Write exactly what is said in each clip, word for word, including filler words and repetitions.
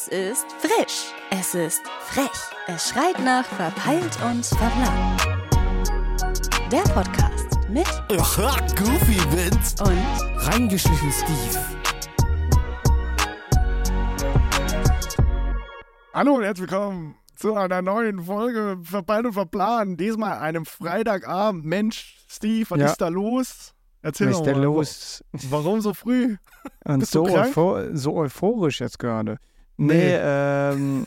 Es ist frisch, es ist frech, es schreit nach verpeilt und verplan. Der Podcast mit Goofy Wind und reingeschlichen Steve. Hallo und herzlich willkommen zu einer neuen Folge Verpeilt und Verplan. Diesmal einem Freitagabend. Mensch, Steve, was ja. ist da los? Erzähl was ist denn los? Warum so früh? Und so, euphor- so euphorisch jetzt gerade. Nee, nee ähm,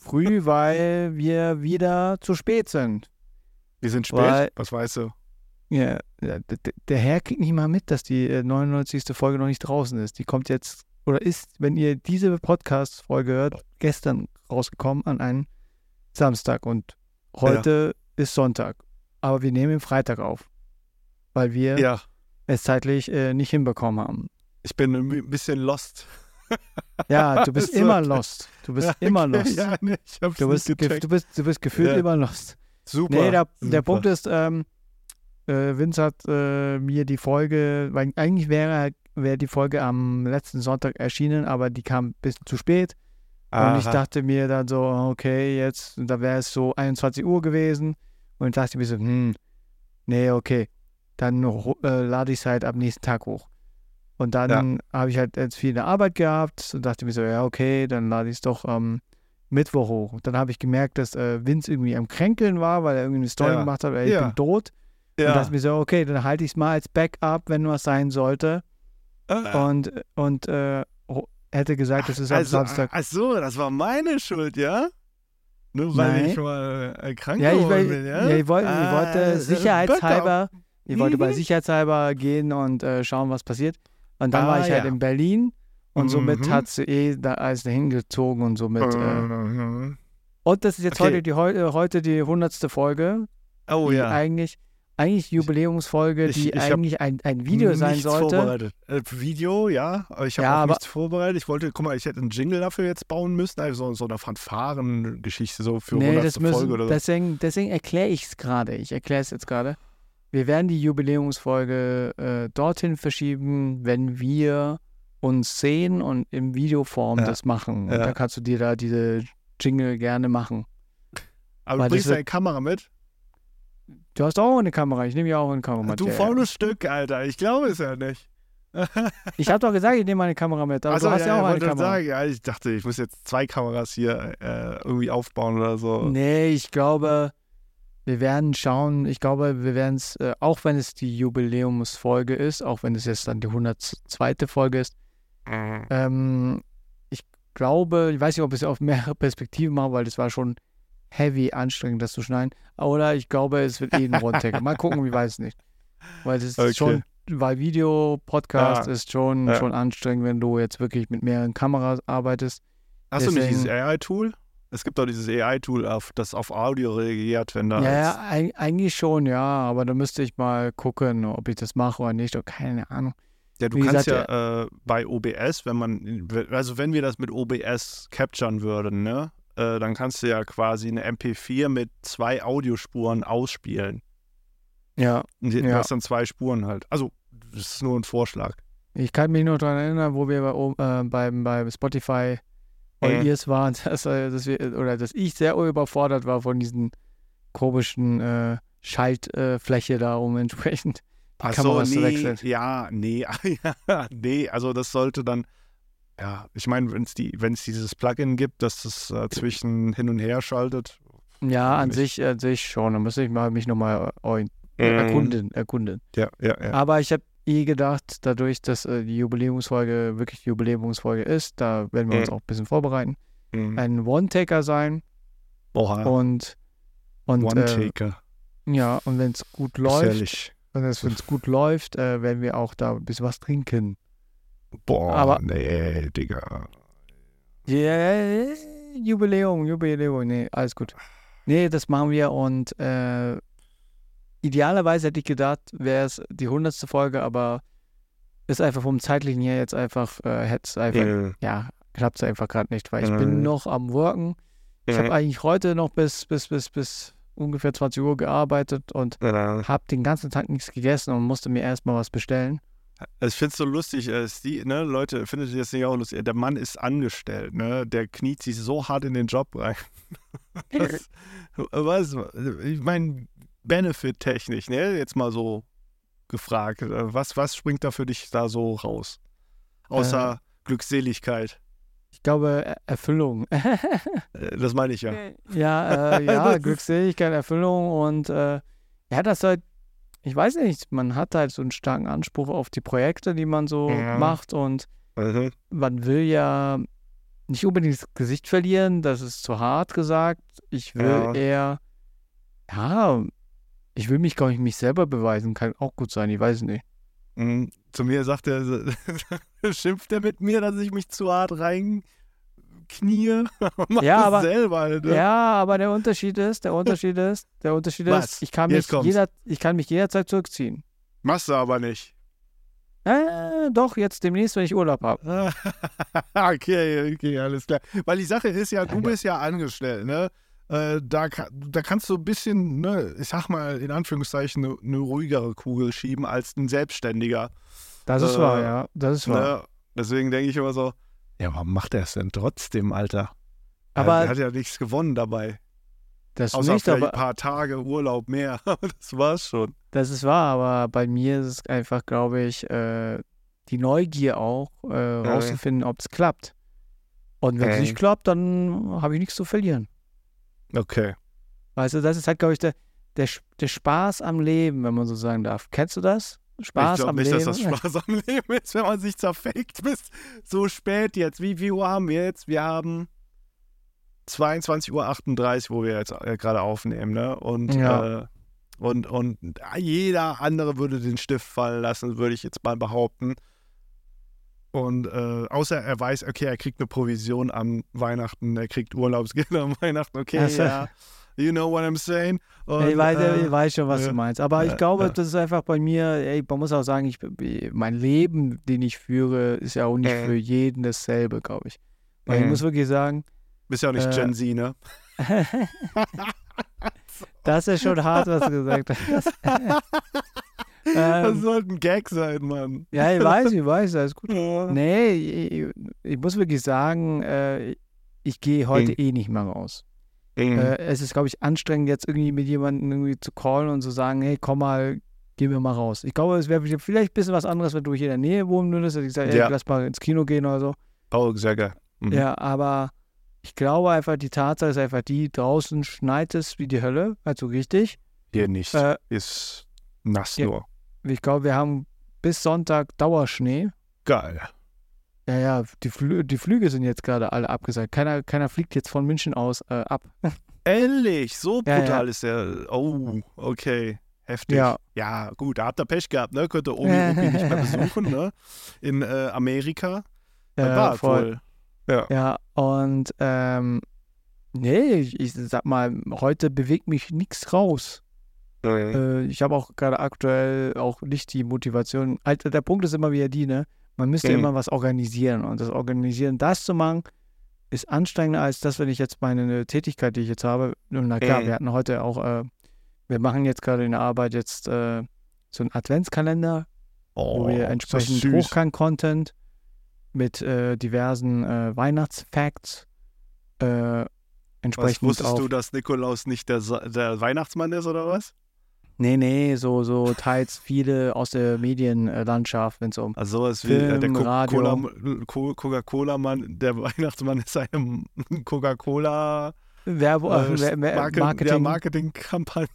früh, weil wir wieder zu spät sind. Wir sind spät? Weil, was weißt du? Ja, der, der Herr kriegt nicht mal mit, dass die neunundneunzigste Folge noch nicht draußen ist. Die kommt jetzt, oder ist, wenn ihr diese Podcast-Folge hört, gestern rausgekommen an einem Samstag. Und heute ja. ist Sonntag. Aber wir nehmen den Freitag auf, weil wir ja. es zeitlich äh, nicht hinbekommen haben. Ich bin ein bisschen lost. Ja, du bist immer okay. lost. Du bist ja, immer okay. lost. Ja, nee, ich hab's du, bist, ge- du, bist, du bist gefühlt ja. immer lost. Super. Nee, der, Super. der Punkt ist, ähm, äh, Vince hat äh, mir die Folge, weil eigentlich wäre wär die Folge am letzten Sonntag erschienen, aber die kam ein bisschen zu spät. Aha. Und ich dachte mir dann so, okay, jetzt, da wäre es so einundzwanzig Uhr gewesen. Und ich dachte mir so, hm, nee, okay. Dann äh, lade ich es halt am nächsten Tag hoch. Und dann ja. habe ich halt jetzt viel in der Arbeit gehabt und dachte mir so, ja, okay, dann lade ich es doch am ähm, Mittwoch hoch. Und dann habe ich gemerkt, dass äh, Vince irgendwie am Kränkeln war, weil er irgendwie eine Story ja. gemacht hat, ey, ich ja. bin tot. Ja. Und dachte mir so, okay, dann halte ich es mal als Backup, wenn was sein sollte. Ah. Und, und äh, hätte gesagt, ach, das ist also, am Samstag. Ach so, das war meine Schuld, ja? Nur weil Nein. ich mal äh, krank ja, geworden ich, bin, ja? Ja, ich wollte, ah, ich wollte sicherheitshalber... Backup. Ich wollte bei sicherheitshalber gehen und äh, schauen, was passiert. Und dann ah, war ich ja. halt in Berlin und mhm. somit hat sie eh da alles dahin gezogen und somit. Äh, und das ist jetzt okay. heute, die, heute die hundertste Folge. Oh ja. Eigentlich, eigentlich Jubiläumsfolge, ich, die ich eigentlich ein, ein Video sein sollte. Vorbereitet. Äh, Video, ja. Aber ich habe ja, auch nichts vorbereitet. Ich wollte, guck mal, ich hätte einen Jingle dafür jetzt bauen müssen. Also so, so eine Fanfaren-Geschichte so für nee, hundertste das müssen, Folge oder so. Deswegen, deswegen erkläre ich es gerade. Ich erkläre es jetzt gerade. Wir werden die Jubiläumsfolge äh, dorthin verschieben, wenn wir uns sehen und in Videoform ja. das machen. Und ja. dann kannst du dir da diese Jingle gerne machen. Aber weil du bringst deine Kamera mit? Du hast auch eine Kamera, ich nehme ja auch eine Kamera mit. Du faules Stück, Alter, ich glaube es ja nicht. Ich habe doch gesagt, ich nehme meine Kamera mit, aber also, du hast ja, ja auch eine Kamera. Sagen, ja, ich dachte, ich muss jetzt zwei Kameras hier äh, irgendwie aufbauen oder so. Nee, ich glaube... Wir werden schauen, ich glaube, wir werden es, äh, auch wenn es die Jubiläumsfolge ist, auch wenn es jetzt dann die hundertzweite Folge ist, ähm, ich glaube, ich weiß nicht, ob ich es auf mehrere Perspektiven mache, weil das war schon heavy anstrengend, das zu schneiden. Oder ich glaube, es wird eh ein Rundtag. Mal gucken, ich weiß nicht. Weil es ist okay. schon, weil Video, Podcast ja. ist schon, ja. schon anstrengend, wenn du jetzt wirklich mit mehreren Kameras arbeitest. Hast Deswegen, du nicht dieses A I-Tool? Es gibt auch dieses A I-Tool, das auf Audio reagiert, wenn da... Ja, ja, eigentlich schon, ja, aber da müsste ich mal gucken, ob ich das mache oder nicht, oder keine Ahnung. Ja, du Wie kannst gesagt, ja äh, bei O B S, wenn man, also wenn wir das mit O B S capturen würden, ne, äh, dann kannst du ja quasi eine M P vier mit zwei Audiospuren ausspielen. Ja. Und du ja. hast dann zwei Spuren halt. Also, das ist nur ein Vorschlag. Ich kann mich nur daran erinnern, wo wir bei, äh, bei, bei Spotify... Weil ihr es war, dass, dass wir, oder dass ich sehr überfordert war von diesen komischen äh, Schaltfläche äh, da, um entsprechend die Kamera zu wechseln. Ja, nee, ja, nee, also das sollte dann, ja, ich meine, wenn es die, wenn es dieses Plugin gibt, dass das äh, zwischen hin und her schaltet. Ja, an sich, an sich schon, da muss ich mal, mich nochmal äh, erkunden, erkunden. Ja, ja, ja. Aber ich habe eh gedacht, dadurch, dass äh, die Jubiläumsfolge wirklich die Jubiläumsfolge ist, da werden wir mhm. uns auch ein bisschen vorbereiten. Mhm. Ein One-Taker sein. Oha. Und, und One-Taker. Äh, ja, und wenn es gut läuft, wenn es gut läuft, äh, werden wir auch da ein bisschen was trinken. Boah, aber, nee, Digga. Yeah, Jubiläum, Jubiläum, nee, alles gut. Nee, das machen wir und äh, idealerweise hätte ich gedacht, wäre es die hundertste Folge, aber ist einfach vom zeitlichen her jetzt einfach, äh, hätte es einfach, ja, ja klappt es einfach gerade nicht, weil ich ja. bin noch am Worken. Ich ja. habe eigentlich heute noch bis, bis, bis, bis ungefähr zwanzig Uhr gearbeitet und ja. habe den ganzen Tag nichts gegessen und musste mir erstmal was bestellen. Also ich finde es so lustig, äh, Steve, ne, Leute, findet ihr das nicht auch lustig? Der Mann ist angestellt, ne? Der kniet sich so hart in den Job rein. Das, was? Ich meine, Benefit-technisch, ne? Jetzt mal so gefragt. Was, was springt da für dich da so raus? Außer äh, Glückseligkeit. Ich glaube, Erfüllung. Das meine ich ja. Ja, äh, ja Glückseligkeit, Erfüllung und äh, ja, das halt. Ich weiß nicht, man hat halt so einen starken Anspruch auf die Projekte, die man so ja. macht und also. Man will ja nicht unbedingt das Gesicht verlieren, das ist zu hart gesagt. Ich will ja. eher, ja, ich will mich, glaube ich, mich selber beweisen, kann auch gut sein, ich weiß nicht. Mhm. Zu mir sagt er, schimpft er mit mir, dass ich mich zu hart reinknie, mach ja, das aber, selber. Alter. Ja, aber der Unterschied ist, der Unterschied ist, der Unterschied Was? ist, ich kann, mich jeder, ich kann mich jederzeit zurückziehen. Machst du aber nicht. Äh, doch, jetzt demnächst, wenn ich Urlaub habe. okay, okay, alles klar. Weil die Sache ist ja, du bist ja angestellt, ne? Äh, da, da kannst du ein bisschen, ne, ich sag mal, in Anführungszeichen, eine ne ruhigere Kugel schieben als ein Selbstständiger. Das ist äh, wahr, ja. Das ist wahr. Ne? Deswegen denke ich immer so, ja, warum macht er es denn trotzdem, Alter? Aber er hat ja nichts gewonnen dabei. Das Außer nicht, vielleicht aber, ein paar Tage Urlaub mehr. Das war's schon. Das ist wahr, aber bei mir ist es einfach, glaube ich, äh, die Neugier auch, äh, rauszufinden, ob es klappt. Und wenn es nicht klappt, dann habe ich nichts zu verlieren. Okay. Weißt du, das ist halt, glaube ich, der, der, der Spaß am Leben, wenn man so sagen darf. Kennst du das? Spaß am Leben. Ich glaube nicht, dass das Spaß am Leben ist, wenn man sich zerfängt bis so spät jetzt. Wie, wie Uhr haben wir jetzt? Wir haben zweiundzwanzig Uhr achtunddreißig, wo wir jetzt gerade aufnehmen, ne? Und, ja. äh, und, und jeder andere würde den Stift fallen lassen, würde ich jetzt mal behaupten. Und äh, außer er weiß, okay, er kriegt eine Provision am Weihnachten, er kriegt Urlaubsgeld am Weihnachten, okay, also, ja, you know what I'm saying. Und, ich, weiß, äh, ich weiß schon, was äh, du meinst, aber ich äh, glaube, äh. das ist einfach bei mir, ey, man muss auch sagen, ich, mein Leben, den ich führe, ist ja auch nicht äh. für jeden dasselbe, glaube ich. Weil äh. ich muss wirklich sagen... Bist ja auch nicht äh, Gen Z, ne? Das ist schon hart, was du gesagt hast. Das ähm, sollte ein Gag sein, Mann. Ja, ich weiß, ich weiß, alles gut. Ja. Nee, ich, ich muss wirklich sagen, äh, ich gehe heute Ding. eh nicht mehr raus. Äh, es ist, glaube ich, anstrengend, jetzt irgendwie mit jemandem irgendwie zu callen und zu sagen, hey, komm mal, gehen wir mal raus. Ich glaube, es wäre vielleicht ein bisschen was anderes, wenn du hier in der Nähe wohnen würdest. Ich sage, ja. lass mal ins Kino gehen oder so. Oh, sehr geil. Mhm. Ja, aber ich glaube einfach, die Tatsache ist einfach die, draußen schneit es wie die Hölle, also richtig. Hier nicht, äh, ist nass ja. nur. Ich glaube, wir haben bis Sonntag Dauerschnee. Geil. Ja, ja, die, Flü- die Flüge sind jetzt gerade alle abgesagt. Keiner, keiner fliegt jetzt von München aus äh, ab. Ehrlich? So brutal ja, ja. ist der. Oh, okay. Heftig. Ja, ja gut, da habt ihr Pech gehabt, ne? Könnt ihr Omi und Opi nicht mehr besuchen, ne? In äh, Amerika. Ja, ja voll. voll. Ja. ja, und ähm, nee, ich, ich sag mal, heute bewegt mich nichts raus. Okay. Ich habe auch gerade aktuell auch nicht die Motivation. Also der Punkt ist immer wieder die, ne? Man müsste okay. immer was organisieren. Und das Organisieren, das zu machen, ist anstrengender als das, wenn ich jetzt meine Tätigkeit, die ich jetzt habe. Und na klar, okay. wir hatten heute auch, äh, wir machen jetzt gerade in der Arbeit jetzt äh, so einen Adventskalender, oh, wo wir entsprechend Hochkant-Content mit äh, diversen äh, Weihnachtsfacts äh, entsprechend. Was, wusstest auf, du, dass Nikolaus nicht der, der Weihnachtsmann ist oder was? Nee, nee, so, so teils viele aus der Medienlandschaft, wenn es um also sowas Film, wie der Co- Coca-Cola-Mann, der Weihnachtsmann ist eine Coca-Cola Werbe- äh, Marke- Marketing. Der Marketing-Kampagne.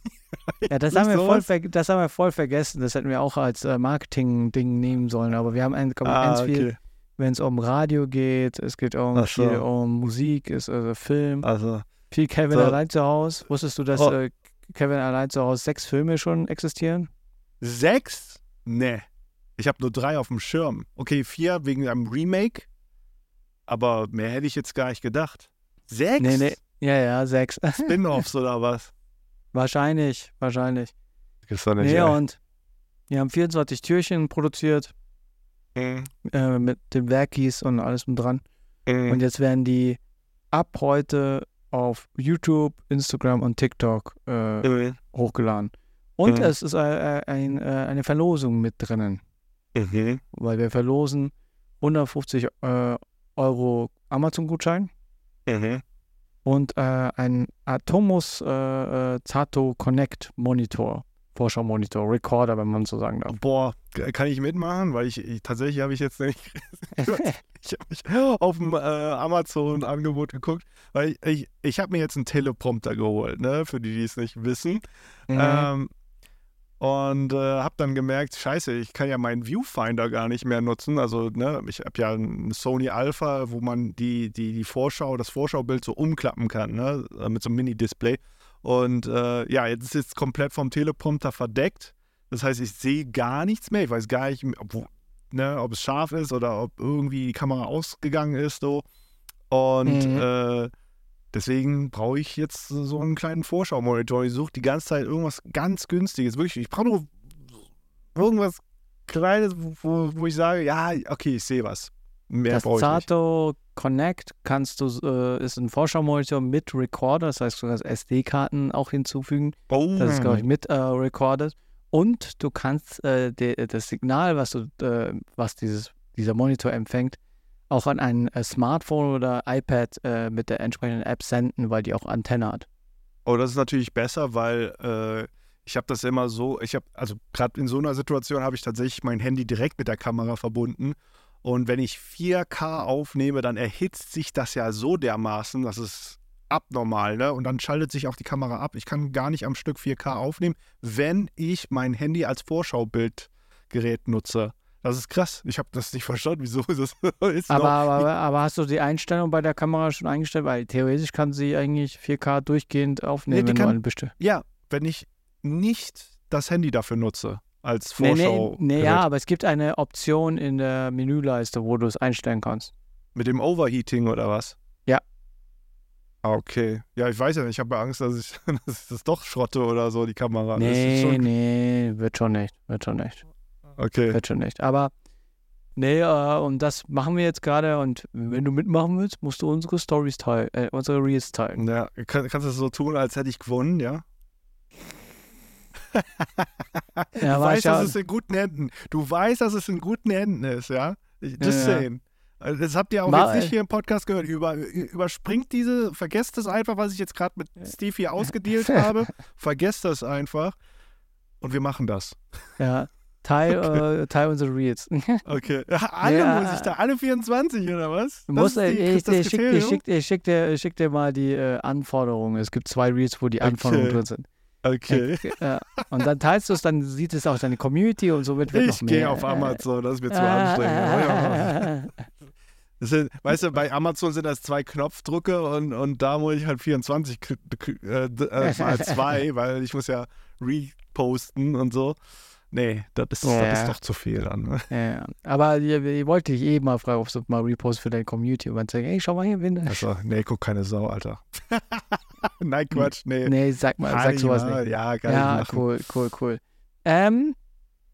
Ja, das haben, wir voll ver- das haben wir voll vergessen, das hätten wir auch als Marketing-Ding nehmen sollen, aber wir haben ein, glaub, ah, ganz okay. viel, wenn es um Radio geht, es geht um, so. viel um Musik, ist also Film, also, viel Kevin so. allein zu Hause, wusstest du, dass... Oh. Äh, Kevin allein zu Hause sechs Filme schon existieren? Sechs? Nee. Ich habe nur drei auf dem Schirm. Okay, vier wegen einem Remake. Aber mehr hätte ich jetzt gar nicht gedacht. Sechs? Nee, nee. Ja, ja, sechs. Spin-offs oder was? Wahrscheinlich, wahrscheinlich. Das ist doch nicht, nee, ey. Und die haben vierundzwanzig Türchen produziert. Mhm. Äh, mit den Werkies und alles drum dran. Mhm. Und jetzt werden die ab heute auf YouTube, Instagram und TikTok äh, mhm. hochgeladen. Und mhm. es ist ein, ein, eine Verlosung mit drinnen. Mhm. Weil wir verlosen hundertfünfzig äh, Euro Amazon-Gutschein mhm. und äh, ein Atomos äh, Zato Connect Monitor, Vorschau-Monitor, Recorder, wenn man so sagen darf. Boah, kann ich mitmachen? Weil ich, ich tatsächlich habe ich jetzt nicht, ich habe mich auf dem äh, Amazon-Angebot geguckt, weil ich, ich, ich habe mir jetzt einen Teleprompter geholt, ne? Für die, die es nicht wissen. Mhm. Ähm, Und äh, habe dann gemerkt, scheiße, ich kann ja meinen Viewfinder gar nicht mehr nutzen. Also ne, ich habe ja einen Sony Alpha, wo man die, die, die Vorschau, das Vorschaubild so umklappen kann, ne, mit so einem Mini-Display. Und äh, ja, jetzt ist es komplett vom Teleprompter verdeckt. Das heißt, ich sehe gar nichts mehr. Ich weiß gar nicht, ob, ne, ob es scharf ist oder ob irgendwie die Kamera ausgegangen ist. So. Und mhm. äh, Deswegen brauche ich jetzt so einen kleinen Vorschau-Monitor. Ich suche die ganze Zeit irgendwas ganz Günstiges. Wirklich, ich brauche nur irgendwas Kleines, wo, wo ich sage, ja, okay, ich sehe was. Mehr brauche ich nicht. Das Zato Connect kannst du, äh, ist ein Vorschau-Monitor mit Recorder. Das heißt, du kannst S D-Karten auch hinzufügen. Oh. Das ist, glaube ich, mit äh, recorded. Und du kannst äh, de, das Signal, was, du, äh, was dieses, dieser Monitor empfängt, auch an ein äh, Smartphone oder iPad äh, mit der entsprechenden App senden, weil die auch Antenne hat. Oh, das ist natürlich besser, weil äh, ich habe das immer so, ich habe, also gerade in so einer Situation habe ich tatsächlich mein Handy direkt mit der Kamera verbunden und wenn ich vier K aufnehme, dann erhitzt sich das ja so dermaßen, das ist abnormal, ne? Und dann schaltet sich auch die Kamera ab. Ich kann gar nicht am Stück vier K aufnehmen, wenn ich mein Handy als Vorschaubildgerät nutze. Das ist krass. Ich habe das nicht verstanden, wieso das ist. Aber, aber, aber hast du die Einstellung bei der Kamera schon eingestellt? Weil theoretisch kann sie eigentlich vier K durchgehend aufnehmen, nee, wenn kann, du einen bestimmst. Ja, wenn ich nicht das Handy dafür nutze als Vorschau. Nee, nee, nee, ja, aber es gibt eine Option in der Menüleiste, wo du es einstellen kannst. Mit dem Overheating oder was? Ja. Okay. Ja, ich weiß ja nicht. Ich habe ja Angst, dass ich, dass ich das doch schrotte oder so, die Kamera. Nee, schon... nee, wird schon nicht. Wird schon nicht. Okay. Wird schon nicht. Aber nee, äh, und das machen wir jetzt gerade. Und wenn du mitmachen willst, musst du unsere Stories teilen, äh, unsere Reels teilen. Ja, kann, kannst du das so tun, als hätte ich gewonnen, ja? ja du weißt, ja, dass es in guten Händen. Du weißt, dass es in guten Händen ist, ja? Just ja, saying. Ja. Das habt ihr auch Mal, jetzt nicht hier im Podcast gehört. Über, überspringt diese, vergesst das einfach, was ich jetzt gerade mit Steve hier ausgedealt habe. Vergesst das einfach. Und wir machen das. Ja. Teil, okay. äh, Teil unsere Reels. Okay. Alle ja, muss ich da, alle vierundzwanzig oder was? Muss, die, ich, ich, schick, ich, schick, ich, schick dir, ich schick dir mal die äh, Anforderungen. Es gibt zwei Reels, wo die Anforderungen okay. drin sind. Okay. Ich, äh, und dann teilst du es, dann sieht es auch deine Community und somit wird ich noch mehr. Ich gehe auf Amazon, das ist mir zu anstrengend. Das sind, weißt du, bei Amazon sind das zwei Knopfdrücke und, und da muss ich halt vierundzwanzig äh, äh, mal zwei, weil ich muss ja reposten und so. Nee, das ist, ja. das ist doch zu viel dann. Ja, aber ich, ich wollte dich eh mal fragen, ob du mal repost für deine Community und dann sagen, ey, schau mal hier, Winter. Also, nee, guck keine Sau, Alter. Nein, Quatsch, nee. Nee, sag mal, sag sowas nicht. Ja, geil. Ja, cool, cool, cool. Ähm,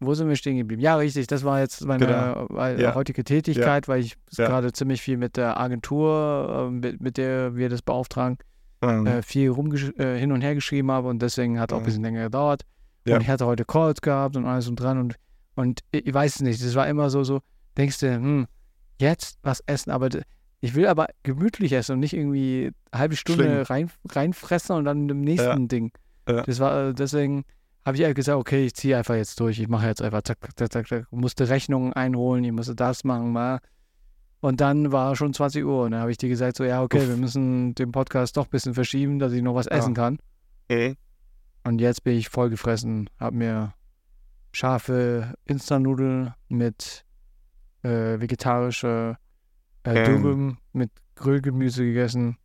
wo sind wir stehen geblieben? Ja, richtig, das war jetzt meine genau. äh, ja. heutige Tätigkeit, ja. weil ich ja. gerade ziemlich viel mit der Agentur, äh, mit, mit der wir das beauftragen, mhm. äh, viel rumgesch- äh, hin und her geschrieben habe und deswegen hat auch ein bisschen länger gedauert. Ja. Und ich hatte heute Calls gehabt und alles und dran und, und ich weiß es nicht, das war immer so, so denkst du, hm, jetzt was essen, aber ich will aber gemütlich essen und nicht irgendwie eine halbe Stunde rein, reinfressen und dann im nächsten ja. Ding. Ja. Das war, deswegen habe ich gesagt, okay, ich ziehe einfach jetzt durch, ich mache jetzt einfach zack, zack, zack, zack, musste Rechnungen einholen, ich musste das machen, mal. Und dann war schon zwanzig Uhr und dann habe ich dir gesagt, so, ja, okay, Uff. wir müssen den Podcast doch ein bisschen verschieben, dass ich noch was ja. essen kann. Äh. Und jetzt bin ich vollgefressen, habe mir scharfe Insta-Nudeln mit äh, vegetarischer äh, ähm. Dürüm mit Grillgemüse gegessen.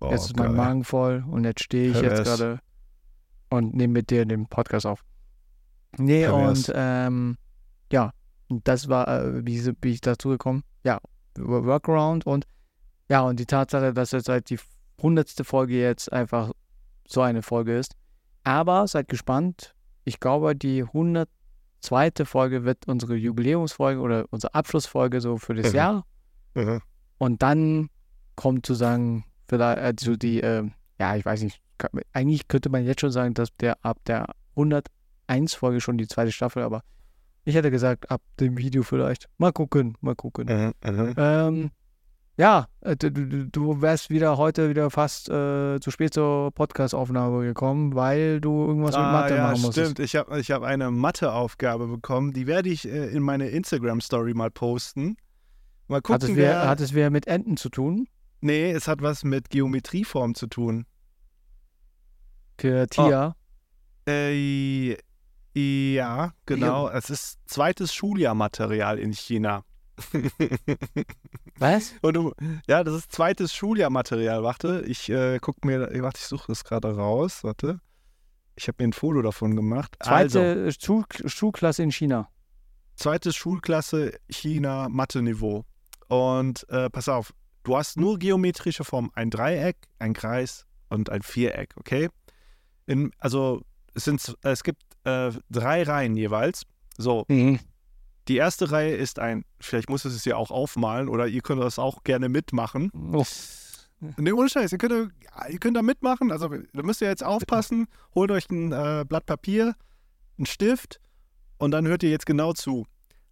Oh, jetzt ist mein geil. Magen voll und jetzt stehe ich Pervers. jetzt gerade und nehme mit dir den Podcast auf. Nee, Pervers. und ähm, ja, das war, äh, wie, wie ich dazu gekommen. Ja, Workaround und ja, und die Tatsache, dass jetzt halt die hundertste Folge jetzt einfach so eine Folge ist. Aber seid gespannt, ich glaube, die hundertzweite Folge wird unsere Jubiläumsfolge oder unsere Abschlussfolge so für das mhm. Jahr. Mhm. Und dann kommt zu sagen, äh, zu die, äh, ja, ich weiß nicht, eigentlich könnte man jetzt schon sagen, dass der ab der hunderteins Folge schon die zweite Staffel, aber Ich hätte gesagt, ab dem Video vielleicht. Mal gucken, mal gucken. Uh-huh, uh-huh. Ähm, ja, du, du wärst wieder heute wieder fast äh, zu spät zur Podcast-Aufnahme gekommen, weil du irgendwas ah, mit Mathe ja, machen musstest. Stimmt, ich habe ich hab eine Mathe-Aufgabe bekommen. Die werde ich äh, in meine Instagram-Story mal posten. Mal gucken, hat es, wer, wer, hat es wer mit Enten zu tun? Nee, es hat was mit Geometrieform zu tun. Für Tia? Oh. Äh, ja, genau. Es ist zweites Schuljahrmaterial in China. Was? Und du, ja, das ist zweites Schuljahrmaterial. Warte, ich äh, guck mir, warte, ich suche das gerade raus. Warte. Ich habe mir ein Foto davon gemacht. Zweite also, Schul, Schulklasse in China. Zweites Schulklasse China Mathe-Niveau. Und äh, pass auf, du hast nur geometrische Formen. Ein Dreieck, ein Kreis und ein Viereck, okay? In, also es, sind, es gibt äh, drei Reihen jeweils. So, mhm. Die erste Reihe ist ein, vielleicht muss es ja auch aufmalen oder ihr könnt das auch gerne mitmachen. Oh. Ne, ohne Scheiß, ihr könnt, ihr könnt da mitmachen. Also da müsst ihr jetzt aufpassen, holt euch ein äh, Blatt Papier, einen Stift und dann hört ihr jetzt genau zu.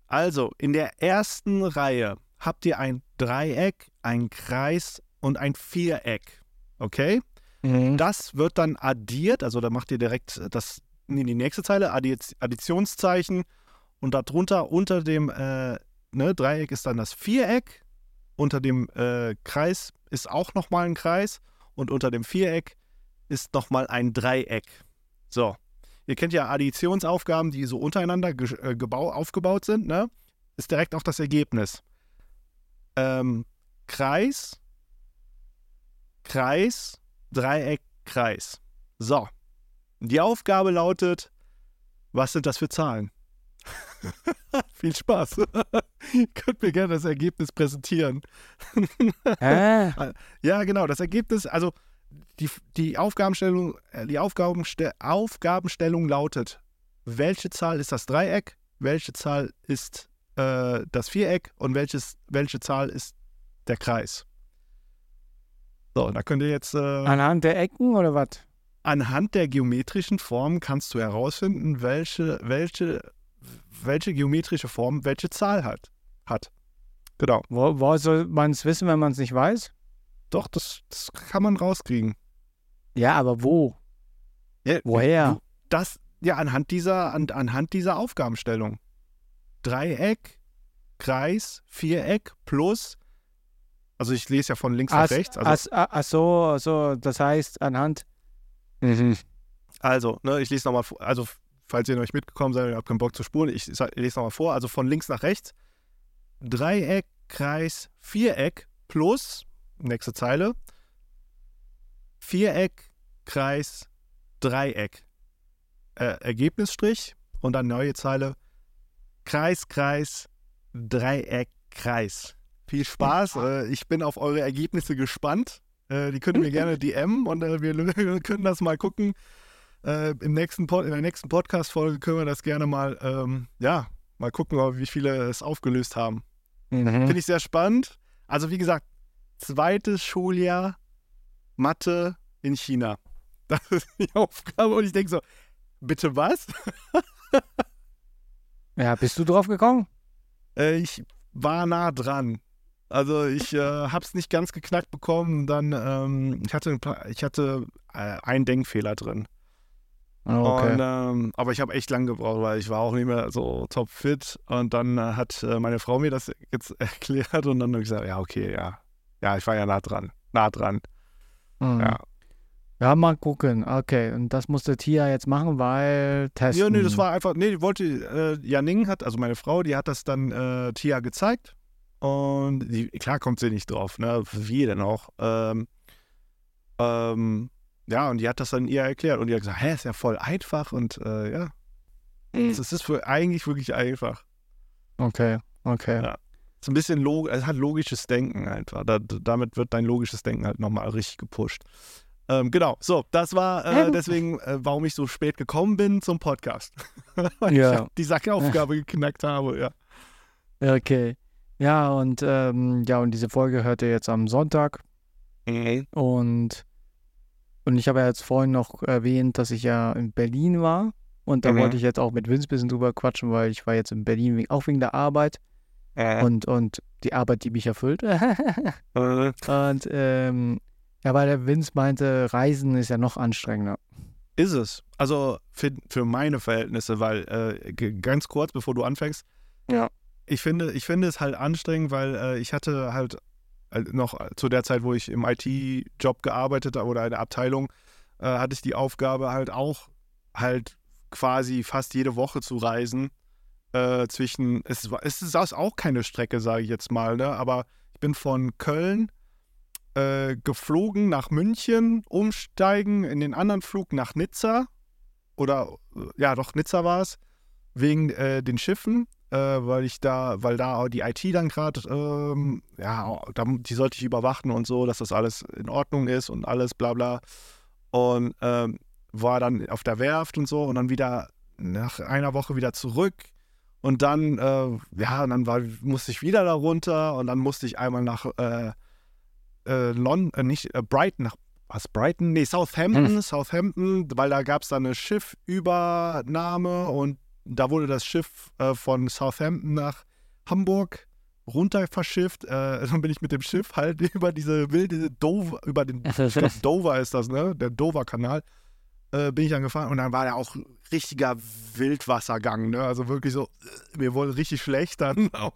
Also, in der ersten Reihe habt ihr ein Dreieck, ein Kreis und ein Viereck, okay? Mhm. Das wird dann addiert, also da macht ihr direkt das in die nächste Zeile, Additionszeichen und darunter unter dem äh, ne, Dreieck ist dann das Viereck, unter dem äh, Kreis ist auch nochmal ein Kreis und unter dem Viereck ist nochmal ein Dreieck. So, ihr kennt ja Additionsaufgaben, die so untereinander ge- äh, gebau- aufgebaut sind, ne? Ist direkt auch das Ergebnis. Ähm, Kreis, Kreis, Dreieck, Kreis. So, die Aufgabe lautet, was sind das für Zahlen? Viel Spaß. Ihr könnt mir gerne das Ergebnis präsentieren. äh. Ja, genau, das Ergebnis, also die, die Aufgabenstellung, die Aufgabenste- Aufgabenstellung lautet, welche Zahl ist das Dreieck, welche Zahl ist äh, das Viereck und welches, welche Zahl ist der Kreis. So, da könnt ihr jetzt... Äh, anhand der Ecken oder was? Anhand der geometrischen Formen kannst du herausfinden, welche, welche, welche geometrische Form welche Zahl hat. hat. Genau. Wo, wo soll man es wissen, wenn man es nicht weiß? Doch, das, das kann man rauskriegen. Ja, aber wo? Ja, woher? Das, ja, anhand dieser, an, anhand dieser Aufgabenstellung. Dreieck, Kreis, Viereck plus... Also ich lese ja von links as, nach rechts. Also as, as, ach so, ach so, das heißt anhand... Mhm. Also, ne, ich lese nochmal vor, also falls ihr noch nicht mitgekommen seid, ihr habt keinen Bock zu spulen, ich, ich lese nochmal vor, also von links nach rechts, Dreieck, Kreis, Viereck plus, nächste Zeile, Viereck, Kreis, Dreieck, äh, Ergebnisstrich und dann neue Zeile, Kreis, Kreis, Dreieck, Kreis. Viel Spaß, äh, ich bin auf eure Ergebnisse gespannt. Äh, die könnt ihr mir gerne D M und äh, wir können das mal gucken. Äh, im nächsten Pod- in der nächsten Podcast-Folge können wir das gerne mal, ähm, ja, mal gucken, wie viele es aufgelöst haben. Mhm. Finde ich sehr spannend. Also wie gesagt, zweites Schuljahr Mathe in China. Das ist die Aufgabe und ich denke so, bitte was? Ja, bist du drauf gekommen? Äh, ich war nah dran. Also ich äh, habe es nicht ganz geknackt bekommen, dann ähm, ich hatte, ein paar, ich hatte äh, einen Denkfehler drin. Oh, okay. Und, ähm, aber ich habe echt lang gebraucht, weil ich war auch nicht mehr so topfit. Und dann äh, hat äh, meine Frau mir das jetzt erklärt und dann habe ich gesagt, ja okay, ja, ja, ich war ja nah dran, nah dran. Mhm. Ja. Ja, mal gucken. Okay, und das musste Tia jetzt machen, weil testen. Ja, nee, das war einfach, nee, die wollte, äh, Janing hat, also meine Frau, die hat das dann äh, Tia gezeigt. Und die, klar kommt sie nicht drauf, ne? Wie denn auch? Ähm, ähm, ja, und die hat das dann ihr erklärt. Und die hat gesagt, hä, ist ja voll einfach. Und äh, ja, es ist für eigentlich wirklich einfach. Okay, okay. Ja. Ist ein bisschen log- es hat logisches Denken einfach. Da, damit wird dein logisches Denken halt nochmal richtig gepusht. Ähm, genau, so, das war äh, deswegen, äh, warum ich so spät gekommen bin zum Podcast. Weil ja. Ich hab die Sackaufgabe geknackt habe, ja. Okay. Ja, und ähm, ja, und diese Folge hört ihr jetzt am Sonntag. Mhm. Und, und ich habe ja jetzt vorhin noch erwähnt, dass ich ja in Berlin war. Und da mhm. wollte ich jetzt auch mit Vince ein bisschen drüber quatschen, weil ich war jetzt in Berlin wegen, auch wegen der Arbeit äh. und, und die Arbeit, die mich erfüllt. äh. Und ähm, ja, weil der Vince meinte, Reisen ist ja noch anstrengender. Ist es. Also für, für meine Verhältnisse, weil äh, ganz kurz, bevor du anfängst, ja. ich finde, ich finde es halt anstrengend, weil äh, ich hatte halt noch zu der Zeit, wo ich im I T-Job gearbeitet habe oder in der Abteilung, äh, hatte ich die Aufgabe halt auch halt quasi fast jede Woche zu reisen. Äh, zwischen, es, es ist auch keine Strecke, sage ich jetzt mal, ne? Aber ich bin von Köln äh, geflogen nach München, umsteigen in den anderen Flug nach Nizza oder, ja doch, Nizza war es, wegen äh, den Schiffen. Äh, weil ich da, weil da die I T dann gerade, ähm, ja, da, die sollte ich überwachen und so, dass das alles in Ordnung ist und alles, bla bla. Und ähm, war dann auf der Werft und so und dann wieder nach einer Woche wieder zurück und dann, äh, ja, und dann war, musste ich wieder da runter und dann musste ich einmal nach äh, äh, London, äh, nicht äh, Brighton, nach was, Brighton? Nee, Southampton, hm. Southampton, weil da gab es dann eine Schiffübernahme und da wurde das Schiff äh, von Southampton nach Hamburg runter verschifft. Äh, dann bin ich mit dem Schiff halt über diese wilde Dover, über den, ich glaube, Dover ist das, ne? Der Dover-Kanal, äh, bin ich dann gefahren. Und dann war da auch richtiger Wildwassergang, ne? Also wirklich so, mir wurde richtig schlecht dann auch.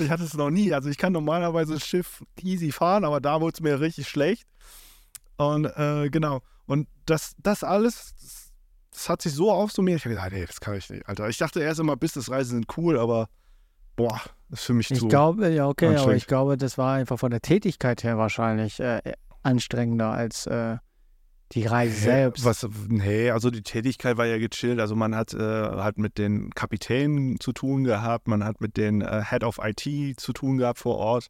Ich hatte es noch nie. Also ich kann normalerweise das Schiff easy fahren, aber da wurde es mir richtig schlecht. Und äh, genau. Und das, das alles... Das Das hat sich so aufsummiert, ich habe gedacht, nee, das kann ich nicht, Alter. Ich dachte erst immer, Businessreisen sind cool, aber boah, das ist für mich ich zu Ich glaube, ja, okay, aber ich glaube, das war einfach von der Tätigkeit her wahrscheinlich äh, anstrengender als äh, die Reise hey, selbst. Was, nee, also die Tätigkeit war ja gechillt, also man hat, äh, hat mit den Kapitänen zu tun gehabt, man hat mit den äh, Head of I T zu tun gehabt vor Ort,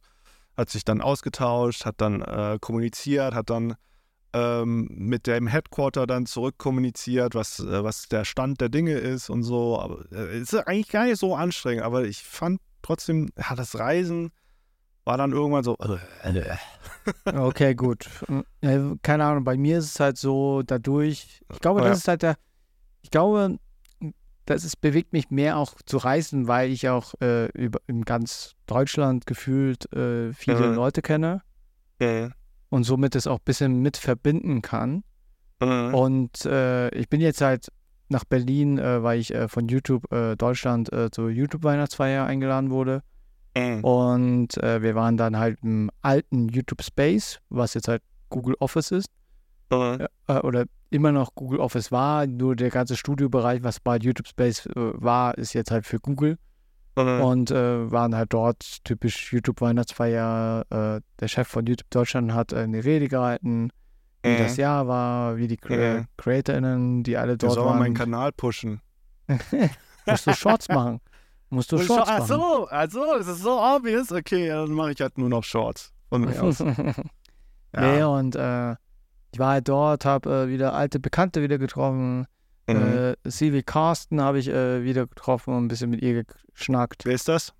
hat sich dann ausgetauscht, hat dann äh, kommuniziert, hat dann mit dem Headquarter dann zurückkommuniziert, was, was der Stand der Dinge ist und so. Aber es ist eigentlich gar nicht so anstrengend, aber ich fand trotzdem, ja, das Reisen war dann irgendwann so. Okay, gut. Keine Ahnung, bei mir ist es halt so, dadurch, ich glaube, das ist halt der, ich glaube, das ist, bewegt mich mehr auch zu reisen, weil ich auch äh, über, in ganz Deutschland gefühlt äh, viele mhm. Leute kenne. Ja, ja. Und somit es auch ein bisschen mit verbinden kann. Mhm. Und äh, ich bin jetzt halt nach Berlin, äh, weil ich äh, von YouTube äh, Deutschland äh, zur YouTube-Weihnachtsfeier eingeladen wurde. Mhm. Und äh, wir waren dann halt im alten YouTube-Space, was jetzt halt Google Office ist. Mhm. Äh, oder immer noch Google Office war, nur der ganze Studiobereich, was bei YouTube-Space äh, war, ist jetzt halt für Google. Und äh, waren halt dort typisch YouTube-Weihnachtsfeier. Äh, der Chef von YouTube Deutschland hat äh, eine Rede gehalten, wie äh. das Jahr war, wie die Cre- äh. CreatorInnen, die alle dort waren. Du sollst meinen Kanal pushen. Musst du Shorts machen. Musst du Und Shorts ach so, machen. Ach so, das ist so obvious. Okay, dann mache ich halt nur noch Shorts. Von mir aus. Ja. Nee, und äh, ich war halt dort, habe äh, wieder alte Bekannte wieder getroffen. Mhm. Äh, Sylvie Carsten habe ich äh, wieder getroffen und ein bisschen mit ihr geschnackt. Wer ist das?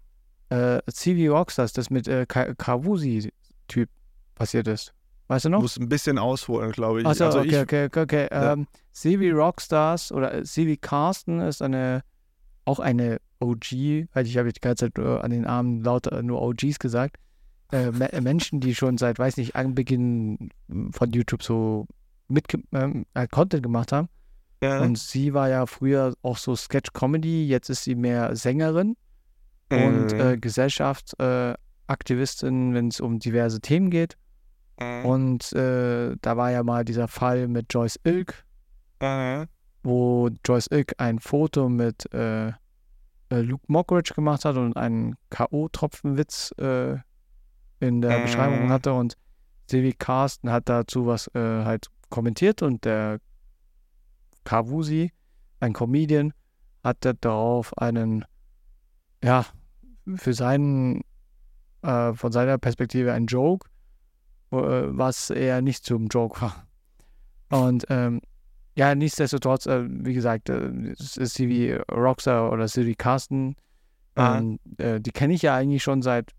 Äh, Sylvie Rockstars, das mit äh, Ka- Kawusi-Typ passiert ist. Weißt du noch? Muss ein bisschen ausholen, glaube ich. Achso, also okay, ich, okay, okay, okay. Ja. Ähm, Sylvie Rockstars oder äh, Sylvie Carsten ist eine, auch eine O G, halt, ich habe die ganze Zeit äh, an den Armen lauter äh, nur O Gs gesagt. Äh, me- Menschen, die schon seit, weiß nicht, Anbeginn von YouTube so mit ähm, Content gemacht haben. Ja. Und sie war ja früher auch so Sketch-Comedy, jetzt ist sie mehr Sängerin mhm. und äh, Gesellschaftsaktivistin, äh, wenn es um diverse Themen geht. Mhm. Und äh, da war ja mal dieser Fall mit Joyce Ilk, mhm. wo Joyce Ilk ein Foto mit äh, Luke Mockridge gemacht hat und einen K O-Tropfenwitz äh, in der mhm. Beschreibung hatte. Und Sylvie Carsten hat dazu was äh, halt kommentiert und der Kawusi, ein Comedian, hat darauf einen, ja, für seinen, äh, von seiner Perspektive einen Joke, äh, was eher nicht zum Joke war. Und ähm, ja, nichtsdestotrotz, äh, wie gesagt, äh, es ist sie wie Rockstar oder Sylvie Carsten. Ähm, äh, die kenne ich ja eigentlich schon seit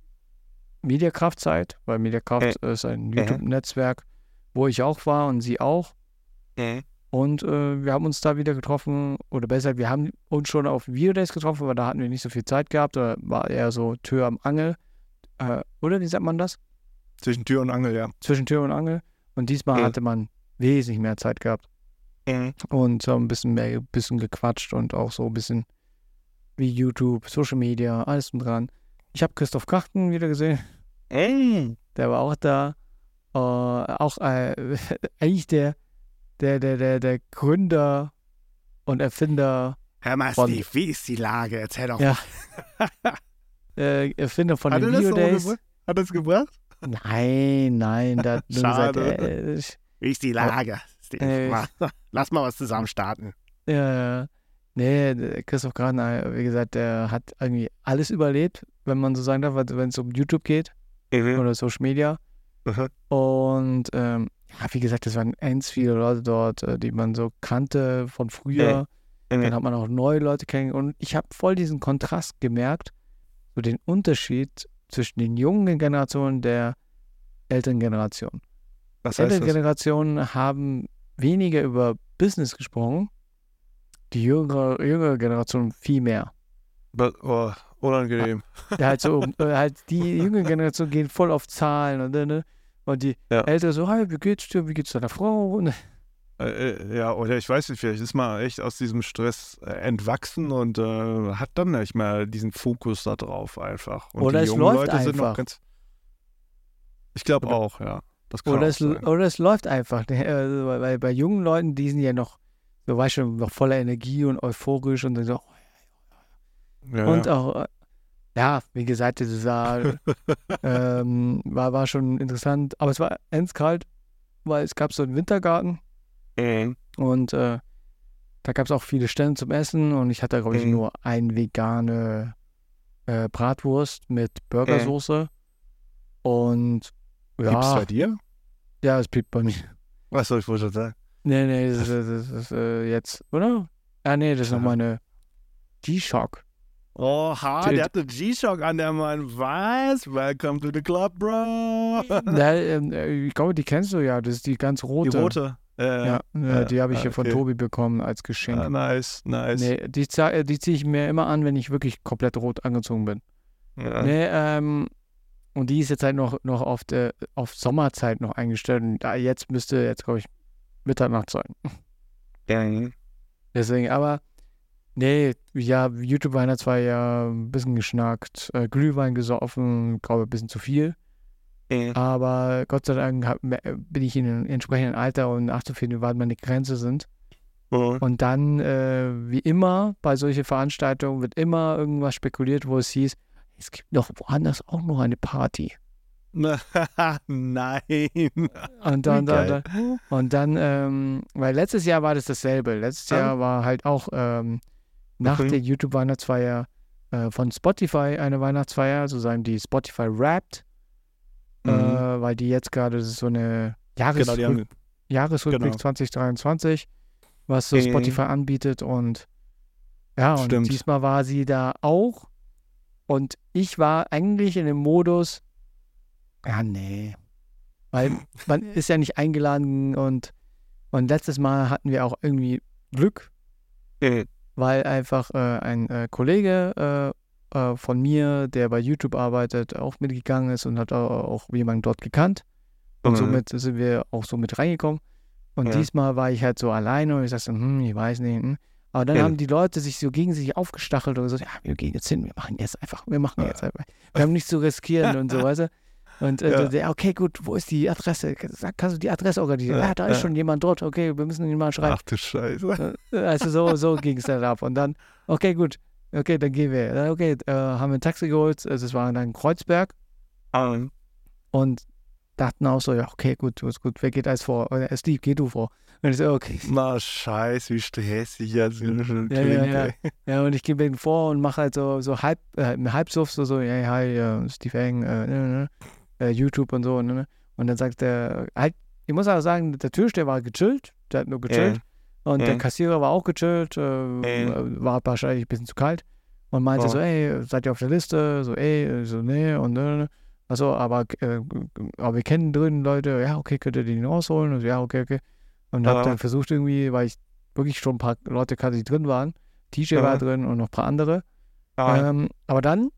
Mediakraft-Zeit, weil Mediakraft äh. ist ein YouTube-Netzwerk, wo ich auch war und sie auch. Äh. Und äh, wir haben uns da wieder getroffen, oder besser, wir haben uns schon auf Videodays getroffen, aber da hatten wir nicht so viel Zeit gehabt, da war eher so Tür am Angel, äh, oder wie sagt man das? Zwischen Tür und Angel, ja. Zwischen Tür und Angel. Und diesmal mhm. hatte man wesentlich mehr Zeit gehabt. Mhm. Und so ein bisschen mehr, bisschen gequatscht und auch so ein bisschen wie YouTube, Social Media, alles drum dran. Ich habe Christoph Krachten wieder gesehen. Mhm. Der war auch da. Äh, auch äh, eigentlich der Der, der, der, der Gründer und Erfinder. Herr Steve, wie ist die Lage? Erzähl doch mal. Ja. äh, Erfinder von Hat den Videodays. Gebra- Hat er das gebracht? Nein, nein. Da Schade. Gesagt, äh, ich, wie ist die Lage, äh, Steve? Äh, mal, lass mal was zusammen starten. Ja, äh, nee, Christoph Kraner, wie gesagt, der hat irgendwie alles überlebt, wenn man so sagen darf, wenn es um YouTube geht mhm. oder Social Media. Mhm. Und ähm, ja, wie gesagt, es waren ganz viele Leute dort, die man so kannte von früher. Äh, äh, Dann hat man auch neue Leute kennengelernt. Und ich habe voll diesen Kontrast gemerkt, so den Unterschied zwischen den jungen Generationen und der älteren Generation. Was heißt das? Die älteren Generationen haben weniger über Business gesprochen, die jüngere, jüngere Generation viel mehr. But, oh, unangenehm. Ja, halt so, halt die jüngere Generation gehen voll auf Zahlen und ne? Und die ja. Eltern so, hey, wie geht's dir, wie geht's deiner Frau? Äh, ja, oder ich weiß nicht, vielleicht ist man echt aus diesem Stress entwachsen und äh, hat dann nicht mehr diesen Fokus da drauf einfach. Und oder die es jungen läuft Leute einfach. Sind noch ganz, ich glaube auch, ja. Das kann oder, auch es, oder es läuft einfach. Also bei, bei, bei jungen Leuten, die sind ja noch, so weißt du, noch voller Energie und euphorisch und so. Ja, und ja. auch... Ja, wie gesagt, das war, ähm, war, war schon interessant. Aber es war ganz kalt, weil es gab so einen Wintergarten. Mhm. Und äh, da gab es auch viele Stände zum Essen. Und ich hatte, glaube ich, mhm. nur eine vegane äh, Bratwurst mit Burgersoße. Mhm. Und ja. Piepst bei dir? Ja, es piept bei mir. Was soll ich wohl schon sagen? Nee, nee, das ist äh, jetzt, oder? Ah, nee, das ist ja. noch meine G-Shock. Oha, der hat einen G-Shock an, der meint, was? Welcome to the club, bro. Na, äh, ich glaube, die kennst du ja, das ist die ganz rote. Die rote? Äh, ja, äh, die habe ich äh, hier okay. von Tobi bekommen als Geschenk. Ah, nice, nice. Nee, die, die ziehe ich mir immer an, wenn ich wirklich komplett rot angezogen bin. Ja. Nee, ähm, und die ist jetzt halt noch, noch auf, der, auf Sommerzeit noch eingestellt und da jetzt müsste jetzt, glaube ich, Mitternacht sein. Ja. Deswegen, aber... Nee, ja, YouTube-Weihnachts war ja ein bisschen geschnackt, äh, Glühwein gesoffen, glaube ein bisschen zu viel. Äh. Aber Gott sei Dank hab, bin ich in einem entsprechenden Alter und achte viel, wann meine Grenzen sind. Oh. Und dann, äh, wie immer, bei solchen Veranstaltungen wird immer irgendwas spekuliert, wo es hieß, es gibt noch woanders auch noch eine Party. Nein. Und dann, dann, dann, und dann ähm, weil letztes Jahr war das dasselbe. Letztes Jahr war halt auch ähm, nach okay. der YouTube-Weihnachtsfeier äh, von Spotify eine Weihnachtsfeier, sozusagen die Spotify Wrapped, mhm. äh, weil die jetzt gerade, das ist so eine Jahresrück- genau, Jahresrückblick genau. zwanzig dreiundzwanzig, was so äh. Spotify anbietet und ja, und Stimmt. diesmal war sie da auch und ich war eigentlich in dem Modus, ja, nee, weil man ist ja nicht eingeladen und, und letztes Mal hatten wir auch irgendwie Glück, mhm. weil einfach äh, ein äh, Kollege äh, äh, von mir, der bei YouTube arbeitet, auch mitgegangen ist und hat auch, auch jemanden dort gekannt. Und mhm. somit sind wir auch so mit reingekommen. Und ja. diesmal war ich halt so alleine und ich sagte, hm, ich weiß nicht. Hm. Aber dann ja. haben die Leute sich so gegen sich aufgestachelt und gesagt, ja, wir gehen jetzt hin, wir machen jetzt einfach, wir machen jetzt einfach. Wir haben nichts zu riskieren und so, weißt du. Und äh, ja. der, okay, gut, wo ist die Adresse? Kannst du die Adresse organisieren? Ja, ja da ist ja. schon jemand dort. Okay, wir müssen ihn mal schreiben. Ach du Scheiße. Also so, so ging es dann ab. Und dann, okay, gut, okay, dann gehen wir. Okay, äh, haben wir ein Taxi geholt. Also es war dann Kreuzberg. Um. Und dachten auch so, ja, okay, gut, gut, wer geht als vor? Und Steve, geh du vor. Und ich so, okay. Na, scheiße, wie stressig jetzt. Ja, ja, ja. ja, und ich gehe wegen vor und mache halt so, so halb, äh, halb so, so, hey, hi, äh, Steve Eng, äh, ne, ne. YouTube und so, ne? Und dann sagt der, halt, ich muss aber sagen, der Türsteher war gechillt, der hat nur gechillt. Äh. Und äh. der Kassierer war auch gechillt, äh, äh. war wahrscheinlich ein bisschen zu kalt. Und meinte oh. so, ey, seid ihr auf der Liste? So, ey, so, nee, und ne, also aber, äh, aber wir kennen drin Leute, ja, okay, könnt ihr die rausholen? Und so, ja, okay, okay. Und habe dann versucht irgendwie, weil ich wirklich schon ein paar Leute kannte, die drin waren. T J war drin und noch ein paar andere. Ähm, aber dann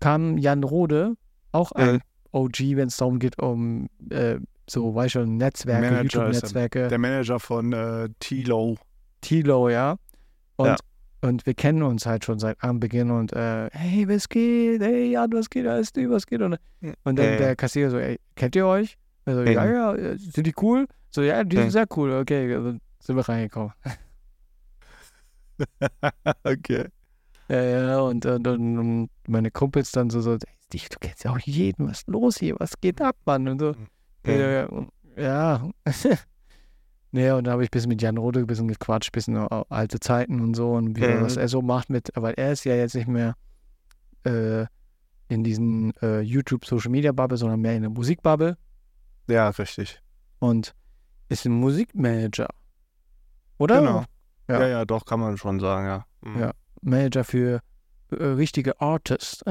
kam Jan Rode, auch ein O G, wenn es darum geht, um äh, so, weiß schon, Netzwerke, YouTube-Netzwerke. Der Manager von äh, T-Low. T-Low, ja. Und, ja. und wir kennen uns halt schon seit Anbeginn und äh, hey, was geht? Hey, Jan, was geht? Alles du, was geht? Und, und dann hey. der Kassierer so, ey, kennt ihr euch? Also, hey. ja, ja, sind die cool? So, ja, die hey. sind sehr cool. Okay, also sind wir reingekommen. okay. Ja, ja, und, und, und meine Kumpels dann so, so Steve, du kennst ja auch jeden, was ist los hier? Was geht ab, Mann? Und so. Ja. ja. Naja, und dann habe ich ein bisschen mit Jan Rode ein bisschen gequatscht, ein bisschen alte Zeiten und so und wie, ja. was er so macht mit, weil er ist ja jetzt nicht mehr äh, in diesen äh, YouTube-Social-Media-Bubble, sondern mehr in der Musik-Bubble. Ja, richtig. Und ist ein Musikmanager, oder? Genau. Ja. ja, ja, doch, kann man schon sagen, ja. Mhm. Ja, Manager für äh, richtige Artists.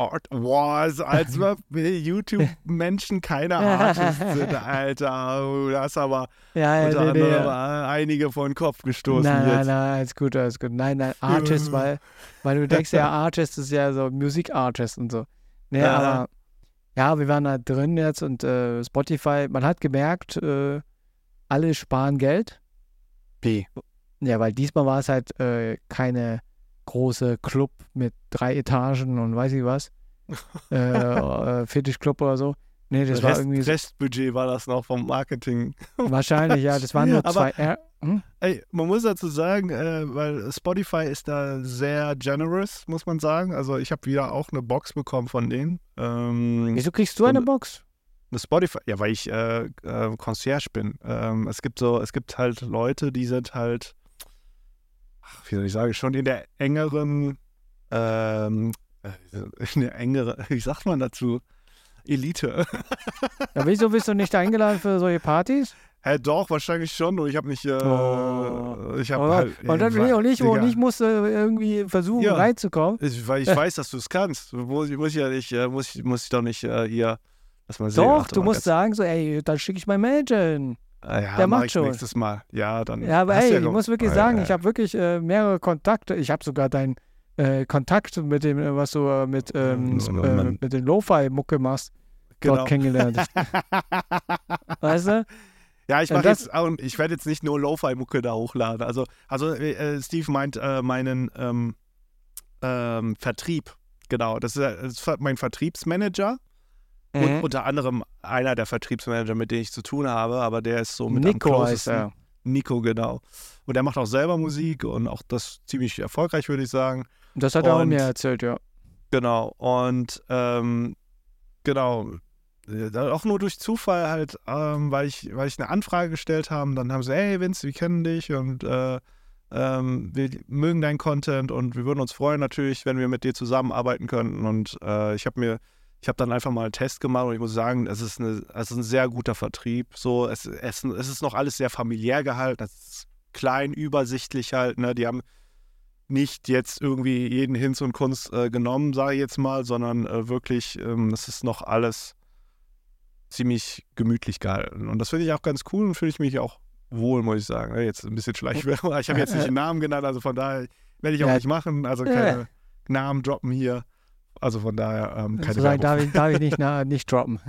Art Wars, als ob YouTube-Menschen keine Artists sind, Alter. Du hast aber ja, ja, unter nee, anderem nee. einige vor den Kopf gestoßen nein, jetzt. Nein, nein, alles gut, alles gut. Nein, nein, Artist, weil, weil du denkst ja, Artist ist ja so Musikartist und so. Nee, ja, aber ja, wir waren da drin jetzt und äh, Spotify, man hat gemerkt, äh, alle sparen Geld. P. Ja, weil diesmal war es halt äh, keine große Club mit drei Etagen und weiß ich was. äh, äh, Fetischclub oder so. Nee, das Rest, war irgendwie so. Restbudget war das noch vom Marketing. Wahrscheinlich, ja. Das waren nur aber, zwei. Äh, hm? Ey, man muss dazu sagen, äh, weil Spotify ist da sehr generous, muss man sagen. Also ich habe wieder auch eine Box bekommen von denen. Ähm, Wieso kriegst du eine Box? Eine Spotify, ja, weil ich äh, äh, Concierge bin. Ähm, es gibt so, es gibt halt Leute, die sind halt wie soll ich sagen, schon in der engeren, ähm, in der engeren, wie sagt man dazu, Elite. Ja, wieso bist du nicht eingeladen für solche Partys? Hä, hey, doch, wahrscheinlich schon, nur ich habe mich, äh, oh. ich habe halt... Und dann will ich auch nicht, wo ich musste irgendwie versuchen, ja. reinzukommen. Ich, weil ich weiß, dass du es kannst. Muss, muss ich ja nicht, muss ich, muss ich doch nicht äh, hier, dass man sehen. Doch, Achtung, du musst jetzt sagen, so, ey, dann schicke ich meinen Manager hin. Ah ja, der macht schon. Nächstes Mal. Ja, dann. Ja, aber ey, ja ich noch... muss wirklich ah, sagen, ja, ja. ich habe wirklich äh, mehrere Kontakte. Ich habe sogar deinen äh, Kontakt mit dem, was du äh, mit, ähm, no, no, äh, mit den Lo-Fi-Mucke machst, genau. dort kennengelernt. Weißt du? Ja, ich mache jetzt auch, ich werde jetzt nicht nur Lo-Fi-Mucke da hochladen. Also, also äh, Steve meint äh, meinen ähm, ähm, Vertrieb. Genau, das ist, das ist mein Vertriebsmanager. Und mhm. unter anderem einer der Vertriebsmanager, mit denen ich zu tun habe, aber der ist so mit Nico am closesten. Heißt er. Nico, genau. Und der macht auch selber Musik und auch das ziemlich erfolgreich, würde ich sagen. Das hat er und, auch mir erzählt, ja. Genau. Und ähm, genau, auch nur durch Zufall halt, ähm, weil ich, weil ich eine Anfrage gestellt habe, dann haben sie, hey Vince, wir kennen dich und äh, ähm, wir mögen deinen Content und wir würden uns freuen natürlich, wenn wir mit dir zusammenarbeiten könnten. Und äh, ich habe mir Ich habe dann einfach mal einen Test gemacht und ich muss sagen, es ist, eine, es ist ein sehr guter Vertrieb. So, es, es, es ist noch alles sehr familiär gehalten, es ist klein, übersichtlich halt. Ne? Die haben nicht jetzt irgendwie jeden Hinz und Kunst äh, genommen, sage ich jetzt mal, sondern äh, wirklich, ähm, es ist noch alles ziemlich gemütlich gehalten. Und das finde ich auch ganz cool und fühle ich mich auch wohl, muss ich sagen. Jetzt ein bisschen Schleichwerbung. Ich habe jetzt nicht den Namen genannt, also von daher werde ich auch nicht machen. Also keine Namen droppen hier. Also von daher, ähm, keine Werbung. Darf ich, darf ich nicht, na, nicht droppen.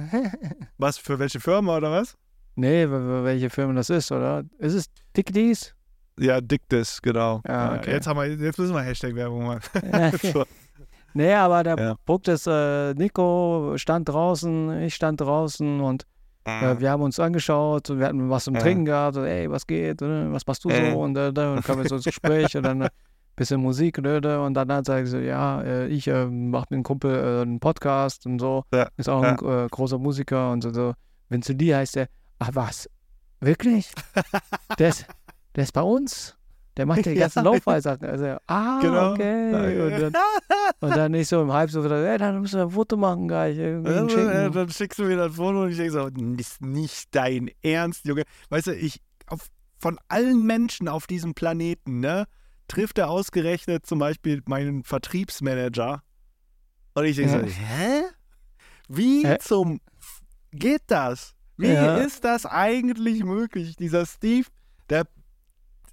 Was, für welche Firma oder was? Nee, welche Firma das ist, oder? Ist es Dickies? Ja, Dickies, genau. Ah, okay. jetzt, haben wir, jetzt müssen wir Hashtag-Werbung machen. so. Nee, aber der ja. Punkt ist, äh, Nico stand draußen, ich stand draußen und äh, wir haben uns angeschaut und wir hatten was zum äh. Trinken gehabt und ey, was geht, was machst du äh. so? Und äh, dann kamen wir so ins Gespräch und dann bisschen Musik, ne? Und dann sage ich so, ja, ich äh, mache mit einem Kumpel äh, einen Podcast und so. Ja, ist auch ja. ein äh, großer Musiker und so. so. Vincent Lee heißt der. Ach was? Wirklich? der, ist, der ist bei uns? Der macht die ganzen ja. Lo-Fi-Sachen. Also, ah, genau. okay. Und dann, und dann nicht so im Hype so, hey, dann musst du ein Foto machen gleich. Also, äh, dann schickst du mir das Foto und ich denke so, ist nicht dein Ernst, Junge. Weißt du, ich, auf, von allen Menschen auf diesem Planeten, ne, trifft er ausgerechnet zum Beispiel meinen Vertriebsmanager. Und ich denke ja. so, hä? Wie hä? zum... Geht das? Wie ja. ist das eigentlich möglich? Dieser Steve, der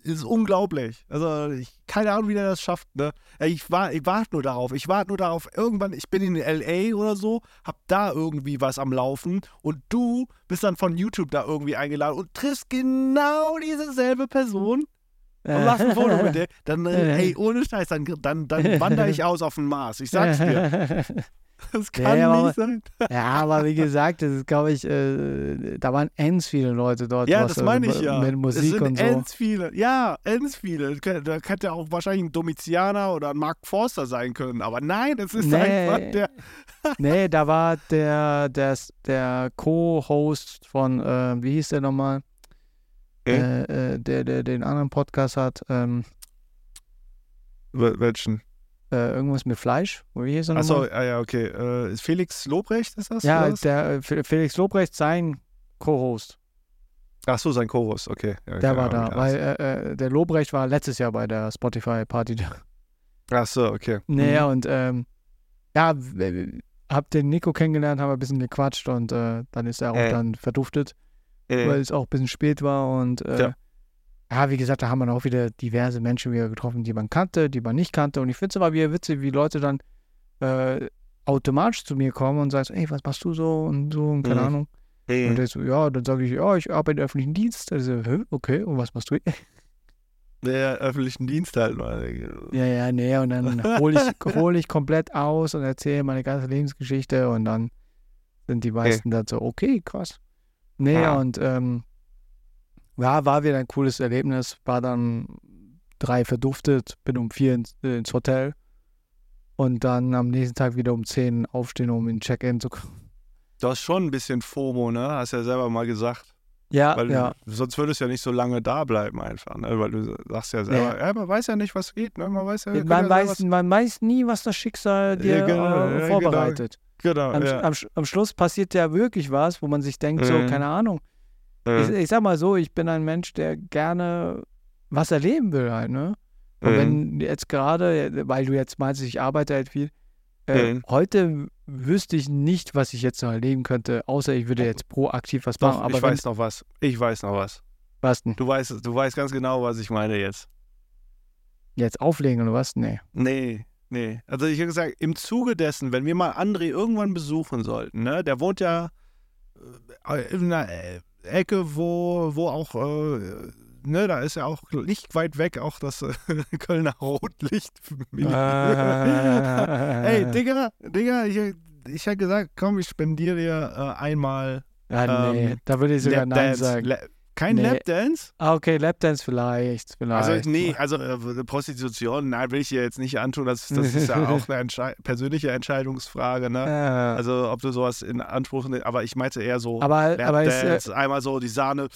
ist unglaublich. Also, ich, keine Ahnung, wie der das schafft. Ne? Ich, war, ich warte nur darauf. Ich warte nur darauf. Irgendwann, ich bin in L A oder so, hab da irgendwie was am Laufen und du bist dann von YouTube da irgendwie eingeladen und triffst genau dieselbe Person und machst ein Foto mit der. Dann, ey, ohne Scheiß, dann, dann, dann wandere ich aus auf den Mars. Ich sag's dir. Das kann ja, nicht aber, sein. Ja, aber wie gesagt, das ist, glaube ich, äh, da waren ends viele Leute dort. Ja, was, das meine ich äh, ja. Mit Musik das sind und so. Ends viele. Ja, ends viele. Da hätte auch wahrscheinlich ein Domitianer oder ein Mark Forster sein können. Aber nein, das ist nee, einfach der. Nee, da war der, der, der Co-Host von, äh, wie hieß der nochmal? Äh? Äh, äh, der, der den anderen Podcast hat. Ähm, Welchen? Äh, irgendwas mit Fleisch. Achso, ah, ja, okay. Äh, Felix Lobrecht ist das? Ja, das? Der, äh, Felix Lobrecht, sein Co-Host. Achso, sein Co-Host, okay. Ja, der war da, weil äh, der Lobrecht war letztes Jahr bei der Spotify-Party. Achso, okay. Naja, mhm. und ähm, ja, hab den Nico kennengelernt, haben ein bisschen gequatscht und äh, dann ist er auch äh. dann verduftet, äh. weil es auch ein bisschen spät war und äh, ja. Ja, wie gesagt, da haben wir auch wieder diverse Menschen wieder getroffen, die man kannte, die man nicht kannte. Und ich finde es aber wieder witzig, wie Leute dann äh, automatisch zu mir kommen und sagen so, ey, was machst du so und so und keine mhm. Ahnung. Mhm. Und dann so, ja, dann sage ich, ja, ich arbeite im öffentlichen Dienst. Also, okay, und was machst du? Ja, öffentlichen Dienst halt mal. Ja, ja, nee, und dann hole ich, hol ich komplett aus und erzähle meine ganze Lebensgeschichte und dann sind die meisten hey. dann so, okay, krass. Nee, ah. und ähm, ja, war wieder ein cooles Erlebnis, war dann drei verduftet, bin um vier ins, ins Hotel und dann am nächsten Tag wieder um zehn aufstehen, um in Check-in zu kommen. Du hast schon ein bisschen FOMO, ne? Hast ja selber mal gesagt. Ja, weil ja. Du, sonst würdest du ja nicht so lange da bleiben einfach, ne? Weil du sagst ja selber, ja. Ja, man weiß ja nicht, was geht, ne? Man weiß ja, man ja weiß, was... man weiß nie, was das Schicksal dir ja, genau, äh, vorbereitet. Ja, genau, am, ja. am, am Schluss passiert ja wirklich was, wo man sich denkt, mhm. so, keine Ahnung. Ich, ich sag mal so, ich bin ein Mensch, der gerne was erleben will halt, ne? Und mhm. wenn jetzt gerade, weil du jetzt meinst, ich arbeite halt viel, äh, mhm. heute wüsste ich nicht, was ich jetzt noch erleben könnte, außer ich würde jetzt proaktiv was machen. Doch, aber ich wenn, weiß noch was. Ich weiß noch was. Was denn? Du weißt, du weißt ganz genau, was ich meine jetzt. Jetzt auflegen oder was? Nee. Nee. Nee. Also ich habe gesagt, im Zuge dessen, wenn wir mal André irgendwann besuchen sollten, ne? Der wohnt ja in einer Ecke, wo, wo auch, äh, ne, da ist ja auch nicht weit weg auch das äh, Kölner Rotlicht. Ah. Ey, Digga, Digga, ich, ich hätte gesagt, komm, ich spendiere dir äh, einmal. Ja, nee, ähm, da würde ich sogar Nein sagen. La- Kein nee. Lapdance? Ah, okay, Lapdance vielleicht, vielleicht. Also, nee, also äh, Prostitution, nein, will ich dir jetzt nicht antun. Das, das ist ja auch eine Entsche- persönliche Entscheidungsfrage, ne? Ja. Also, ob du sowas in Anspruch nimmst, aber ich meinte eher so aber, Lapdance, aber ist, äh, einmal so die Sahne.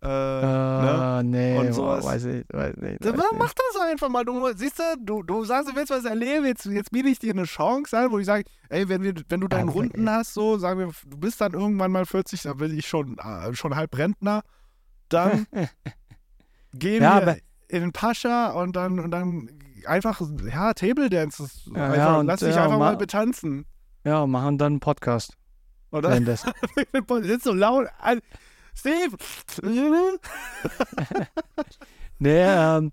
Äh, uh, ne? nee, und sowas. Weiß ich, weiß nicht, weiß mach nicht. Das einfach mal. Du, siehst du, du, du sagst, du willst was erleben, jetzt, jetzt biete ich dir eine Chance an, wo ich sage, ey, wenn, wir, wenn du deinen also, Runden ey. hast, so, sagen wir, du bist dann irgendwann mal vierzig, dann bin ich schon, äh, schon halb Rentner. Dann gehen ja, wir in den Pascha und dann, und dann einfach, ja, Table Dance. Ja, einfach, ja, und, lass dich ja, einfach ma- mal betanzen. Ja, machen dann einen Podcast. Oder? Wenn das ist so laut. Steve! nee, ähm,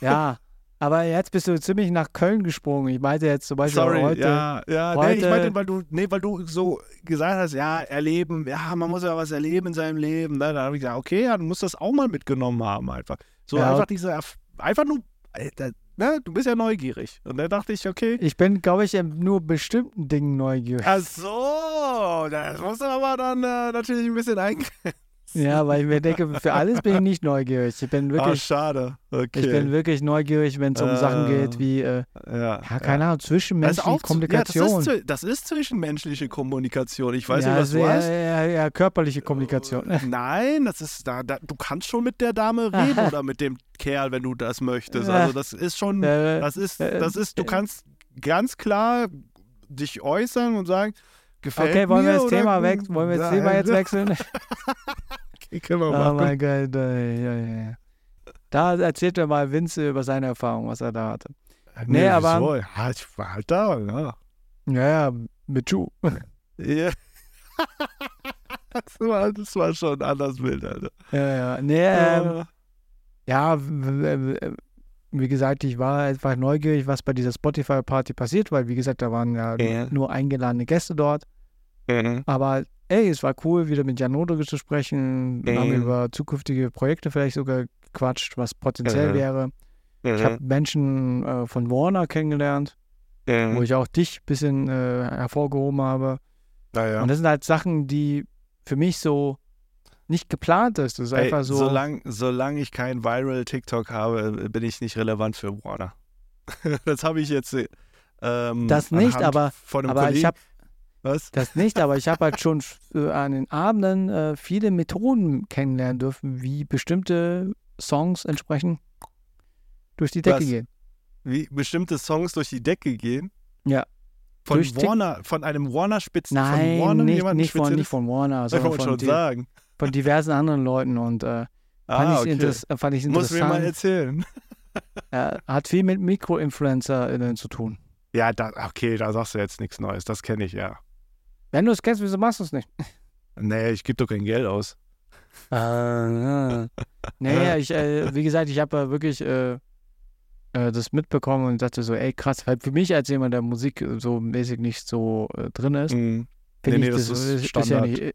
ja, aber jetzt bist du ziemlich nach Köln gesprungen. Ich meinte jetzt zum Beispiel Sorry, heute. Ja, ja, heute, nee, ich meinte, weil du, nee, weil du so gesagt hast, ja, erleben, ja, man muss ja was erleben in seinem Leben. Da, da habe ich gesagt, okay, ja, du musst das auch mal mitgenommen haben einfach. So ja, einfach diese, einfach nur, ne, du bist ja neugierig. Und dann dachte ich, okay. Ich bin, glaube ich, nur bestimmten Dingen neugierig. Ach so, das musst du aber dann äh, natürlich ein bisschen eingreifen. Ja, weil ich mir denke, für alles bin ich nicht neugierig. Ich bin wirklich, oh, schade. Okay. Ich bin wirklich neugierig, wenn es um äh, Sachen geht wie, äh, ja, ja, keine Ahnung, zwischenmenschliche also Kommunikation. Ja, das, ist, das ist zwischenmenschliche Kommunikation. Ich weiß ja, nicht, was sehr, du weißt. Ja, ja, körperliche Kommunikation. Nein, das ist da, da. Du kannst schon mit der Dame reden oder mit dem Kerl, wenn du das möchtest. Also das ist schon, das ist, das ist. Du kannst ganz klar dich äußern und sagen, gefällt okay, wollen mir, wir das Thema wechseln? Wollen wir das Thema jetzt wechseln? Okay, können wir machen. Oh mein Gott. Ja, ja, ja. Da erzählt er mal Vince über seine Erfahrung, was er da hatte. Nee, nee aber... Ich war halt da, ja. Ja, ja, mit Ju. Ja. Das war, das war schon ein anderes Bild, Alter. Ja, ja. Nee, ähm, ja, wie gesagt, ich war einfach neugierig, was bei dieser Spotify-Party passiert, weil, wie gesagt, da waren ja, ja. Nur, nur eingeladene Gäste dort. Ja. Aber ey, es war cool, wieder mit Jan Rode zu sprechen. Wir ja. haben über zukünftige Projekte vielleicht sogar gequatscht, was potenziell ja. wäre. Ja. Ich habe Menschen äh, von Warner kennengelernt, ja. wo ich auch dich ein bisschen äh, hervorgehoben habe. Ja, ja. Und das sind halt Sachen, die für mich so nicht geplant ist. Das ist Ey, einfach so. Solange solang ich kein Viral TikTok habe, bin ich nicht relevant für Warner. Das habe ich jetzt. Ähm, das nicht, aber, von einem aber Kollegen. ich habe. Was? Das nicht, aber ich habe halt schon an den Abenden äh, viele Methoden kennenlernen dürfen, wie bestimmte Songs entsprechend durch die Decke Was? gehen. Wie bestimmte Songs durch die Decke gehen? Ja. Von Warner, Tick- von einem Warner-Spitz- Nein, von Warner nicht, nicht, von, nicht von Warner, sondern von, schon die, sagen. von diversen anderen Leuten. Und äh, ah, fand ich okay. es inter- interessant. Muss mir mal erzählen. äh, hat viel mit MikroinfluencerInnen zu tun. Ja, da, okay, da sagst du jetzt nichts Neues. Das kenne ich, ja. Wenn du es kennst, wieso machst du es nicht? Nee, ich gebe doch kein Geld aus. Ah, naja, ich, äh, wie gesagt, ich habe ja wirklich... Äh, das mitbekommen und dachte so, ey krass, halt für mich als jemand, der Musik so mäßig nicht so äh, drin ist, mm. finde nee, ich nee, das, das ist, ist ja nicht... Äh,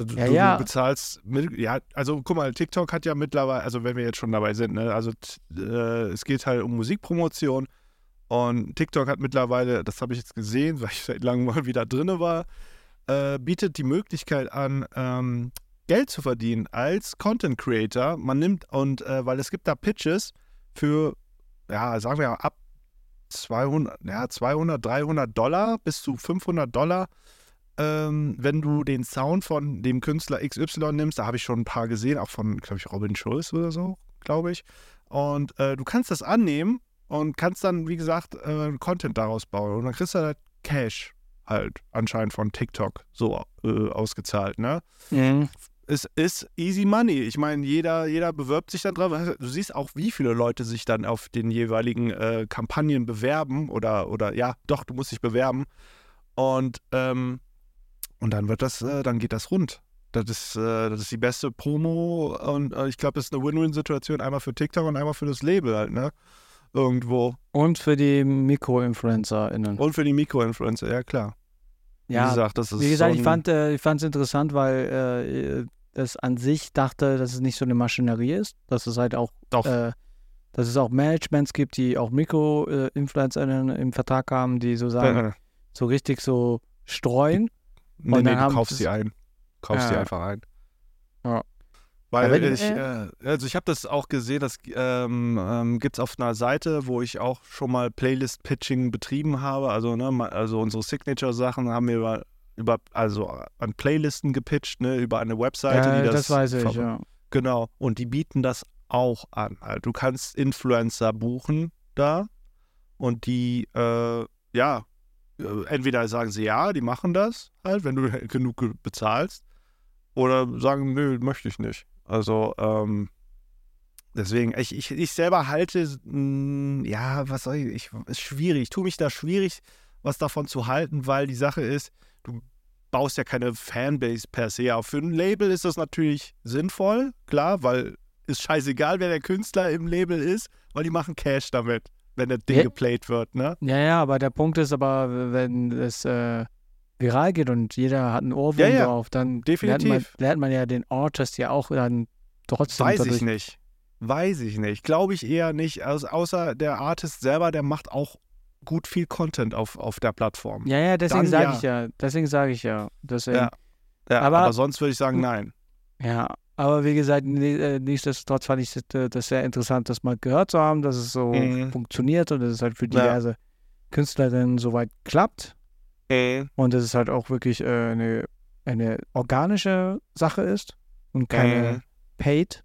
also, ja, du, ja. du bezahlst, mit, ja, also guck mal, TikTok hat ja mittlerweile, also wenn wir jetzt schon dabei sind, ne, also äh, es geht halt um Musikpromotion und TikTok hat mittlerweile, das habe ich jetzt gesehen, weil ich seit langem mal wieder drin war, äh, bietet die Möglichkeit an, ähm, Geld zu verdienen als Content Creator. Man nimmt und, äh, weil es gibt da Pitches für ja, sagen wir ab zweihundert, ja, zweihundert, dreihundert Dollar bis zu fünfhundert Dollar, ähm, wenn du den Sound von dem Künstler X Y nimmst. Da habe ich schon ein paar gesehen, auch von, glaube ich, Robin Schulz oder so, glaube ich. Und äh, du kannst das annehmen und kannst dann, wie gesagt, äh, Content daraus bauen. Und dann kriegst du halt Cash halt anscheinend von TikTok so äh, ausgezahlt, ne? Mhm. Es ist easy money. Ich meine, jeder, jeder bewirbt sich dann drauf. Du siehst auch, wie viele Leute sich dann auf den jeweiligen äh, Kampagnen bewerben oder, oder ja, doch, du musst dich bewerben. Und, ähm, und dann wird das, äh, dann geht das rund. Das ist, äh, das ist die beste Promo und äh, ich glaube, das ist eine Win-Win-Situation, einmal für TikTok und einmal für das Label halt, ne? Irgendwo. Und für die MikroinfluencerInnen. Und für die Mikroinfluencer, ja klar. Ja, wie gesagt, das ist wie gesagt so ich fand äh, ich fand es interessant, weil äh, es an sich dachte, dass es nicht so eine Maschinerie ist, dass es halt auch, äh, dass es auch Managements gibt, die auch Mikro-InfluencerInnen äh, im Vertrag haben, die so sagen, ja. so richtig so streuen. Die, und nee, dann nee, du kaufst sie ein. Kaufst sie ja. einfach ein. Ja. Weil ich, äh, also ich habe das auch gesehen, das ähm, ähm, gibt es auf einer Seite, wo ich auch schon mal Playlist-Pitching betrieben habe. Also, ne, also unsere Signature-Sachen haben wir über, über also an Playlisten gepitcht, ne, über eine Webseite, ja, die das. Das weiß ich, ver- ja. Genau. Und die bieten das auch an. Also du kannst Influencer buchen da und die, äh, ja, entweder sagen sie ja, die machen das halt, wenn du genug bezahlst, oder sagen, nö, möchte ich nicht. Also, ähm, deswegen, ich, ich, ich selber halte, mh, ja, was soll ich, ich, ist schwierig, ich tue mich da schwierig, was davon zu halten, weil die Sache ist, du baust ja keine Fanbase per se auf. Für ein Label ist das natürlich sinnvoll, klar, weil ist scheißegal, wer der Künstler im Label ist, weil die machen Cash damit, wenn das Ding ja. geplayt wird, ne? Ja, ja, aber der Punkt ist aber, wenn es, äh viral geht und jeder hat einen Ohrwurm ja, ja. drauf, dann lernt man, lernt man ja den Artist ja auch dann trotzdem. Weiß dadurch. ich nicht. Weiß ich nicht. Glaube ich eher nicht. Also außer der Artist selber, der macht auch gut viel Content auf, auf der Plattform. Ja, ja, deswegen sage ja. ich ja. Deswegen sage ich ja. Deswegen. ja. ja aber, aber sonst würde ich sagen, nein. Ja, aber wie gesagt, nichtsdestotrotz fand ich das sehr interessant, das mal gehört zu haben, dass es so mhm. funktioniert und dass es halt für diverse ja. Künstlerinnen soweit klappt. Äh. Und dass es halt auch wirklich äh, eine, eine organische Sache ist und keine äh. paid.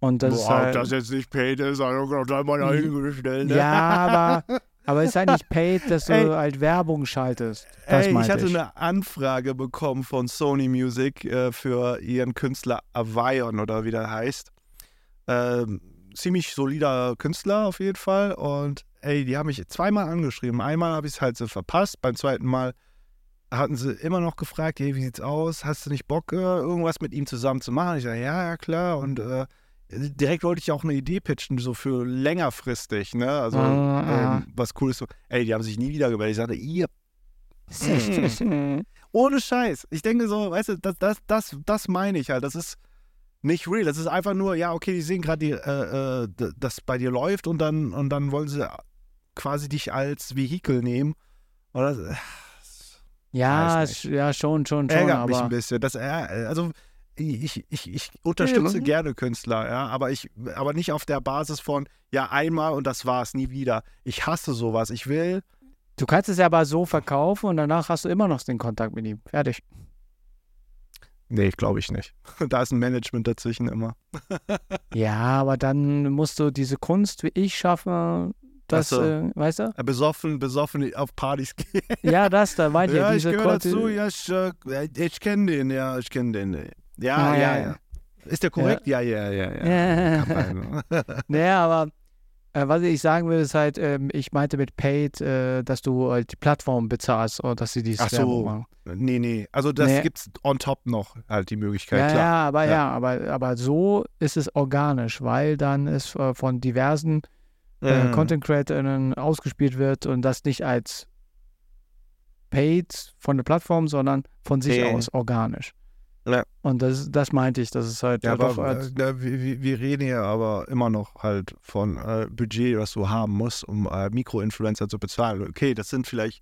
Und das Boah, ist halt, ob das jetzt nicht paid ist, also gleich mal dahingestellt. Ne? Ja, aber, aber es ist halt nicht paid, dass du Ey. halt Werbung schaltest. Das Ey, ich hatte ich. eine Anfrage bekommen von Sony Music äh, für ihren Künstler Avion oder wie der heißt. Ähm, ziemlich solider Künstler auf jeden Fall und ey, die haben mich zweimal angeschrieben. Einmal habe ich es halt so verpasst. Beim zweiten Mal hatten sie immer noch gefragt, hey, wie sieht's aus? Hast du nicht Bock, irgendwas mit ihm zusammen zu machen? Ich sage, ja, ja, klar. Und äh, direkt wollte ich auch eine Idee pitchen, so für längerfristig, ne? Also ah, ähm, was Cooles. So. Ey, die haben sich nie wieder gemeldet. Ich sagte, ihr. Ohne Scheiß. Ich denke so, weißt du, das, das, das, das meine ich halt. Das ist nicht real. Das ist einfach nur, ja, okay, die sehen gerade, äh, äh, dass bei dir läuft und dann, und dann wollen sie quasi dich als Vehikel nehmen. Oder äh, ja, ja, schon, schon, schon. Ärgert aber mich ein bisschen. Das, also ich, ich, ich unterstütze ja gerne Künstler, ja, aber ich, aber nicht auf der Basis von, ja, einmal und das war's, nie wieder. Ich hasse sowas. Ich will. Du kannst es ja aber so verkaufen und danach hast du immer noch den Kontakt mit ihm. Fertig. Nee, glaube ich nicht. Da ist ein Management dazwischen immer. Ja, aber dann musst du diese Kunst, wie ich schaffe, das, so. äh, weißt du? Besoffen, besoffen auf Partys gehen. Ja, das, da meint ja, ja diese Kunst. Ja, ich gehöre dazu, ja, ich, ich kenne den, ja, ich kenne den. Ja, ja, ja, ja. Ist der korrekt? Ja, ja, ja, ja. Ja, ja. Naja, aber äh, was ich sagen will, ist halt, äh, ich meinte mit Paid, äh, dass du halt die Plattform bezahlst oder dass sie die Werbung machen. Ach so, nee, nee. Also das nee. Gibt's on top noch halt die Möglichkeit, ja, klar. Ja, aber ja, ja aber, aber so ist es organisch, weil dann es äh, von diversen Mhm. Content-CreatorInnen ausgespielt wird und das nicht als paid von der Plattform, sondern von sich hey. aus organisch. Ja. Und das, das meinte ich, das ist halt... Ja, halt aber, halt ja, wir, wir reden ja aber immer noch halt von äh, Budget, was du haben musst, um äh, Mikroinfluencer zu bezahlen. Okay, das sind vielleicht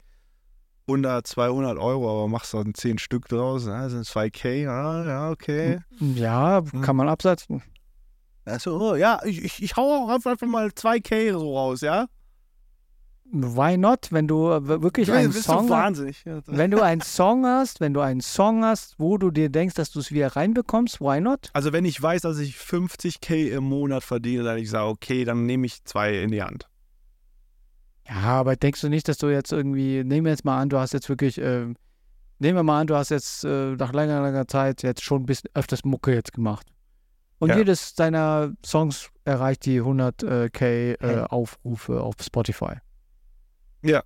hundert, zweihundert Euro, aber machst dann zehn Stück draus, ne? Das sind zwei K, ah, ja, okay. Ja, hm. kann man absetzen. Achso, ja, ich, ich, ich hau auch einfach mal zwei K so raus, ja? Why not? Wenn du wirklich ja, einen Song du wahnsinnig. Hast, wenn du einen Song hast, wenn du einen Song hast, wo du dir denkst, dass du es wieder reinbekommst, why not? Also wenn ich weiß, dass ich fünfzig K im Monat verdiene, dann ich sage, okay, dann nehme ich zwei in die Hand. Ja, aber denkst du nicht, dass du jetzt irgendwie, nehmen wir jetzt mal an, du hast jetzt wirklich, äh, nehmen wir mal an, du hast jetzt äh, nach langer, langer Zeit jetzt schon ein bisschen öfters Mucke jetzt gemacht. Und ja. jedes deiner Songs erreicht die hundert K äh, Aufrufe auf Spotify. Ja.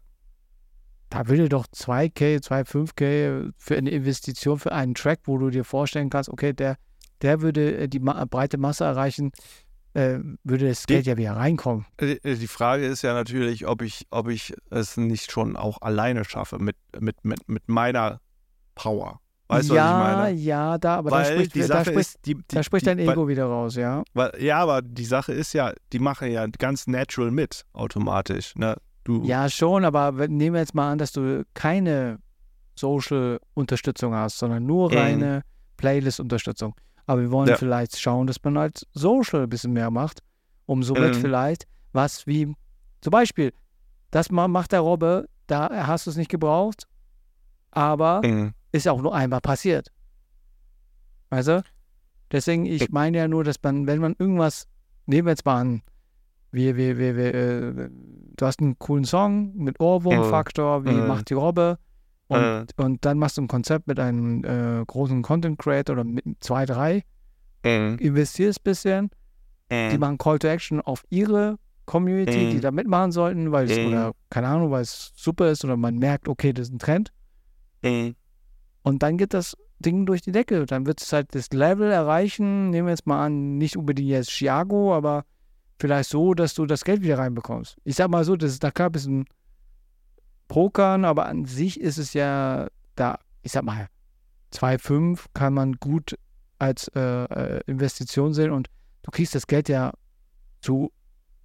Da würde doch zwei K, zwei Komma fünf K für eine Investition, für einen Track, wo du dir vorstellen kannst, okay, der, der würde die ma- breite Masse erreichen, äh, würde das Geld die, ja wieder reinkommen. Die Frage ist ja natürlich, ob ich, ob ich es nicht schon auch alleine schaffe mit, mit, mit, mit meiner Power. Weißt du, ja, was ich meine? Ja, da, aber da spricht, die da, spricht, ist, die, die, da spricht dein die, Ego weil, wieder raus, ja. Weil, ja, aber die Sache ist ja, die machen ja ganz natural mit, automatisch. Ne? Du. Ja, schon, aber nehmen wir jetzt mal an, dass du keine Social-Unterstützung hast, sondern nur reine ähm. Playlist-Unterstützung. Aber wir wollen ja. vielleicht schauen, dass man halt Social ein bisschen mehr macht, um somit ähm. vielleicht was wie, zum Beispiel, das macht der Robbe, da hast du es nicht gebraucht, aber... Ähm. Ist auch nur einmal passiert. Weißt du? Deswegen, ich meine ja nur, dass man, wenn man irgendwas, nehmen wir jetzt mal an, wie, wie, wie, wie, äh, du hast einen coolen Song mit Ohrwurmfaktor, wie äh. macht die Robbe und, äh. und dann machst du ein Konzept mit einem äh, großen Content Creator oder mit zwei, drei, äh. investierst ein bisschen, äh. die machen Call to Action auf ihre Community, äh. die da mitmachen sollten, weil es, äh. oder keine Ahnung, weil es super ist oder man merkt, okay, das ist ein Trend. Äh. Und dann geht das Ding durch die Decke. Dann wird es halt das Level erreichen, nehmen wir jetzt mal an, nicht unbedingt jetzt Chiago, aber vielleicht so, dass du das Geld wieder reinbekommst. Ich sag mal so, das ist da klar ein bisschen Pokern, aber an sich ist es ja da, ich sag mal, zwei Komma fünf kann man gut als äh, Investition sehen und du kriegst das Geld ja zu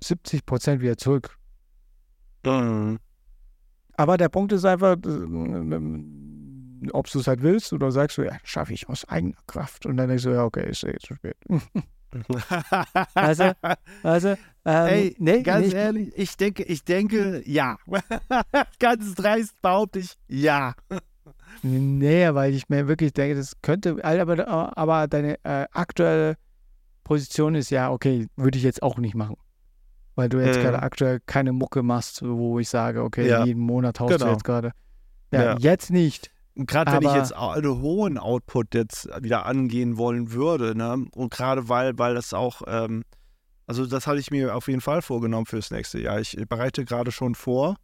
siebzig Prozent wieder zurück. Mhm. Aber der Punkt ist einfach, ob du es halt willst oder sagst du, ja, schaffe ich aus eigener Kraft. Und dann denkst du, ja, okay, ist eh zu spät. also, also, ähm, Ey, nee, ganz nee, ehrlich, ich denke, ich denke, ja. Ganz dreist behaupte ich, ja. Nee, weil ich mir wirklich denke, das könnte, aber, aber deine äh, aktuelle Position ist ja, okay, würde ich jetzt auch nicht machen. Weil du jetzt ähm. gerade aktuell keine Mucke machst, wo ich sage, okay, ja. jeden Monat haust genau. du jetzt gerade. Ja, ja, jetzt nicht. Gerade wenn ich jetzt einen hohen Output jetzt wieder angehen wollen würde, ne? Und gerade weil, weil das auch, ähm, also das hatte ich mir auf jeden Fall vorgenommen fürs nächste Jahr. Ich bereite gerade schon vor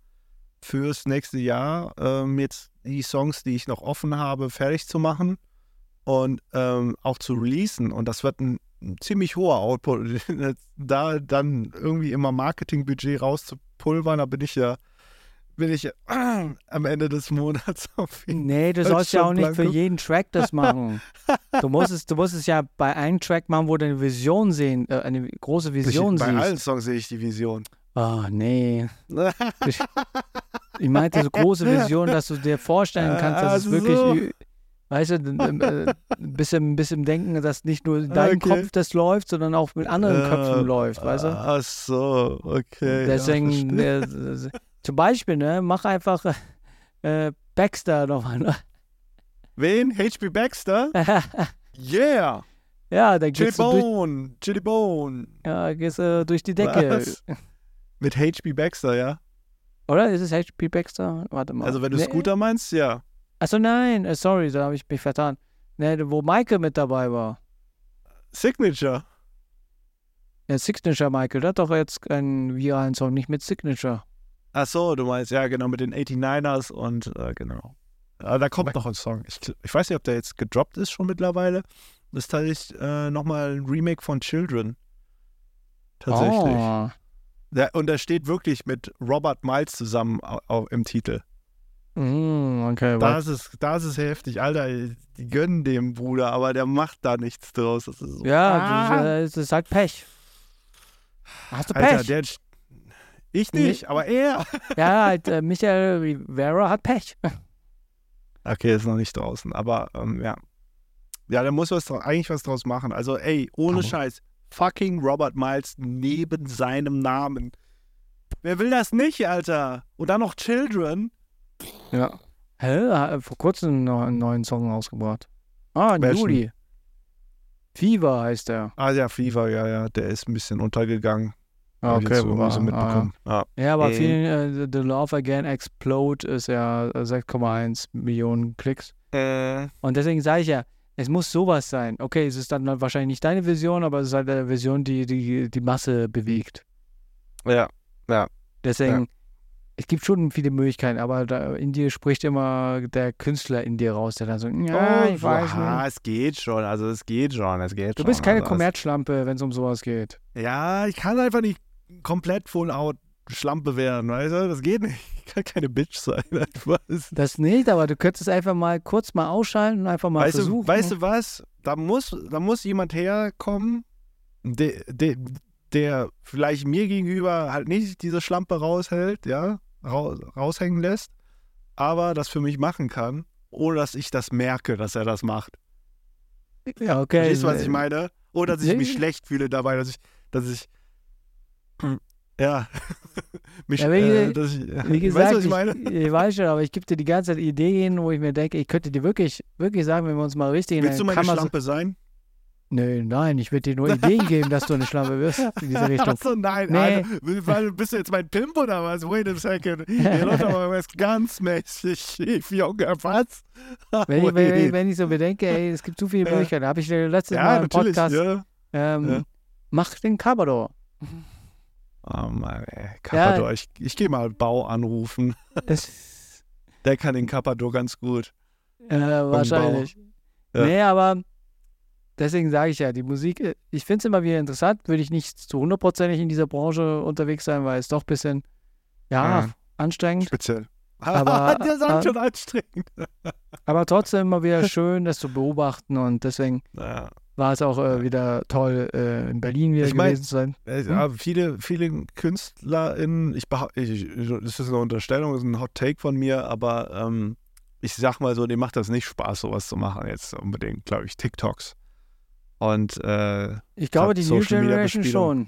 fürs nächste Jahr ähm, jetzt die Songs, die ich noch offen habe, fertig zu machen und ähm, auch zu releasen. Und das wird ein, ein ziemlich hoher Output. Da dann irgendwie immer Marketingbudget rauszupulvern, da bin ich ja bin ich äh, am Ende des Monats auf jeden Fall. Nee, du sollst ja auch nicht für jeden Track das machen. du, musst es, du musst es ja bei einem Track machen, wo du eine Vision sehen, äh, eine große Vision ich, siehst. Bei allen Songs sehe ich die Vision. Oh, nee. Ich, ich meinte so große Vision, dass du dir vorstellen kannst, dass also es wirklich, so. weißt du, äh, bis im, bis im Denken, dass nicht nur in deinem okay. Kopf das läuft, sondern auch mit anderen äh, Köpfen läuft, weißt du? Ach so, okay. Deswegen, ja, äh, zum Beispiel, ne, mach einfach äh, Baxter nochmal, ne? Wen? H P Baxter? Yeah! Ja, da geht's Chili-Bone, durch, Chili-Bone. Ja, gehst du äh, durch die Decke. Was? Mit H P Baxter, ja? Oder? Ist es H P Baxter? Warte mal. Also wenn du nee. Scooter meinst, ja. Achso, nein. Sorry, da habe ich mich vertan. Nee, wo Michael mit dabei war. Signature. Ja, Signature, Michael. Der hat doch jetzt einen viralen Song, nicht mit Signature. Achso, du meinst, ja genau, mit den niners und äh, genau. Aber da kommt noch ein Song. Ich, ich weiß nicht, ob der jetzt gedroppt ist schon mittlerweile. Das ist tatsächlich äh, nochmal ein Remake von Children. Tatsächlich. Oh. Ja, und da steht wirklich mit Robert Miles zusammen au, au, im Titel. Mm, okay, das ist, das ist heftig, Alter. Die gönnen dem Bruder, aber der macht da nichts draus. Das ist so, ja, ah. das, das ist halt Pech. Hast du Alter, Pech? Der, ich nicht, nee. aber er. Ja, halt, äh, Michael Rivera hat Pech. Okay, ist noch nicht draußen, aber ähm, ja. Ja, da muss was, eigentlich was draus machen. Also ey, ohne oh. Scheiß. Fucking Robert Miles neben seinem Namen. Wer will das nicht, Alter? Und dann noch Children. Ja. Hä? Hat vor kurzem noch einen neuen Song rausgebracht. Ah, im Juli. Fever heißt der. Ah ja, Fever, ja, ja. Der ist ein bisschen untergegangen. Ah, okay. So war, mitbekommen. Ah, ja. Ah. ja, aber hey. vielen äh, The Love Again Explode ist ja sechs Komma eins Millionen Klicks. Äh. Und deswegen sage ich ja, es muss sowas sein. Okay, es ist dann wahrscheinlich nicht deine Vision, aber es ist halt eine Vision, die die, die Masse bewegt. Ja, ja. Deswegen, ja. es gibt schon viele Möglichkeiten, aber da in dir spricht immer der Künstler in dir raus, der dann so, ja, oh, ich weiß nicht. Ja, es geht schon, also es geht schon, es geht schon. Du bist keine also, Kommerzschlampe, wenn es um sowas geht. Ja, ich kann einfach nicht komplett full-out Schlampe werden, weißt du? Das geht nicht. Ich kann keine Bitch sein. Das nicht, aber du könntest einfach mal kurz mal ausschalten und einfach mal weißt versuchen. Du, weißt du was? Da muss, da muss jemand herkommen, der, der, der vielleicht mir gegenüber halt nicht diese Schlampe raushält, ja, raus, raushängen lässt, aber das für mich machen kann, ohne dass ich das merke, dass er das macht. Ja, okay. Verstehst du, was ich meine? Oder dass ich mich schlecht fühle dabei, dass ich, dass ich Ja, mich, ja, wie, äh, dass ich, wie gesagt, weißt du, was ich meine? Ich, ich weiß schon, aber ich gebe dir die ganze Zeit Ideen, wo ich mir denke, ich könnte dir wirklich, wirklich sagen, wenn wir uns mal richtig... Willst in du meine Kammer Schlampe so sein? Nö, nein, ich würde dir nur Ideen geben, dass du eine Schlampe wirst in diese Richtung. Achso, nein, nee. Alter, bist du jetzt mein Pimp oder was? Wait a second, hier läuft aber was ganz mäßig schief, Junge, was? Wenn ich, wenn, wenn ich so bedenke, ey, es gibt zu viele Möglichkeiten, da habe ich letztes ja, Mal im Podcast, ja. Ähm, ja. mach den Kabador. Oh Mann, ey, Kappador, ja. ich, ich gehe mal Bau anrufen. Das der kann den Kappador ganz gut. Äh, wahrscheinlich. Ja. Nee, aber deswegen sage ich ja, die Musik, ich finde es immer wieder interessant, würde ich nicht zu hundertprozentig in dieser Branche unterwegs sein, weil es doch ein bisschen, ja, ja. anstrengend. Speziell. Aber der sagt schon anstrengend. Aber trotzdem immer wieder schön, das zu beobachten und deswegen... Ja. War es auch äh, wieder toll, äh, in Berlin wieder ich mein, gewesen zu sein. Hm? Ja, viele, viele KünstlerInnen, ich, behaupt, ich das ist eine Unterstellung, das ist ein Hot Take von mir, aber ähm, ich sag mal so, denen macht das nicht Spaß, sowas zu machen jetzt unbedingt, glaube ich, TikToks. Und äh, ich glaube, die New Generation schon.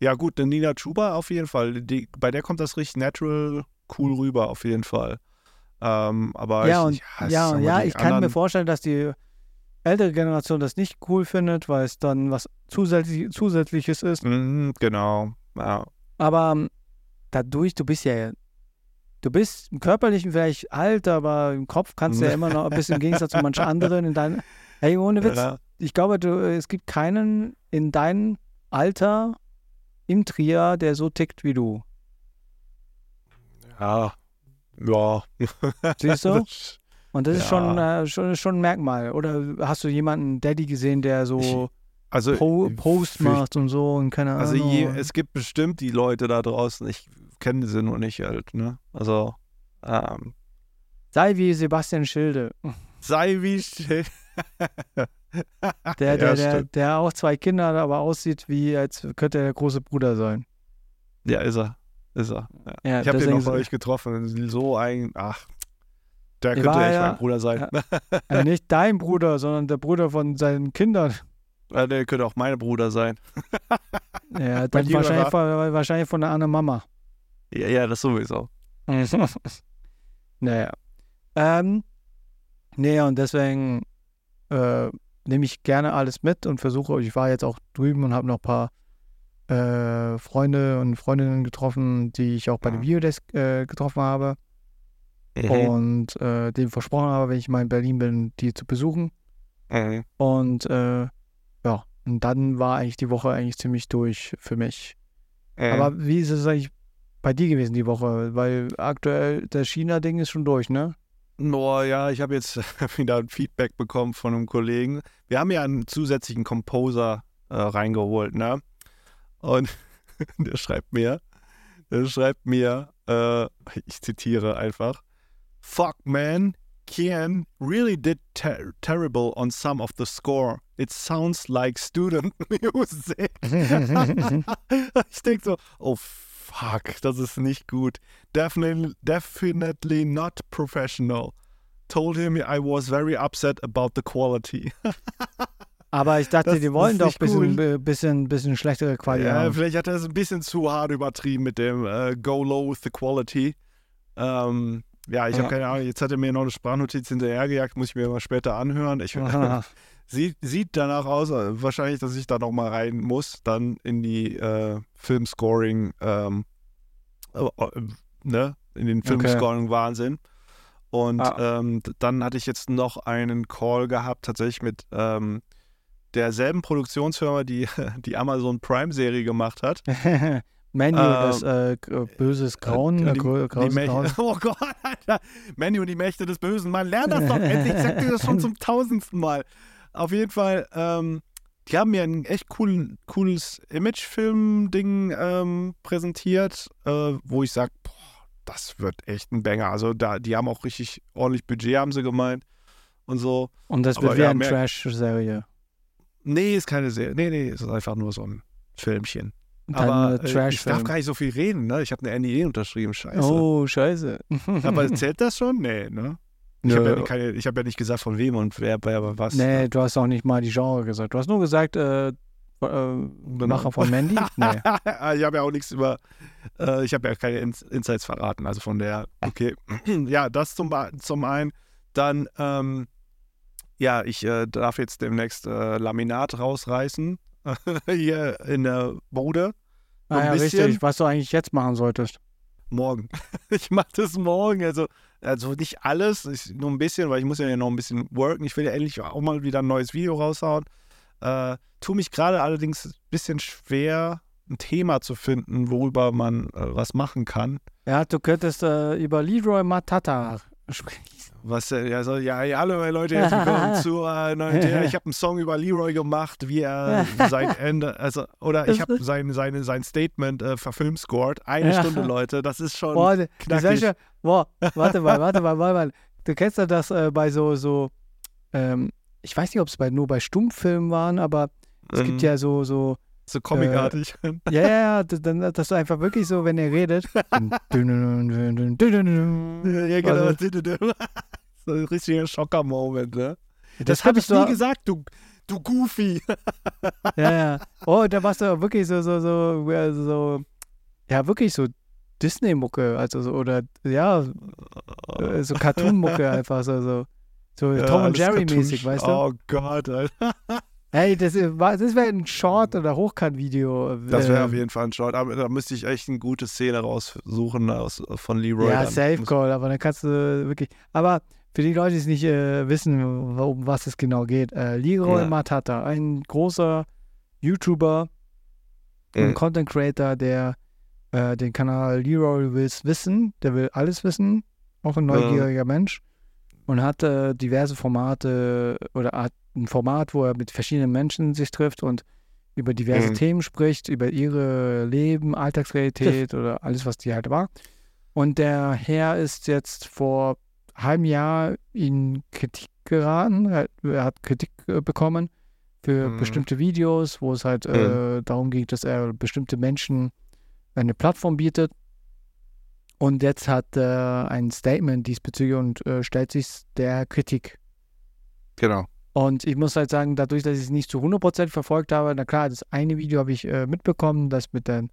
Ja gut, eine Nina Chuba auf jeden Fall, die, bei der kommt das richtig natural, cool rüber auf jeden Fall. Ähm, aber ja, ich, und, ja, ja, ja ich anderen, kann mir vorstellen, dass die ältere Generation das nicht cool findet, weil es dann was zusätzlich, Zusätzliches ist. Mm, genau. Ja. Aber um, dadurch, du bist ja, du bist im Körperlichen vielleicht alt, aber im Kopf kannst du ja immer noch ein bisschen im Gegensatz zu manchen anderen in deinem, hey, ohne Witz, ja. ich glaube, du, es gibt keinen in deinem Alter im Trier, der so tickt wie du. Ja, ja. Siehst du? Und das ja. ist schon, äh, schon, schon ein Merkmal. Oder hast du jemanden, Daddy, gesehen, der so ich, also, po, Post macht und so und keine Ahnung? Also je, es gibt bestimmt die Leute da draußen, ich kenne sie nur nicht halt, ne? Also, ähm. Sei wie Sebastian Schilde. Sei wie Schilde. Der, der, ja, der, der auch zwei Kinder hat, aber aussieht, wie als könnte er der große Bruder sein. Ja, ist er. Ist er. Ja. Ja, ich habe den noch bei euch getroffen. So ein, ach, der könnte echt ja, mein Bruder sein. Ja, ja, nicht dein Bruder, sondern der Bruder von seinen Kindern. Ja, der könnte auch mein Bruder sein. Ja, dann wahrscheinlich von, wahrscheinlich von einer anderen Mama. Ja, ja, das sowieso. Naja. Ähm, nee, und deswegen äh, nehme ich gerne alles mit und versuche, ich war jetzt auch drüben und habe noch ein paar äh, Freunde und Freundinnen getroffen, die ich auch bei ja. dem Videodays äh, getroffen habe mhm. und äh, denen versprochen habe, wenn ich mal in Berlin bin, die zu besuchen. Mhm. Und äh, ja, und dann war eigentlich die Woche eigentlich ziemlich durch für mich. Mhm. Aber wie ist es eigentlich bei dir gewesen die Woche? Weil aktuell das China-Ding ist schon durch, ne? No, ja, ich habe jetzt wieder ein Feedback bekommen von einem Kollegen. Wir haben ja einen zusätzlichen Composer äh, reingeholt, ne? Und der schreibt mir, der schreibt mir, äh, ich zitiere einfach, "Fuck man, Kian really did ter- terrible on some of the score. It sounds like student music." Ich denke so, oh fuck, das ist nicht gut. Definitely, definitely not professional. Told him I was very upset about the quality. Aber ich dachte, das, die wollen doch ein bisschen, cool. bisschen, bisschen schlechtere Qualität. Ja, haben. Vielleicht hat er es ein bisschen zu hart übertrieben mit dem uh, Go low with the quality. Ähm, ja, ich ja. habe keine Ahnung. Jetzt hat er mir noch eine Sprachnotiz hinterhergejagt, muss ich mir mal später anhören. Ich, sieht, sieht danach aus, wahrscheinlich, dass ich da nochmal rein muss, dann in die äh, Filmscoring, ähm, äh, ne, in den Filmscoring-Wahnsinn. Und ah. ähm, dann hatte ich jetzt noch einen Call gehabt, tatsächlich mit ähm, derselben Produktionsfirma, die die Amazon Prime-Serie gemacht hat. Menu, ähm, das äh, böses Grauen. Äh, die, Grauen, die Mächte, Grauen. Oh Gott, Alter. Menu, die Mächte des Bösen. Man lernt das doch endlich. Ich sag dir das schon zum tausendsten Mal. Auf jeden Fall, ähm, die haben mir ein echt cool, cooles Imagefilm-Ding ähm, präsentiert, äh, wo ich sage, boah, das wird echt ein Banger. Also da, die haben auch richtig ordentlich Budget, haben sie gemeint und so. Und das wird wie eine Trash-Serie. Nee, ist keine Serie. Nee, nee, es ist einfach nur so ein Filmchen. Dann aber äh, ich darf gar nicht so viel reden, ne? Ich habe eine N D A unterschrieben, scheiße. Oh, scheiße. Aber zählt das schon? Nee, ne? Ich habe ja, keine, ich hab ja nicht gesagt, von wem und wer, wer was. Nee, ne? Du hast auch nicht mal die Genre gesagt. Du hast nur gesagt, äh, äh, genau. Macher von Mandy? Nee. Ich habe ja auch nichts über, äh, ich habe ja keine In- Insights verraten. Also von der, okay. Ja, das zum, zum einen. Dann, ähm, ja, ich äh, darf jetzt demnächst äh, Laminat rausreißen. Hier in der Bude. So ah ja, richtig. Was du eigentlich jetzt machen solltest. Morgen. Ich mache das morgen. Also, also nicht alles, ich, nur ein bisschen, weil ich muss ja noch ein bisschen worken. Ich will ja endlich auch mal wieder ein neues Video raushauen. Äh, tu mich gerade allerdings ein bisschen schwer, ein Thema zu finden, worüber man äh, was machen kann. Ja, du könntest äh, über Leeroy Matata sprechen. Was, also, ja, ja, hallo Leute, herzlich willkommen zu äh, neuen Thema. Ich habe einen Song über Leeroy gemacht, wie er sein Ende, also, oder ich habe sein, seine, sein Statement äh, verfilmscored. Eine Stunde, Leute, das ist schon boah, knackig. Ja, boah, warte mal, warte mal, warte mal. Du kennst ja das äh, bei so, so ähm, ich weiß nicht, ob es bei, nur bei Stummfilmen waren, aber es ähm, gibt ja so, so so comicartig. Äh, ja, ja, ja, das, das ist einfach wirklich so, wenn er redet. Ja, genau. So ein richtiger Schocker-Moment, ne? Das, das habe ich nie gesagt, du, du Goofy. Ja, ja. Oh, da warst du wirklich so, so, so, so, ja, wirklich so Disney-Mucke, also so, oder, ja, so Cartoon-Mucke einfach, so, so, so ja, Tom und Jerry-mäßig, weißt du? Oh Gott, Alter. Hey, das, das wäre ein Short- oder Hochkant-Video. Das wäre auf jeden Fall ein Short. Aber da müsste ich echt eine gute Szene raussuchen aus, von Leeroy. Ja, Safe-Call, aber dann kannst du wirklich... Aber für die Leute, die es nicht äh, wissen, um was es genau geht, äh, Leeroy ja. Matata, ein großer YouTuber, ein mhm. Content-Creator, der äh, den Kanal Leeroy Will's Wissen. Der will alles wissen, auch ein neugieriger ja. Mensch. Und hat äh, diverse Formate oder hat ein Format, wo er mit verschiedenen Menschen sich trifft und über diverse mhm. Themen spricht, über ihre Leben, Alltagsrealität ja. oder alles, was die halt war. Und der Herr ist jetzt vor einem halben Jahr in Kritik geraten. Er hat Kritik äh, bekommen für mhm. bestimmte Videos, wo es halt äh, mhm. darum ging, dass er bestimmte Menschen eine Plattform bietet. Und jetzt hat er äh, ein Statement diesbezüglich und äh, stellt sich der Kritik. Genau. Und ich muss halt sagen, dadurch, dass ich es nicht zu hundert Prozent verfolgt habe, na klar, das eine Video habe ich äh, mitbekommen, das mit der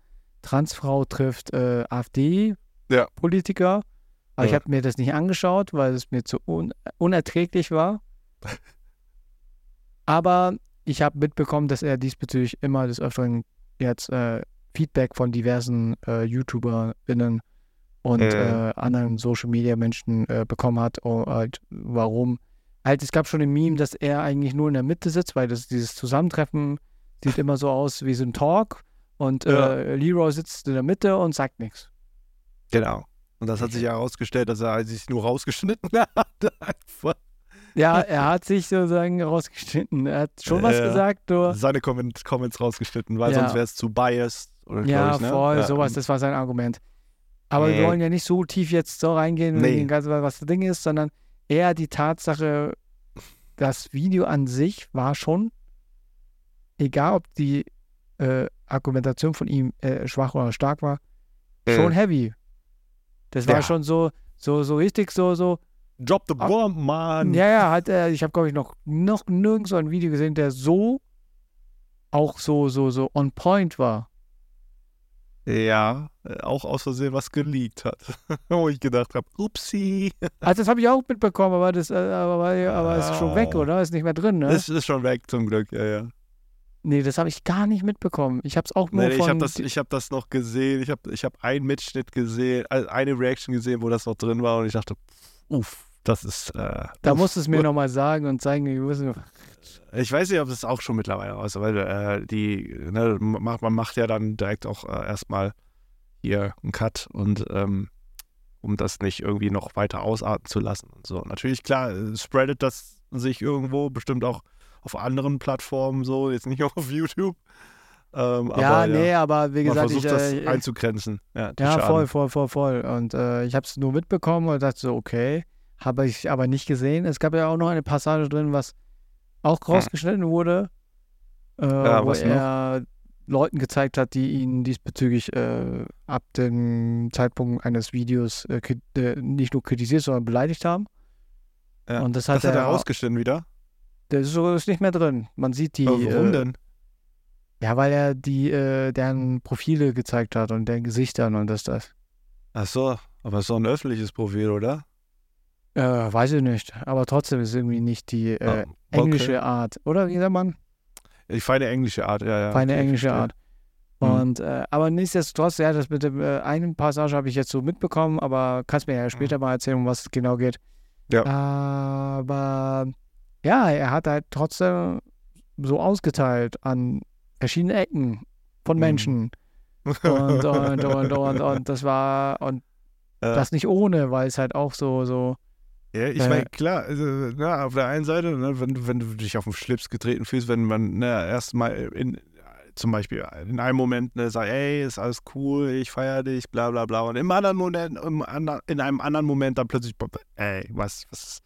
Transfrau trifft äh, AfD-Politiker. Ja. Aber ja. ich habe mir das nicht angeschaut, weil es mir zu un- unerträglich war. Aber ich habe mitbekommen, dass er diesbezüglich immer des Öfteren jetzt äh, Feedback von diversen äh, YouTuberInnen und äh. Äh, anderen Social-Media-Menschen äh, bekommen hat. Und halt, warum? Halt, es gab schon ein Meme, dass er eigentlich nur in der Mitte sitzt, weil das, dieses Zusammentreffen sieht immer so aus wie so ein Talk. Und ja. äh, Leeroy sitzt in der Mitte und sagt nichts. Genau. Und das hat sich ja herausgestellt, dass er sich nur rausgeschnitten hat. Einfach. Ja, er hat sich sozusagen rausgeschnitten. Er hat schon äh, was gesagt, nur... Seine Comment- Comments rausgeschnitten, weil ja. sonst wäre es zu biased. Oder, ja, ich, ne? voll, ja. sowas, das war sein Argument. Aber nee. wir wollen ja nicht so tief jetzt so reingehen, nee. was das Ding ist, sondern eher die Tatsache, das Video an sich war schon, egal ob die äh, Argumentation von ihm äh, schwach oder stark war, äh. schon heavy. Das ja. war schon so, so, so richtig so, so. Drop the bomb, Mann. Ja, ja, hat er, ich habe, glaube ich, noch, noch nirgends so ein Video gesehen, der so auch so, so, so on point war. Ja, auch aus Versehen was geleakt hat. Wo ich gedacht habe, upsie. Also das habe ich auch mitbekommen, aber das aber, aber ist schon weg, oder? Ist nicht mehr drin, ne? Das ist schon weg, zum Glück, ja, ja. Nee, das habe ich gar nicht mitbekommen. Ich habe es auch nur nee, von... Ich habe das, hab das noch gesehen. Ich habe ich hab einen Mitschnitt gesehen, also eine Reaction gesehen, wo das noch drin war und ich dachte, uff, das ist... Äh, da musst du es mir nochmal sagen und zeigen, ich wusste nicht. Ich weiß nicht, ob das auch schon mittlerweile raus ist, weil äh, die, ne, man macht ja dann direkt auch äh, erstmal hier einen Cut und ähm, um das nicht irgendwie noch weiter ausarten zu lassen und so. Natürlich, klar, spreadet das sich irgendwo, bestimmt auch auf anderen Plattformen so, jetzt nicht auf YouTube. Ähm, ja, aber, nee, ja, aber wie gesagt, ich... Man versucht ich, das einzugrenzen. Ja, ja voll, voll, voll, voll. Und äh, ich habe es nur mitbekommen und dachte so, okay, habe ich aber nicht gesehen. Es gab ja auch noch eine Passage drin, was auch rausgeschnitten wurde, äh, ja, wo er noch? Leuten gezeigt hat, die ihn diesbezüglich äh, ab dem Zeitpunkt eines Videos äh, kri- äh, nicht nur kritisiert, sondern beleidigt haben. Ja. Und das hat, das hat er, er rausgeschnitten wieder? Das ist, so, ist nicht mehr drin. Man sieht die... Aber warum äh, denn? Ja, weil er die äh, deren Profile gezeigt hat und deren Gesichtern und das, das. Ach so, aber es ist doch ein öffentliches Profil, oder? Äh, weiß ich nicht, aber trotzdem ist irgendwie nicht die äh, oh, okay. englische Art, oder wie sagt man? Die feine englische Art, ja, ja. Feine englische ja. Art. Und, mhm. äh, aber nichtsdestotrotz, ja, das mit dem äh, einen Passage habe ich jetzt so mitbekommen, aber kannst mir ja später mal erzählen, um was es genau geht. Ja. Aber ja, er hat halt trotzdem so ausgeteilt an verschiedenen Ecken von Menschen. Mhm. Und, und, und, und, und das war, und äh. das nicht ohne, weil es halt auch so, so, ja, ich meine, klar, also, na, auf der einen Seite, ne, wenn, wenn du dich auf den Schlips getreten fühlst, wenn man na, erst mal in, zum Beispiel in einem Moment ne, sagt, ey, ist alles cool, ich feiere dich, bla bla bla, und im anderen Moment, im andern, in einem anderen Moment dann plötzlich, ey, was, was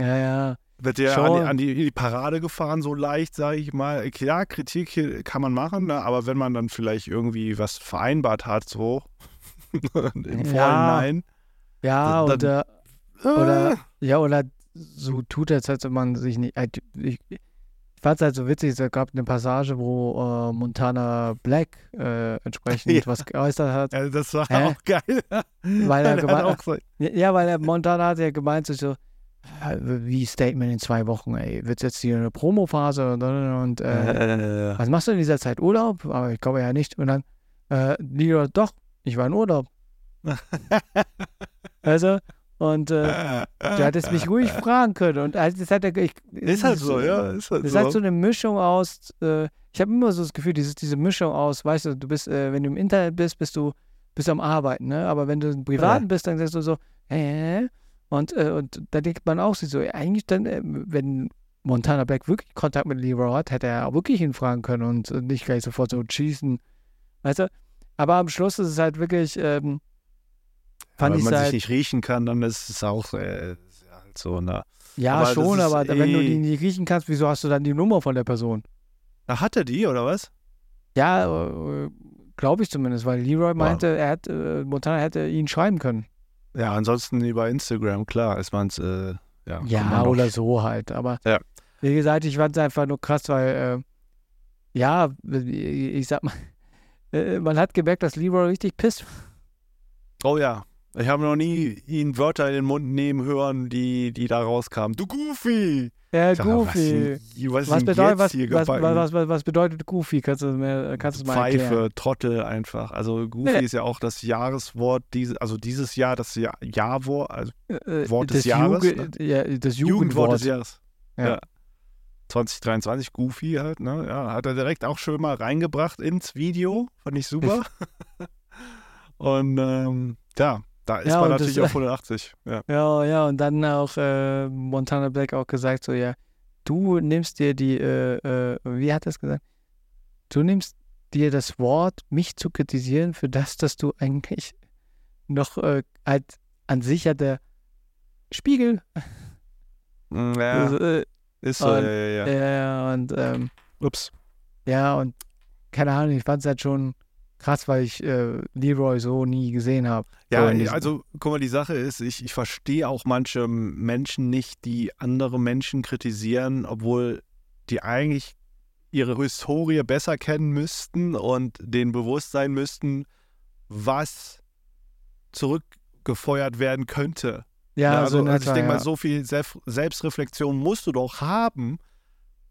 ja, ja. Wird dir an, an die, die Parade gefahren, so leicht, sage ich mal. Klar, Kritik kann man machen, ne, aber wenn man dann vielleicht irgendwie was vereinbart hat, so im Vorhinein. Ja, dann, oder... Oder, ja, oder so tut, als hätte man sich nicht. Ich, ich fand es halt so witzig, es gab eine Passage, wo äh, Montana Black äh, entsprechend ja. was geäußert hat. Ja, das war Hä? auch geil. Weil er gemeint, so. Ja, weil er, Montana hat ja gemeint, so, wie Statement in zwei Wochen, ey, wird jetzt hier eine Promophase und, und äh, äh. was machst du in dieser Zeit? Urlaub? Aber ich glaube ja nicht. Und dann, äh, Leeroy, doch, ich war in Urlaub. Also. Und äh, du hättest mich ruhig fragen können. Und also, das hat er, ich, ist halt so, so, ja. Ist halt das so. Hat so eine Mischung aus, äh, ich habe immer so das Gefühl, dieses, diese Mischung aus, weißt du, du bist, äh, wenn du im Internet bist, bist du bist am Arbeiten, ne? Aber wenn du im Privaten ja. bist, dann sagst du so, hä? Äh, und, äh, und da denkt man auch sich so, eigentlich dann, äh, wenn Montana Black wirklich Kontakt mit Leeroy hat, hätte er auch wirklich ihn fragen können und, und nicht gleich sofort so schießen. Weißt du? Aber am Schluss ist es halt wirklich, ähm, fand ich es halt... Wenn man sich nicht riechen kann, dann ist es auch äh, halt so, ne? Ja, aber schon, aber eh... wenn du die nicht riechen kannst, wieso hast du dann die Nummer von der Person? Na, hat er die, oder was? Ja, äh, glaube ich zumindest, weil Leeroy meinte, wow. er hat, äh, Montana hätte ihn schreiben können. Ja, ansonsten über Instagram, klar, ist man's, äh, ja. Ja, oder doch. So halt, aber ja. Wie gesagt, ich fand es einfach nur krass, weil, äh, ja, ich sag mal, man hat gemerkt, dass Leeroy richtig pisst. Oh ja. Ich habe noch nie ihn Wörter in den Mund nehmen hören, die, die da rauskamen. Du Goofy! Ja, sag, Goofy. Was, was, was, bedeutet, was, was, was, was, was bedeutet Goofy? Kannst du es mal Pfeife, erklären? Trottel einfach. Also Goofy nee. ist ja auch das Jahreswort, diese, also dieses Jahr das ja, Jahrwort, also äh, Wort des Jahres. Jugend, ne? Ja, das Jugendwort, Jugendwort des Jahres. Ja. Ja. zwanzig dreiundzwanzig, Goofy halt, ne? Ja, hat er direkt auch schön mal reingebracht ins Video. Fand ich super. Und ähm, ja, da ist ja, man natürlich das, auf hundertachtzig. Ja. ja, ja, und dann auch äh, Montana Black auch gesagt, so ja, du nimmst dir die, äh, äh, wie hat er es gesagt? Du nimmst dir das Wort, mich zu kritisieren für das, dass du eigentlich noch äh, halt an sich ja der Spiegel. Ja, also, äh, ist so, und, ja, ja, ja. Ja, und, ähm, ups. Ja, und keine Ahnung, ich fand es halt schon krass, weil ich äh, Leeroy so nie gesehen habe. Ja, so also guck mal, die Sache ist, ich, ich verstehe auch manche Menschen nicht, die andere Menschen kritisieren, obwohl die eigentlich ihre Historie besser kennen müssten und denen bewusst sein müssten, was zurückgefeuert werden könnte. Ja, ja also, also, also ich denke mal, ja. so viel Selbstreflexion musst du doch haben,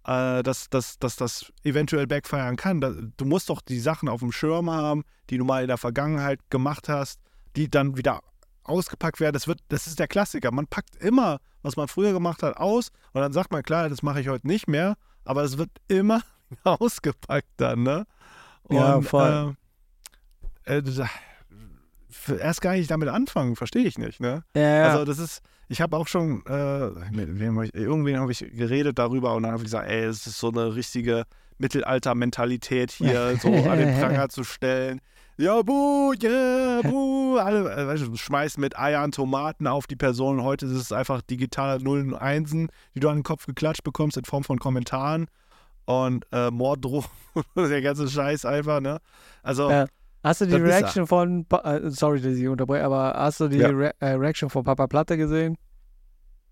Dass, dass, dass das eventuell backfiren kann. Du musst doch die Sachen auf dem Schirm haben, die du mal in der Vergangenheit gemacht hast, die dann wieder ausgepackt werden. Das wird, das ist der Klassiker. Man packt immer, was man früher gemacht hat, aus und dann sagt man, klar, das mache ich heute nicht mehr, aber es wird immer ausgepackt dann, ne? Und, ja, voll. Äh, äh, erst gar nicht damit anfangen, verstehe ich nicht, ne? Ja, ja. Also das ist... Ich habe auch schon, äh, mit wem hab ich, irgendwen habe ich geredet darüber und dann habe ich gesagt, ey, es ist so eine richtige Mittelalter-Mentalität hier, so an den Pranger zu stellen. Ja, buh, ja, yeah, buh, alle äh, schmeißen mit Eiern, Tomaten auf die Person. Heute ist es einfach digitale Nullen und Einsen, die du an den Kopf geklatscht bekommst in Form von Kommentaren und äh, Morddrohungen, der ganze Scheiß einfach, ne? Also... Ja. Hast du die Reaction von, äh, sorry, dass ich unterbreche, aber hast du die ja. Re- äh, Reaction von Papa Platte gesehen?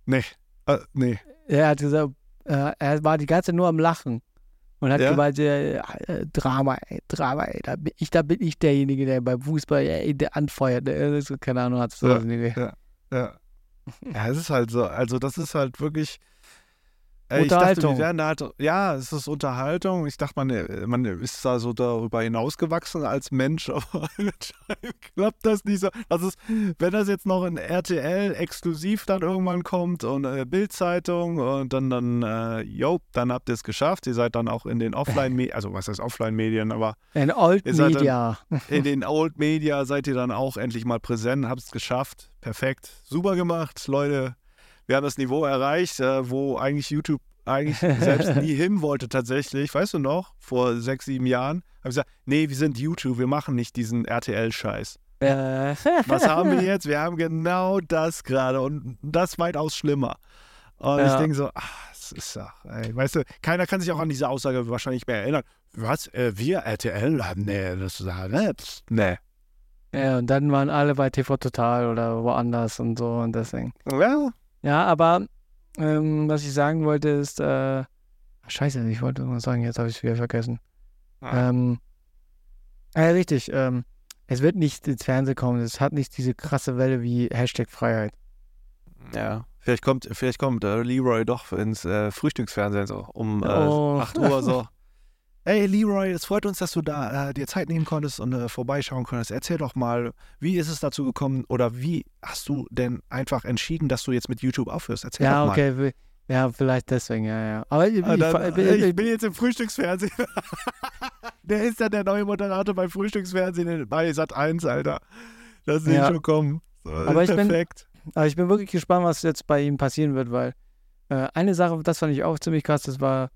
Nee, äh, nee. Er hat gesagt, äh, er war die ganze Zeit nur am Lachen und hat ja? gemeint, äh, äh, Drama, ey, Drama, ey, da bin ich, da bin ich derjenige, der beim Fußball äh, der anfeuert, äh, keine Ahnung, hat es so eine Idee. Ja, ja. Ja, es ist halt so, also das ist halt wirklich... Ich dachte, wir werden da halt, ja, es ist Unterhaltung. Ich dachte, man, man ist da so darüber hinausgewachsen als Mensch, aber klappt das nicht so. Also wenn das jetzt noch in R T L exklusiv dann irgendwann kommt und äh, Bild-Zeitung und dann, dann, äh, jo, dann habt ihr es geschafft. Ihr seid dann auch in den Offline-Medien, also was heißt Offline-Medien, aber in Old Media. In den Old Media seid ihr dann auch endlich mal präsent, habt es geschafft. Perfekt, super gemacht, Leute. Wir haben das Niveau erreicht, wo eigentlich YouTube eigentlich selbst nie hin wollte tatsächlich. Weißt du noch, vor sechs, sieben Jahren habe ich gesagt, nee, wir sind YouTube, wir machen nicht diesen R T L-Scheiß. Äh. Was haben wir jetzt? Wir haben genau das gerade und das weitaus schlimmer. Und ja. ich denke so, ach, es ist ja, ey, weißt du, keiner kann sich auch an diese Aussage wahrscheinlich mehr erinnern. Was, äh, wir R T L? Nee, das ist ne, nee. Ja, und dann waren alle bei T V Total oder woanders und so und deswegen. Ja. Ja, aber ähm, was ich sagen wollte ist, äh, scheiße, ich wollte irgendwas sagen, jetzt habe ich es wieder vergessen. Ah. Ähm, ja, richtig, ähm, es wird nicht ins Fernsehen kommen, es hat nicht diese krasse Welle wie Hashtag Freiheit. Ja, vielleicht kommt, vielleicht kommt äh, Leeroy doch ins äh, Frühstücksfernsehen so um äh, oh. acht Uhr so. Hey Leeroy, es freut uns, dass du da äh, dir Zeit nehmen konntest und äh, vorbeischauen konntest. Erzähl doch mal, wie ist es dazu gekommen oder wie hast du denn einfach entschieden, dass du jetzt mit YouTube aufhörst? Erzähl ja, doch mal. Ja, okay. Ja, vielleicht deswegen, ja, ja. Aber ich, ah, dann, ich, ich, ich bin jetzt im Frühstücksfernsehen. Der ist dann der neue Moderator beim Frühstücksfernsehen bei Sat eins, Alter. Das sehe ich ja schon kommen. So, aber ich perfekt. Bin, aber ich bin wirklich gespannt, was jetzt bei ihm passieren wird, weil äh, eine Sache, das fand ich auch ziemlich krass, das war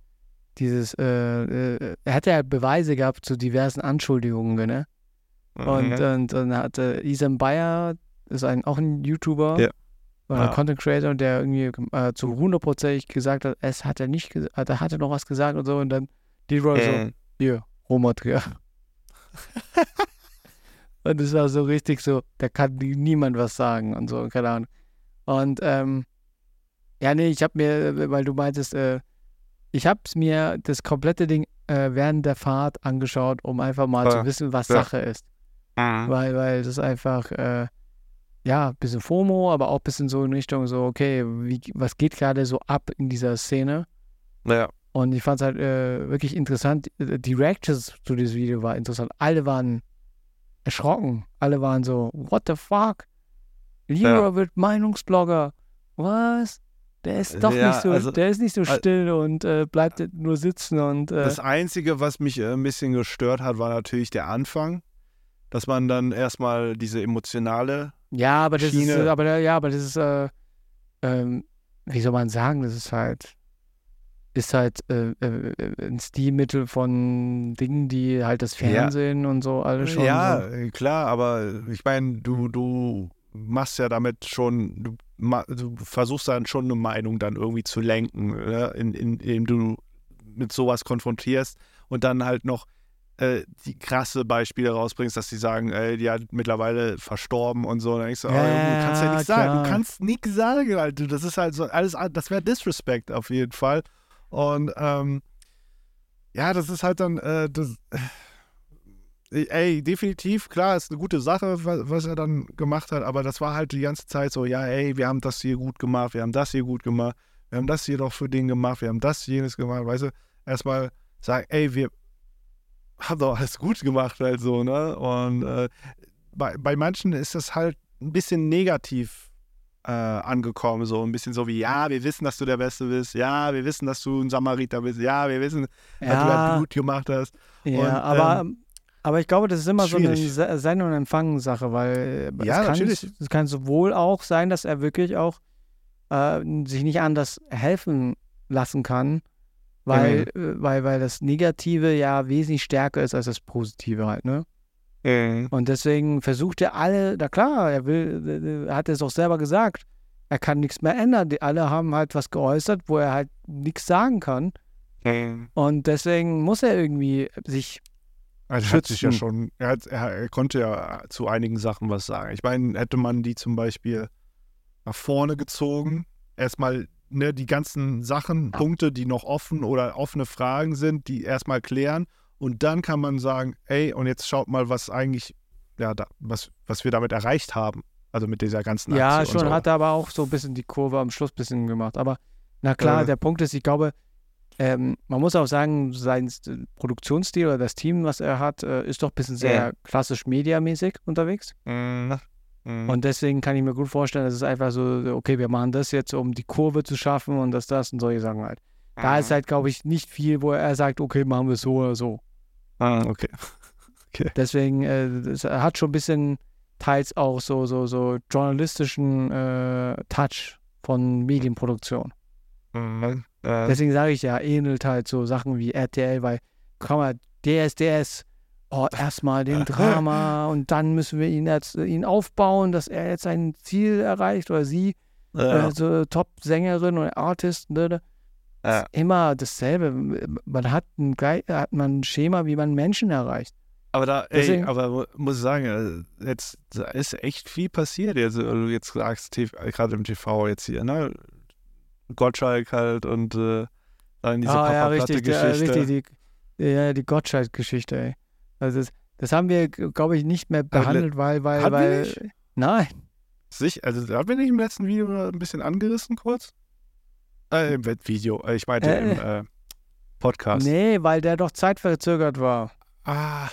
dieses, äh, äh, er hatte halt Beweise gehabt zu diversen Anschuldigungen, ne? Und dann mhm. hatte Isam Bayer, ist ein, auch ein YouTuber, ja. Oder ah. Content Creator, der irgendwie äh, zu hundertprozentig gesagt hat, es hat er nicht gesagt, er hatte noch was gesagt und so, und dann Leeroy äh. so, hier, Rohmaterial. Und es war so richtig so, da kann niemand was sagen und so, keine Ahnung. Und ähm, ja, nee, ich hab mir, weil du meintest, äh, ich hab's mir das komplette Ding äh, während der Fahrt angeschaut, um einfach mal ja. zu wissen, was ja. Sache ist. Ja. Weil, weil das einfach, äh, ja, ein bisschen FOMO, aber auch ein bisschen so in Richtung so, okay, wie, was geht gerade so ab in dieser Szene? Ja. Und ich fand es halt äh, wirklich interessant. Die Reactions zu diesem Video war interessant. Alle waren erschrocken. Alle waren so, what the fuck? Leeroy ja. wird Meinungsblogger. Was? Der ist doch ja, nicht so, also, der ist nicht so still also, und äh, bleibt nur sitzen. Und äh, das Einzige, was mich äh, ein bisschen gestört hat, war natürlich der Anfang. Dass man dann erstmal diese emotionale Ja, aber das Schiene. ist, aber ja, aber das ist, äh, ähm, wie soll man sagen, das ist halt, ist halt äh, äh, ein Stilmittel von Dingen, die halt das Fernsehen ja. und so alles schon. Ja, so. Klar, aber ich meine, du, du machst ja damit schon, du, ma, du versuchst dann schon eine Meinung dann irgendwie zu lenken, oder? In, in, indem du mit sowas konfrontierst und dann halt noch die krasse Beispiele rausbringst, dass die sagen, ey, die hat mittlerweile verstorben und so. Dann denkst du, oh, ja, du kannst ja nichts sagen. Du kannst nichts sagen, Alter. Das ist halt so alles, das wäre Disrespect auf jeden Fall. Und ähm, ja, das ist halt dann, äh, das, äh, ey, definitiv, klar, ist eine gute Sache, was, was er dann gemacht hat, aber das war halt die ganze Zeit so, ja, ey, wir haben das hier gut gemacht, wir haben das hier gut gemacht, wir haben das hier doch für den gemacht, wir haben das, jenes gemacht, weißt du, erstmal sagen, ey, wir haben doch alles gut gemacht halt so, ne? Und äh, bei, bei manchen ist das halt ein bisschen negativ äh, angekommen, so ein bisschen so wie, ja, wir wissen, dass du der Beste bist, ja, wir wissen, dass du ein Samariter bist, ja, wir wissen, dass ja. du halt gut gemacht hast. Ja, und, aber, ähm, aber ich glaube, das ist immer schwierig. So eine Sendung- und Empfangen-Sache, weil ja, es, kann, natürlich. es kann sowohl auch sein, dass er wirklich auch äh, sich nicht anders helfen lassen kann, Weil, mhm. weil, weil das Negative ja wesentlich stärker ist als das Positive halt, ne? Mhm. Und deswegen versucht er alle, na klar, er will, er hat es auch selber gesagt, er kann nichts mehr ändern. Die alle haben halt was geäußert, wo er halt nichts sagen kann. Mhm. Und deswegen muss er irgendwie sich also schützen. Hat sich ja schon, er, hat, er, er konnte ja zu einigen Sachen was sagen. Ich meine, hätte man die zum Beispiel nach vorne gezogen, erstmal Ne, die ganzen Sachen, Punkte, die noch offen oder offene Fragen sind, die erstmal klären und dann kann man sagen, ey, und jetzt schaut mal, was eigentlich, ja, da, was, was wir damit erreicht haben, also mit dieser ganzen Aktion. Ja, schon so. Hat er aber auch so ein bisschen die Kurve am Schluss ein bisschen gemacht, aber na klar, äh. der Punkt ist, ich glaube, ähm, man muss auch sagen, sein Produktionsstil oder das Team, was er hat, äh, ist doch ein bisschen sehr äh. klassisch mediamäßig unterwegs. Mhm. Und deswegen kann ich mir gut vorstellen, dass es einfach so, okay, wir machen das jetzt, um die Kurve zu schaffen und das, das und solche Sachen halt. Da mhm. ist halt, glaube ich, nicht viel, wo er sagt, okay, machen wir es so oder so. Ah, okay. okay. Deswegen, äh, es hat schon ein bisschen teils auch so, so, so journalistischen äh, Touch von Medienproduktion. Mhm. Äh. Deswegen sage ich ja, ähnelt halt so Sachen wie R T L, weil, komm mal, D S D S, oh, erstmal den Drama und dann müssen wir ihn jetzt ihn aufbauen, dass er jetzt sein Ziel erreicht oder sie, ja. also Top-Sängerin oder Artist, ne? Ja. Ist immer dasselbe. Man hat ein, hat man ein Schema, wie man Menschen erreicht. Aber da, ey, Deswegen, aber muss ich sagen, jetzt ist echt viel passiert. Jetzt, du jetzt sagst, gerade im T V jetzt hier, ne? Gottschalk halt und äh, dann diese ah, Papa-Platte-Geschichte. Ja, richtig, die, ja, die Gottschalk-Geschichte, ey. Also das, das haben wir, glaube ich, nicht mehr behandelt, weil, weil, hatten weil. Wir nicht? Nein. Sich, also haben wir nicht im letzten Video ein bisschen angerissen kurz? Äh, im Video, ich meinte äh, im, äh, Podcast. Nee, weil der doch zeitverzögert war. Ah,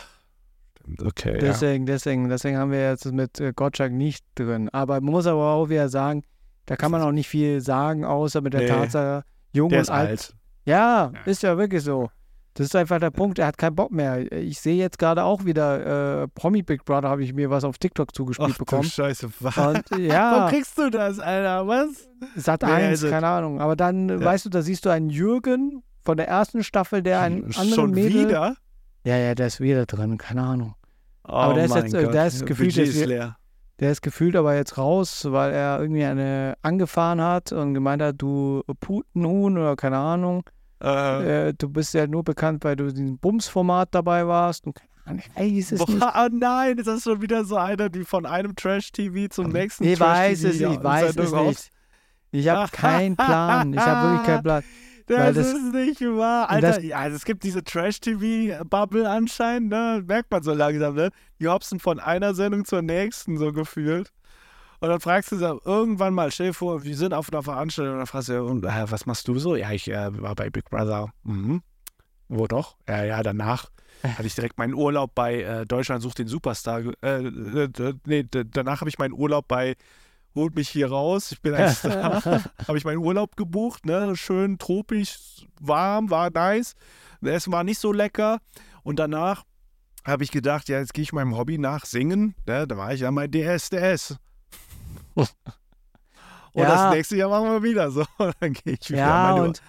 okay. Deswegen, ja. deswegen, deswegen haben wir jetzt mit Gottschalk nicht drin. Aber man muss aber auch wieder sagen, da kann man auch nicht viel sagen, außer mit der nee, Tatsache, jung der und ist alt. alt. Ja, ja, ist ja wirklich so. Das ist einfach der Punkt, er hat keinen Bock mehr. Ich sehe jetzt gerade auch wieder, äh, Promi Big Brother habe ich mir was auf TikTok zugespielt Ach, bekommen. Ach du Scheiße, was? Und, ja. Wo kriegst du das, Alter, was? Sat eins, nee, keine Ahnung. Aber dann, ja. weißt du, da siehst du einen Jürgen von der ersten Staffel, der einen anderen Schon Mädel... wieder? Ja, ja, der ist wieder drin, keine Ahnung. Oh, aber der ist jetzt, Gott. der ist gefühlt... Ist leer. Der ist gefühlt aber jetzt raus, weil er irgendwie eine angefahren hat und gemeint hat, du Putenhuhn oder keine Ahnung. Äh, äh, du bist ja nur bekannt, weil du in diesem Bums-Format dabei warst. Und, ich weiß es boah, nicht. Oh nein, ist das schon wieder so einer, die von einem Trash-T V zum nächsten ich Trash-T V... Ich weiß es, ich weiß es nicht. Ich habe keinen Plan. Ich habe wirklich keinen Plan. Das, das ist nicht wahr. Alter, das, ja, also es gibt diese Trash-T V-Bubble anscheinend, ne? Merkt man so langsam, ne? Die hopsen von einer Sendung zur nächsten, so gefühlt. Und dann fragst du so, irgendwann mal, stell dir vor, wir sind auf einer Veranstaltung und dann fragst du, und, äh, was machst du so? Ja, ich äh, war bei Big Brother. Mhm. Wo doch? Ja, ja, danach hatte ich direkt meinen Urlaub bei äh, Deutschland sucht den Superstar. Äh, äh, nee, d- danach habe ich meinen Urlaub bei holt mich hier raus, ich bin ein Star, habe ich meinen Urlaub gebucht, ne, schön tropisch, warm, war nice, das Essen war nicht so lecker und danach habe ich gedacht, ja, jetzt gehe ich meinem Hobby nach, singen, ne? Da war ich ja mein D S D S. Und ja. das nächste Jahr machen wir wieder so, dann gehe ich wieder ja, meine und,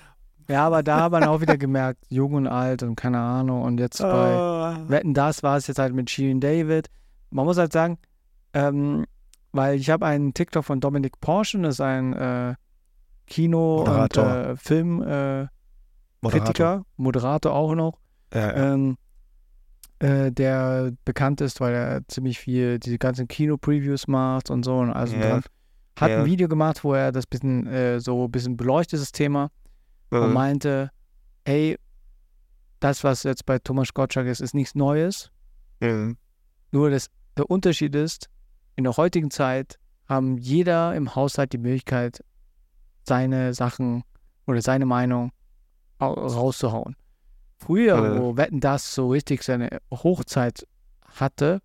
ja, aber da hat man auch wieder gemerkt, jung und alt und keine Ahnung und jetzt bei oh. Wetten, das war es jetzt halt mit Shirin David, man muss halt sagen, ähm, weil ich habe einen TikTok von Dominic Porschen, das ist ein äh, Kino- Moderator. und äh, Filmkritiker, äh, Moderator. Moderator auch noch, ja, ja. Ähm, äh, der bekannt ist, weil er ziemlich viel diese ganzen Kino-Previews macht und so. Und also ja. dran. Hat ja. ein Video gemacht, wo er das bisschen äh, so ein bisschen beleuchtet, das Thema, mhm. und meinte, ey, das, was jetzt bei Thomas Gottschalk ist, ist nichts Neues. Mhm. Nur das, der Unterschied ist, in der heutigen Zeit haben jeder im Haushalt die Möglichkeit, seine Sachen oder seine Meinung rauszuhauen. Früher, ja. wo Wetten, dass so richtig seine Hochzeit hatte,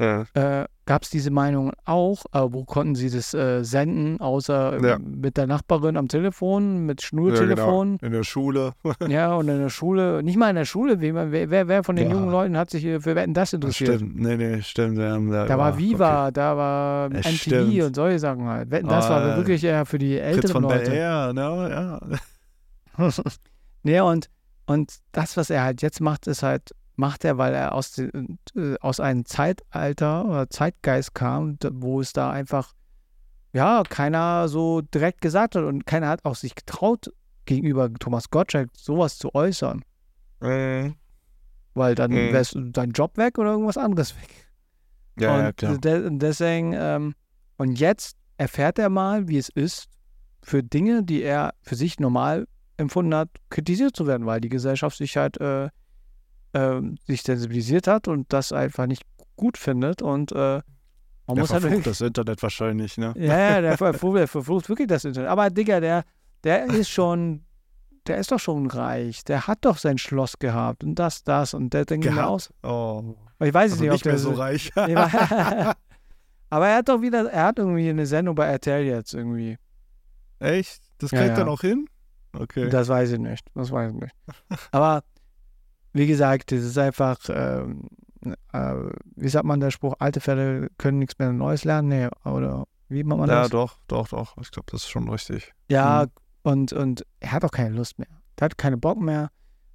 ja. äh, gab es diese Meinungen auch, aber wo konnten sie das äh, senden, außer ja. mit der Nachbarin am Telefon, mit Schnurtelefon. Ja, genau. In der Schule. Ja, und in der Schule, nicht mal in der Schule, wer, wer, wer von den ja. jungen Leuten hat sich für Wetten, das interessiert? Das stimmt, nee, nee, stimmt. Ja, da, da war Viva, okay. da war M T V stimmt. und solche Sachen halt. Wetten, das ah, war wirklich eher für die älteren Leute. Ja, no, ja. ja, und, und das, was er halt jetzt macht, ist halt, macht er, weil er aus, äh, aus einem Zeitalter oder Zeitgeist kam, wo es da einfach, ja, keiner so direkt gesagt hat und keiner hat auch sich getraut, gegenüber Thomas Gottschalk sowas zu äußern. Äh. Weil dann äh. wäre dein Job weg oder irgendwas anderes weg. Ja, und ja klar. De- deswegen, ähm, und jetzt erfährt er mal, wie es ist, für Dinge, die er für sich normal empfunden hat, kritisiert zu werden, weil die Gesellschaft sich halt äh, sich sensibilisiert hat und das einfach nicht gut findet und äh, man der muss halt wirklich, das Internet wahrscheinlich, ne? Ja, ja, der verflucht, der verflucht wirklich das Internet. Aber Digga, der, der ist schon, der ist doch schon reich, der hat doch sein Schloss gehabt und das, das und der denkt mir aus. Oh. Ich weiß also nicht, nicht ob der mehr so ist, reich. Aber er hat doch wieder, er hat irgendwie eine Sendung bei R T L jetzt irgendwie. Echt? Das kriegt ja, ja. er noch hin? Okay. Das weiß ich nicht, das weiß ich nicht. Aber wie gesagt, es ist einfach, ähm, äh, wie sagt man der Spruch, alte Pferde können nichts mehr Neues lernen? Nee, oder wie macht man ja, das? Ja, doch, doch, doch. Ich glaube, das ist schon richtig. Ja, mhm. und, und er hat auch keine Lust mehr. Er hat keinen Bock mehr.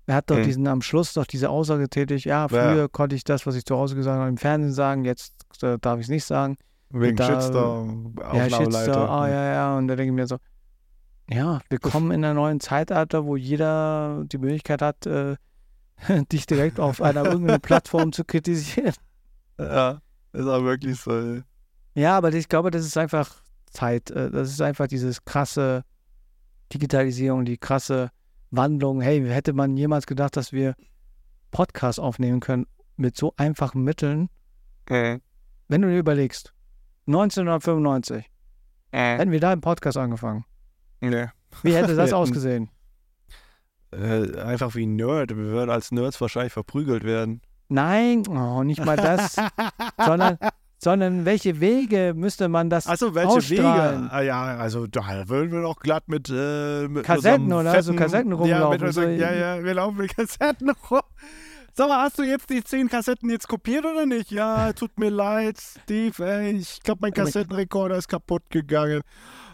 Er hat doch mhm. diesen, am Schluss doch diese Aussage tätigt, ja, früher ja. konnte ich das, was ich zu Hause gesagt habe, im Fernsehen sagen, jetzt äh, darf ich es nicht sagen. Wegen da, Shitstorm, Aufnahmeleiter. Ja, Shitstorm, ah, ja, ja. Und da denke ich mir so, ja, wir kommen in einem neuen Zeitalter, wo jeder die Möglichkeit hat, äh, dich direkt auf einer irgendeiner Plattform zu kritisieren. Ja, ist auch wirklich so. Ey. Ja, aber ich glaube, das ist einfach Zeit. Das ist einfach dieses krasse Digitalisierung, die krasse Wandlung. Hey, hätte man jemals gedacht, dass wir Podcasts aufnehmen können mit so einfachen Mitteln? Äh. Wenn du dir überlegst, neunzehnhundertfünfundneunzig, äh. hätten wir da einen Podcast angefangen. Nee. Wie hätte das ausgesehen? äh, einfach wie ein Nerd. Wir würden als Nerds wahrscheinlich verprügelt werden. Nein, oh, nicht mal das, sondern, sondern welche Wege müsste man das ausstrahlen? Achso, welche ausstrahlen? Wege? Ah, ja, also da würden wir doch glatt mit, äh, mit Kassetten so oder fetten, so Kassetten rumlaufen. Ja, mit, so, ja, ja, wir laufen mit Kassetten rum. Sag mal, hast du jetzt die zehn Kassetten jetzt kopiert oder nicht? Ja, tut mir leid, Steve, ey, ich glaube, mein Kassettenrekorder ist kaputt gegangen.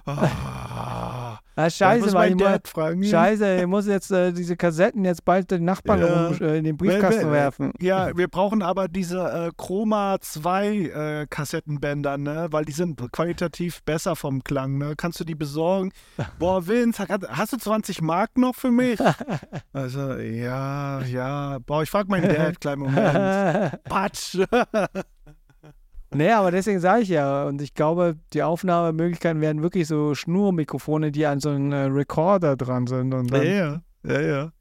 Ah, ah, scheiße, weil ich Dad muss, fragen. Scheiße, ich muss jetzt äh, diese Kassetten jetzt bald den Nachbarn ja. rum, äh, in den Briefkasten wir, wir, werfen. Ja, wir brauchen aber diese äh, Chroma zwei äh, Kassettenbänder, ne? Weil die sind qualitativ besser vom Klang. Ne? Kannst du die besorgen? Boah, Vince, hast du zwanzig Mark noch für mich? Also, ja, ja. Boah, ich frag meinen Dad, kleinen Moment. Patsch. Nee, aber deswegen sage ich ja, und ich glaube, die Aufnahmemöglichkeiten wären wirklich so Schnurmikrofone, die an so einem äh, Recorder dran sind. Und dann ja, ja, ja,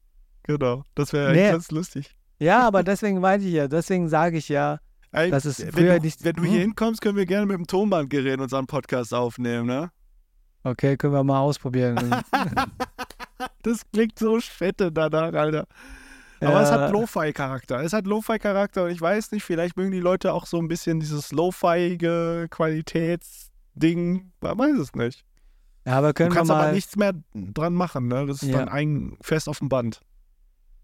genau. Das wäre nee. ganz lustig. Ja, aber deswegen meine ich ja, deswegen sage ich ja, Ey, dass es früher wenn du, nicht... Wenn du hier hinkommst, können wir gerne mit dem Tonbandgerät unseren Podcast aufnehmen, ne? Okay, können wir mal ausprobieren. Das klingt so fette danach, Alter. Aber ja. es hat Lo-Fi-Charakter. Es hat Lo-Fi-Charakter und ich weiß nicht, vielleicht mögen die Leute auch so ein bisschen dieses Lo-Fi-ge Qualitätsding. Man weiß es nicht. Ja, aber können du kannst wir mal aber nichts mehr dran machen, ne? Das ist ja. dann ein fest auf dem Band.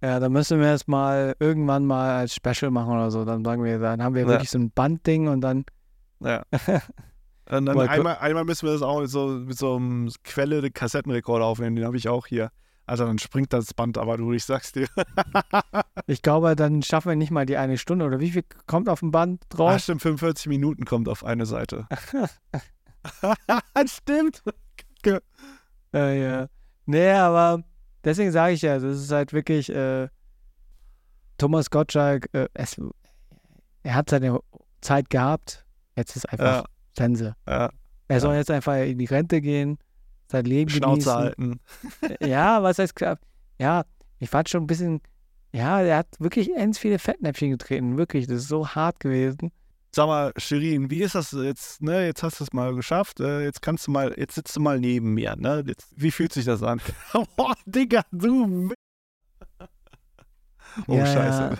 Ja, dann müssen wir es mal irgendwann mal als Special machen oder so. Dann sagen wir, dann haben wir ja. wirklich so ein Bandding und dann. Ja. Und dann einmal, einmal müssen wir das auch mit so, mit so einem Quelle-Kassettenrekorder aufnehmen. Den habe ich auch hier. Also dann springt das Band aber durch, ich sag's dir. Ich glaube, dann schaffen wir nicht mal die eine Stunde. Oder wie viel kommt auf dem Band drauf? Ah, stimmt, fünfundvierzig Minuten kommt auf eine Seite. Stimmt. Äh, ja. Nee, aber deswegen sage ich ja, das ist halt wirklich äh, Thomas Gottschalk, äh, es, er hat seine Zeit gehabt, jetzt ist einfach ja. Sense. Ja. Er soll ja. jetzt einfach in die Rente gehen. Sein Leben Schnauze genießen. halten. Ja, was heißt, ja, ich fand schon ein bisschen, ja, er hat wirklich ganz viele Fettnäpfchen getreten, wirklich, das ist so hart gewesen. Sag mal, Shirin, wie ist das jetzt, ne, jetzt hast du es mal geschafft, jetzt kannst du mal, jetzt sitzt du mal neben mir, ne, jetzt, wie fühlt sich das an? Boah, Digga, du... Oh, ja, scheiße.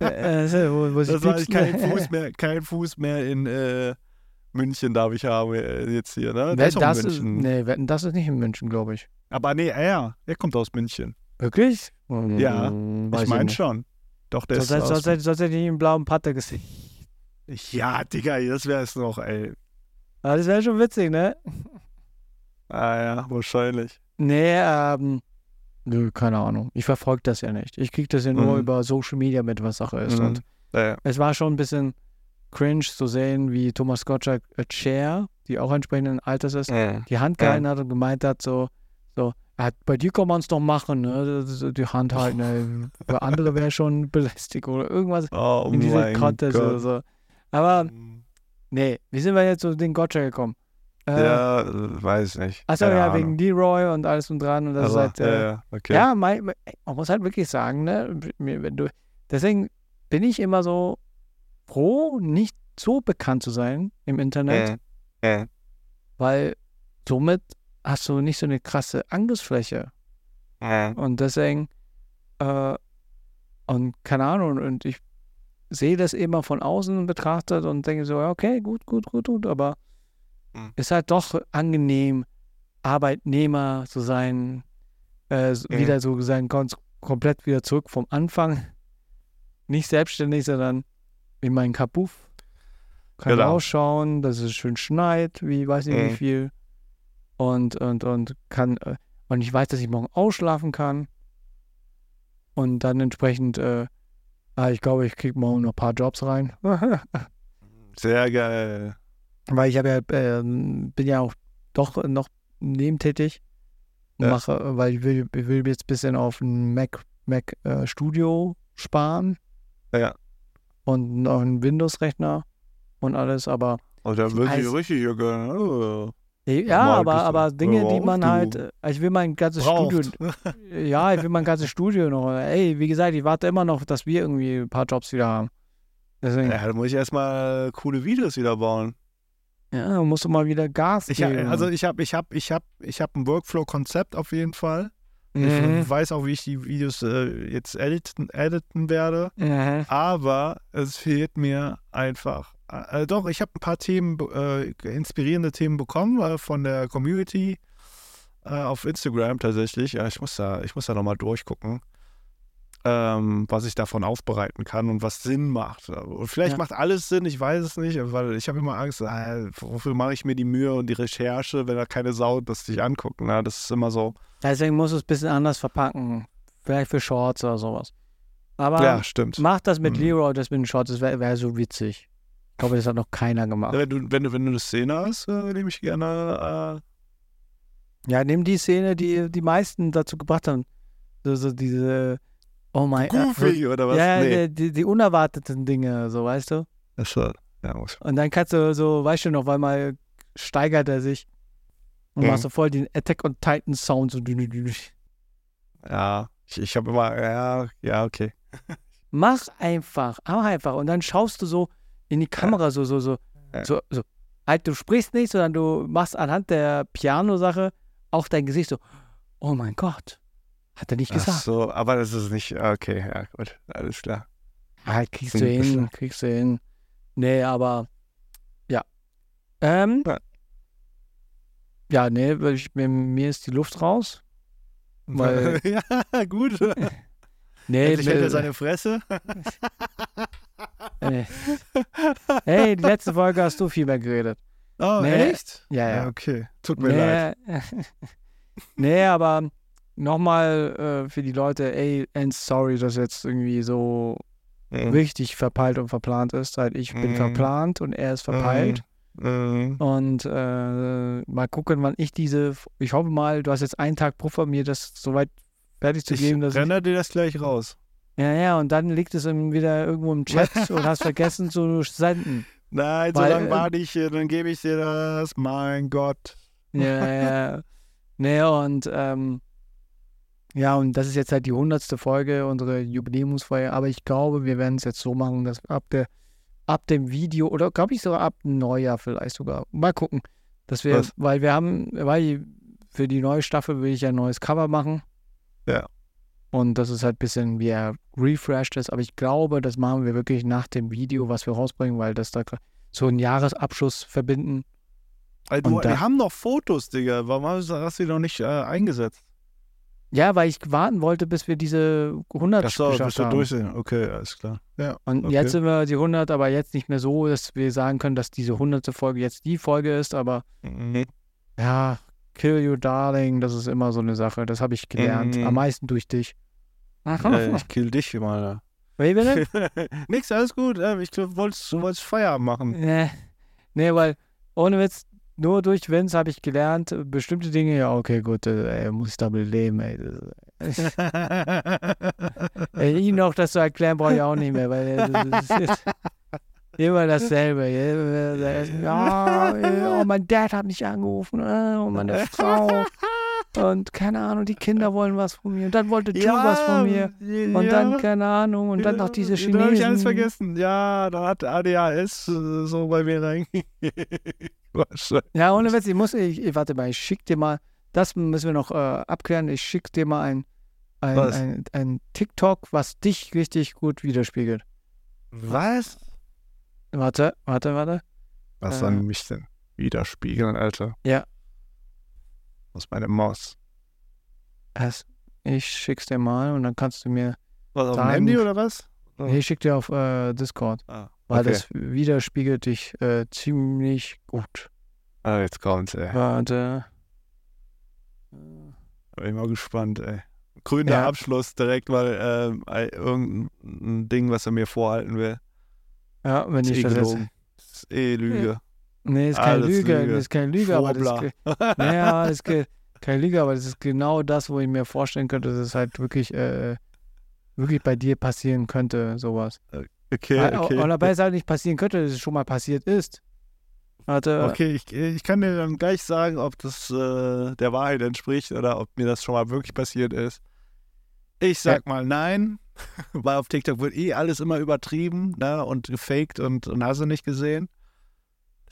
Ja. wo, wo das war ich kein Fuß mehr, kein Fuß mehr in, äh, München darf ich haben jetzt hier, ne? Der ist auch in München. Ist, nee, Wetten, das ist nicht in München, glaube ich. Aber nee, er, er kommt aus München. Wirklich? Ja, hm, ich meine schon. Doch, der so, ist so, aus so, Sonst hätte ich einen blauen Patte gesehen. Ja, Digga, das wäre es noch, ey. Aber das wäre schon witzig, ne? Ah ja, wahrscheinlich. Nee, ähm, nö, keine Ahnung. Ich verfolge das ja nicht. Ich kriege das ja nur mhm. über Social Media mit, was Sache ist. Mhm. Und ja, ja. Es war schon ein bisschen... cringe zu sehen, wie Thomas Gottschalk äh, Chair, die auch entsprechenden Alters ist, äh, die Hand gehalten äh. hat und gemeint hat, so, so ah, bei dir kann man es doch machen, ne? Die Hand halten, ey. Bei anderen wäre schon Belästigung oder irgendwas oh, in diese Contest Gott. Oder so. Aber, nee, wie sind wir jetzt zu den Gottschalk gekommen? Äh, ja, weiß nicht. Achso, ja, Ahnung. Wegen Leeroy und alles und dran und das also, ist halt, äh, ja, okay. ja mein, mein, man muss halt wirklich sagen, ne, wenn du, deswegen bin ich immer so froh, nicht so bekannt zu sein im Internet, äh, äh. weil somit hast du nicht so eine krasse Angriffsfläche. Äh. Und deswegen, äh, und keine Ahnung, und ich sehe das immer von außen betrachtet und denke so, okay, gut, gut, gut, gut, aber mhm. ist halt doch angenehm, Arbeitnehmer zu sein, äh, äh. wieder so sein, ganz komplett wieder zurück vom Anfang. Nicht selbstständig, sondern in meinen Kapuff. Kann genau. rausschauen, dass es schön schneit, wie weiß ich äh. wie viel. Und, und, und kann, und ich weiß, dass ich morgen ausschlafen kann. Und dann entsprechend, äh, ah, ich glaube, ich kriege morgen noch ein paar Jobs rein. Sehr geil. Weil ich habe ja, äh, bin ja auch doch noch nebentätig. Ja. Mache, weil ich will, ich will jetzt ein bisschen auf ein Mac, Mac äh, Studio sparen. Ja. Und noch einen Windows-Rechner und alles, aber... Oh, da würde ich richtig hier gerne. Ja, aber, aber Dinge, die man halt... Ich will mein ganzes Studio... Ja, ich will mein ganzes Studio noch. Ey, wie gesagt, ich warte immer noch, dass wir irgendwie ein paar Jobs wieder haben. Deswegen. Ja, da muss ich erstmal coole Videos wieder bauen. Ja, da musst du mal wieder Gas geben. Ich, also ich habe ich hab, ich hab, ich hab ein Workflow-Konzept auf jeden Fall. Mhm. Ich weiß auch, wie ich die Videos äh, jetzt editen, editen werde. Mhm. Aber es fehlt mir einfach. Äh, doch, ich habe ein paar Themen, äh, inspirierende Themen bekommen äh, von der Community äh, auf Instagram tatsächlich. Ja, ich muss da, ich muss da nochmal durchgucken, ähm, was ich davon aufbereiten kann und was Sinn macht. Und vielleicht ja. macht alles Sinn, ich weiß es nicht, weil ich habe immer Angst, äh, wofür mache ich mir die Mühe und die Recherche, wenn da keine Sau das sich anguckt. Na, das ist immer so. Deswegen musst du es ein bisschen anders verpacken. Vielleicht für Shorts oder sowas. Aber ja, stimmt. Mach das mit mhm. Leeroy, das mit den Shorts, das wäre wär so witzig. Ich glaube, das hat noch keiner gemacht. Wenn du, wenn du, wenn du eine Szene hast, äh, nehme ich gerne. Äh ja, nimm die Szene, die die meisten dazu gebracht haben. So, so diese. Oh mein Gott. Goofy äh, oder was? Ja, nee. die, die, die unerwarteten Dinge, so, weißt du? Das war, ja, muss. Und dann kannst du so, weißt du noch, weil mal steigert er sich. Und mhm. machst du voll den Attack on Titan Sound. So. Ja, ich, ich habe immer. Ja, ja, okay. Mach einfach, mach einfach. Und dann schaust du so in die Kamera, ja. so, so, so, ja. so, so. Halt, du sprichst nicht, sondern du machst anhand der Piano-Sache auch dein Gesicht so, oh mein Gott, hat er nicht gesagt. Ach so, aber das ist nicht, okay, ja gut, alles klar. Ah, kriegst du hin, kriegst du hin. Nee, aber, ja. Ähm, ja, ja nee, ich, mir ist die Luft raus. Weil, ja, gut. Nee, endlich hält er seine Fresse. Hey, die letzte Folge hast du viel mehr geredet. Oh, nee, echt? Ja, ja. ja okay, tut mir nee, leid. Nee, aber nochmal äh, für die Leute, ey, and sorry, dass jetzt irgendwie so mhm. richtig verpeilt und verplant ist. Halt, ich mhm. bin verplant und er ist verpeilt. Mhm. Und äh, mal gucken, wann ich diese, ich hoffe mal, du hast jetzt einen Tag Puffer, mir das soweit fertig zu ich geben. Dass renne ich dir das gleich raus. Ja, ja, und dann liegt es wieder irgendwo im Chat und hast vergessen zu senden. Nein, so lange warte ich, dann gebe ich dir das. Mein Gott. Ja, ja. Nee, und ähm, ja, und das ist jetzt halt die hundertste Folge, unsere Jubiläumsfolge. Aber ich glaube, wir werden es jetzt so machen, dass ab der, ab dem Video oder glaube ich sogar ab Neujahr vielleicht sogar. Mal gucken, dass wir, Was? weil wir haben, weil für die neue Staffel will ich ein neues Cover machen. Ja. Und das ist halt ein bisschen, wie er refreshed ist. Aber ich glaube, das machen wir wirklich nach dem Video, was wir rausbringen, weil das da so einen Jahresabschluss verbinden. Also, wir da, haben noch Fotos, Digga. Warum hast du die noch nicht äh, eingesetzt? Ja, weil ich warten wollte, bis wir diese hundert geschafft haben. Bis wir durch sind. Okay, alles klar. Ja, und okay. Jetzt sind wir die hundert, aber jetzt nicht mehr so, dass wir sagen können, dass diese hundertste Folge jetzt die Folge ist. Aber mhm. ja, Kill You Darling, das ist immer so eine Sache. Das habe ich gelernt. Mhm. Am meisten durch dich. Ach, äh, ich kill dich immer. Wie bitte? Nix, alles gut. Ich glaub, du wolltest, du wolltest Feierabend machen. Nee. nee, weil ohne Witz, nur durch Vince habe ich gelernt, bestimmte Dinge, ja, okay, gut, ey, muss ich damit leben, ey. ey ihn noch das zu erklären, brauche ich auch nicht mehr, weil das ist immer dasselbe. Ja, oh, mein Dad hat mich angerufen, oh, meine Frau. Und keine Ahnung, die Kinder wollen was von mir. Und dann wollte du ja, was von mir. Und ja, dann, keine Ahnung, und dann noch diese Chinesen. Da habe ich alles vergessen. Ja, da hat A D H S so bei mir reingegangen. Ja, ohne Witz, ich muss, ich, ich, warte mal, ich schick dir mal, das müssen wir noch äh, abklären, ich schick dir mal ein, ein, ein, ein, ein TikTok, was dich richtig gut widerspiegelt. Was? Warte, warte, warte. Was soll äh, mich denn widerspiegeln, Alter? Ja. Aus meiner Maus. Also, ich schick's dir mal und dann kannst du mir. Was, auf dem Handy oder was? Nee, ich schick dir auf äh, Discord. Ah, okay. Weil das widerspiegelt dich äh, ziemlich gut. Ah, jetzt kommt's, ey. Warte. Bin ich mal gespannt, ey. Grüner ja. Abschluss direkt mal äh, irgendein Ding, was er mir vorhalten will. Ja, wenn ist ich eh das jetzt. Das ist eh Lüge. Ja. Nee, ist keine Lüge. Lüge, das ist keine Lüge, aber das, ist, nee, aber das ist keine Lüge, aber das ist genau das, wo ich mir vorstellen könnte, dass es halt wirklich, äh, wirklich bei dir passieren könnte, sowas. Okay, aber, okay. Oder besser halt nicht passieren könnte, dass es schon mal passiert ist. Warte. Okay, ich, ich kann dir dann gleich sagen, ob das äh, der Wahrheit entspricht oder ob mir das schon mal wirklich passiert ist. Ich sag ja. mal nein, weil auf TikTok wird eh alles immer übertrieben, ne, und gefaked und, und hast du nicht gesehen.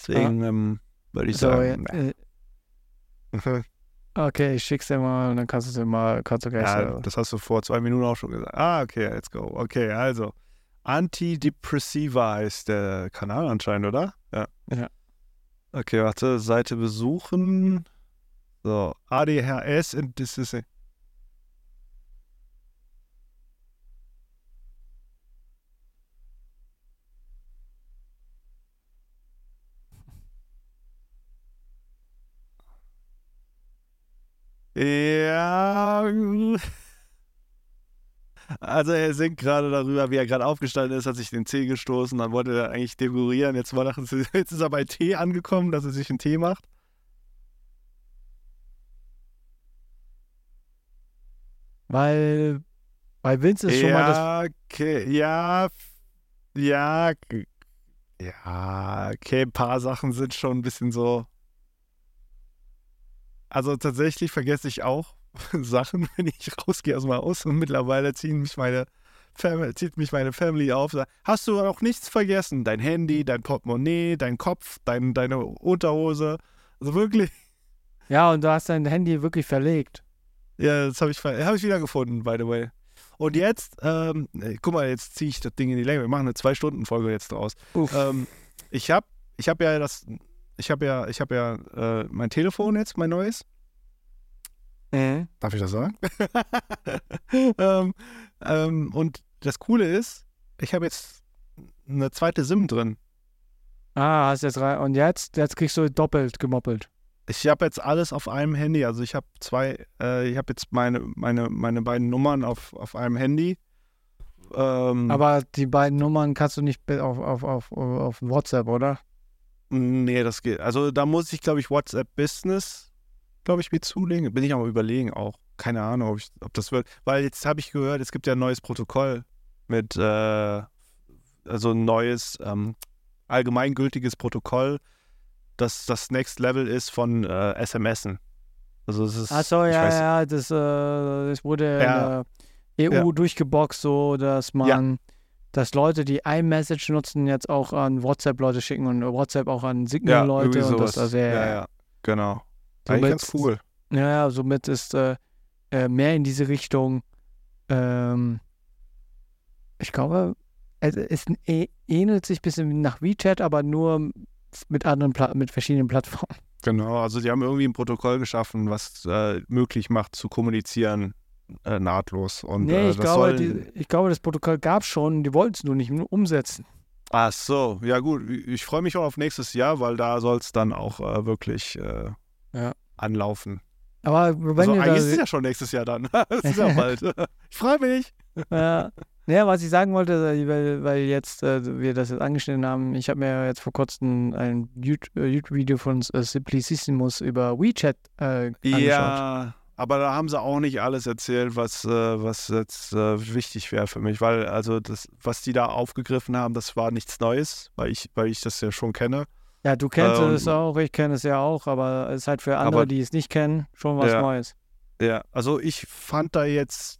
Deswegen ah. ähm, würde ich so, sagen. Ja, äh, Okay, ich schick's dir mal und dann kannst du es dir mal, kannst du gleich ja, sagen. Das hast du vor zwei Minuten auch schon gesagt. Ah, okay, let's go. Okay, also. Antidepressiva heißt der Kanal anscheinend, oder? Ja. Ja. Okay, warte, Seite besuchen. So, A D H S und das ist. Ja. Also er singt gerade darüber, wie er gerade aufgestanden ist, hat sich den Tee gestoßen, dann wollte er eigentlich dekorieren. Jetzt, jetzt ist er bei Tee angekommen, dass er sich einen Tee macht. Weil bei Vince ist ja, schon mal das... Okay, ja, ja, ja, okay, ein paar Sachen sind schon ein bisschen so... Also tatsächlich vergesse ich auch Sachen, wenn ich rausgehe aus dem Haus und mittlerweile zieht mich meine Family, zieht mich meine Family auf. Sagt, hast du auch nichts vergessen? Dein Handy, dein Portemonnaie, dein Kopf, dein, deine Unterhose. Also wirklich. Ja, und du hast dein Handy wirklich verlegt. Ja, das habe ich, hab ich wieder gefunden, by the way. Und jetzt, ähm, guck mal, jetzt ziehe ich das Ding in die Länge. Wir machen eine zwei Stunden Folge jetzt draus. Ähm, ich habe ich hab ja das... Ich habe ja, ich hab ja äh, mein Telefon jetzt, mein neues. Äh. Darf ich das sagen? ähm, ähm, und das Coole ist, ich habe jetzt eine zweite SIM drin. Ah, hast jetzt rein. Und jetzt, jetzt kriegst du doppelt gemoppelt. Ich habe jetzt alles auf einem Handy. Also ich habe zwei, äh, ich habe jetzt meine, meine, meine beiden Nummern auf, auf einem Handy. Ähm, Aber die beiden Nummern kannst du nicht auf, auf, auf, auf WhatsApp, oder? Nee, das geht. Also da muss ich, glaube ich, WhatsApp Business, glaube ich, mir zulegen. Bin ich aber überlegen auch. Keine Ahnung, ob, ich, ob das wird. Weil jetzt habe ich gehört, es gibt ja ein neues Protokoll mit, äh, also ein neues ähm, allgemeingültiges Protokoll, das das Next Level ist von äh, S M S en. Also es ist. Achso, ja, weiß, ja, das, äh, das wurde ja, in der E U ja. durchgeboxt, so dass man. Ja. Dass Leute, die iMessage nutzen, jetzt auch an WhatsApp-Leute schicken und WhatsApp auch an Signal-Leute. Ja, und das, also, ja, ja, ja, genau. Somit, eigentlich ganz cool. Ja, somit ist äh, mehr in diese Richtung, ähm, ich glaube, also es ähnelt sich ein bisschen nach WeChat, aber nur mit anderen, Pla- mit verschiedenen Plattformen. Genau, also die haben irgendwie ein Protokoll geschaffen, was äh, möglich macht, zu kommunizieren. Äh, nahtlos. Und, nee, ich, äh, das glaube, soll... die, ich glaube, das Protokoll gab es schon, die wollten es nur nicht umsetzen. Ach so, ja gut, ich freue mich auch auf nächstes Jahr, weil da soll es dann auch äh, wirklich äh, ja. anlaufen. Aber wenn also, ihr eigentlich da... ist es ja schon nächstes Jahr dann, es ist ja bald. Ich freue mich. Ja. Naja, was ich sagen wollte, weil, weil jetzt äh, wir das jetzt angeschnitten haben, ich habe mir jetzt vor kurzem ein YouTube-Video von äh, Simplicissimus über WeChat äh, angeschaut. Ja. Aber da haben sie auch nicht alles erzählt, was, äh, was jetzt äh, wichtig wäre für mich, weil also das, was die da aufgegriffen haben, das war nichts Neues, weil ich, weil ich das ja schon kenne. Ja, du kennst ähm, es auch, ich kenne es ja auch, aber es ist halt für andere, aber, die es nicht kennen, schon was ja, Neues. Ja, also ich fand da jetzt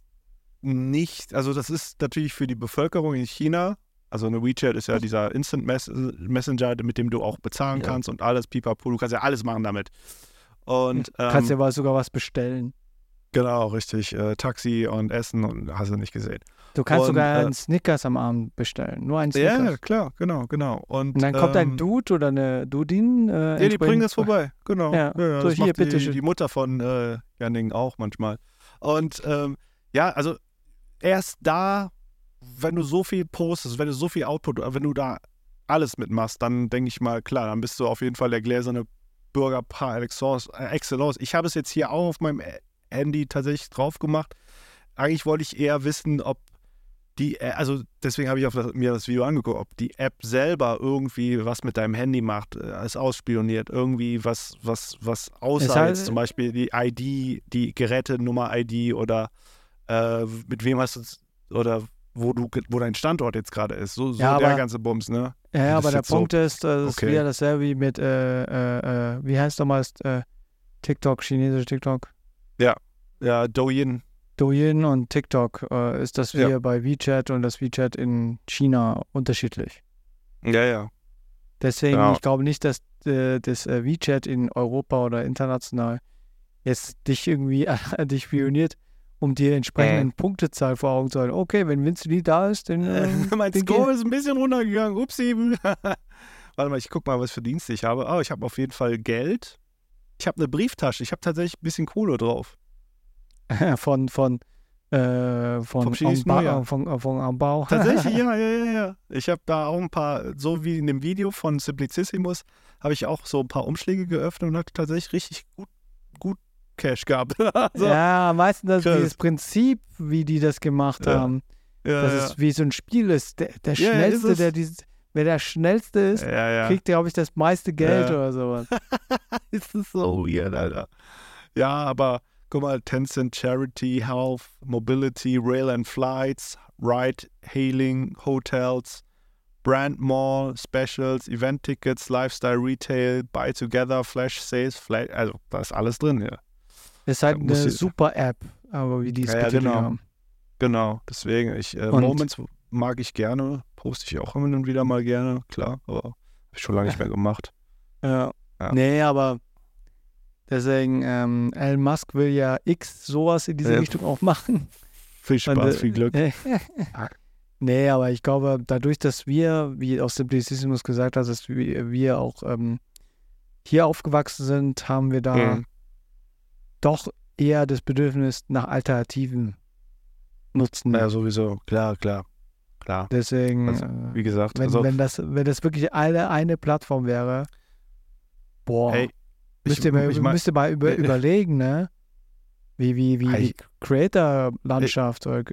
nicht, also das ist natürlich für die Bevölkerung in China, also eine WeChat ist ja dieser Instant Mess- Messenger, mit dem du auch bezahlen ja. kannst und alles, pipapo, du kannst ja alles machen damit. Und, ähm, kannst ja mal sogar was bestellen. Genau, richtig. Äh, Taxi und Essen und hast du nicht gesehen. Du kannst und, sogar äh, einen Snickers am Abend bestellen. Nur einen Snickers. Ja, yeah, klar, genau, genau. Und, und dann ähm, kommt ein Dude oder eine Dudin. Äh, ja, die bringen das vorbei. Genau. Ja, ja, ja, so das hier, macht bitte die, die Mutter von äh, Janning auch manchmal. Und ähm, ja, also erst da, wenn du so viel postest, wenn du so viel Output, wenn du da alles mitmachst, dann denke ich mal, klar, dann bist du auf jeden Fall der gläserne Bürger par excellence. Ich habe es jetzt hier auch auf meinem Handy tatsächlich drauf gemacht. Eigentlich wollte ich eher wissen, ob die, also deswegen habe ich auf das, mir das Video angeguckt, ob die App selber irgendwie was mit deinem Handy macht, es ausspioniert, irgendwie was, was, was außer halt, jetzt zum Beispiel die I D, die Gerätenummer-I D oder äh, mit wem hast du, oder wo du, wo dein Standort jetzt gerade ist. So, so ja, aber, der ganze Bums, ne? Ja, aber der Punkt so, ist, das okay. ist wieder dasselbe wie mit, äh, äh, wie heißt nochmal äh, TikTok, chinesische TikTok? Ja, ja, Douyin. Douyin und TikTok äh, ist das wir ja. bei WeChat und das WeChat in China unterschiedlich. Ja, ja. Deswegen, ja. ich glaube nicht, dass äh, das äh, WeChat in Europa oder international jetzt dich irgendwie äh, dich spioniert, um dir entsprechenden äh. Punktezahl vor Augen zu halten. Okay, wenn Vincent nie da ist, dann... Äh, mein den Score ist ein bisschen runtergegangen. Upsi. Warte mal, ich guck mal, was für Dienste ich habe. Oh, ich habe auf jeden Fall Geld. Ich habe eine Brieftasche. Ich habe tatsächlich ein bisschen Kohle drauf. von, von, äh, von, Amba, ja. von, von Ambau. Tatsächlich, ja, ja, ja, ja. Ich habe da auch ein paar, so wie in dem Video von Simplicissimus, habe ich auch so ein paar Umschläge geöffnet und hatte tatsächlich richtig gut, gut Cash gehabt. So. Ja, meistens das, dieses Prinzip, wie die das gemacht ja. haben, ja, dass ja. es wie so ein Spiel ist. Der, der ja, Schnellste, der dieses... Wer der Schnellste ist, ja, ja. kriegt der, glaube ich, das meiste Geld ja. oder sowas. Ist das so weird, Alter. Ja, aber guck mal, Tencent Charity, Health, Mobility, Rail and Flights, Ride, Hailing, Hotels, Brand Mall, Specials, Event Tickets, Lifestyle Retail, Buy Together, Flash Sales, Flash, also da ist alles drin hier. Ja. Ist halt da eine super App, aber wie die es ja, betitelt genau. haben. Genau, deswegen, ich, äh, Moments mag ich gerne. Poste ich auch immer wieder mal gerne, klar, aber habe ich schon lange nicht mehr gemacht. Ja. ja. Nee, aber deswegen, ähm, Elon Musk will ja X sowas in diese äh, Richtung auch machen. Viel Spaß, und, viel Glück. Nee, aber ich glaube, dadurch, dass wir, wie auch Simplicissimus gesagt hat, dass wir, wir auch ähm, hier aufgewachsen sind, haben wir da mhm. doch eher das Bedürfnis nach Alternativen nutzen. Ja, sowieso, klar, klar. Klar. Deswegen, also, wie gesagt, wenn, also, wenn, das, wenn das wirklich eine, eine Plattform wäre, boah, hey, müsst, ich, ihr mal, ich mein, müsst ihr mal über, äh, überlegen, ne? Wie, wie, wie, wie Creator-Landschaft äh, oder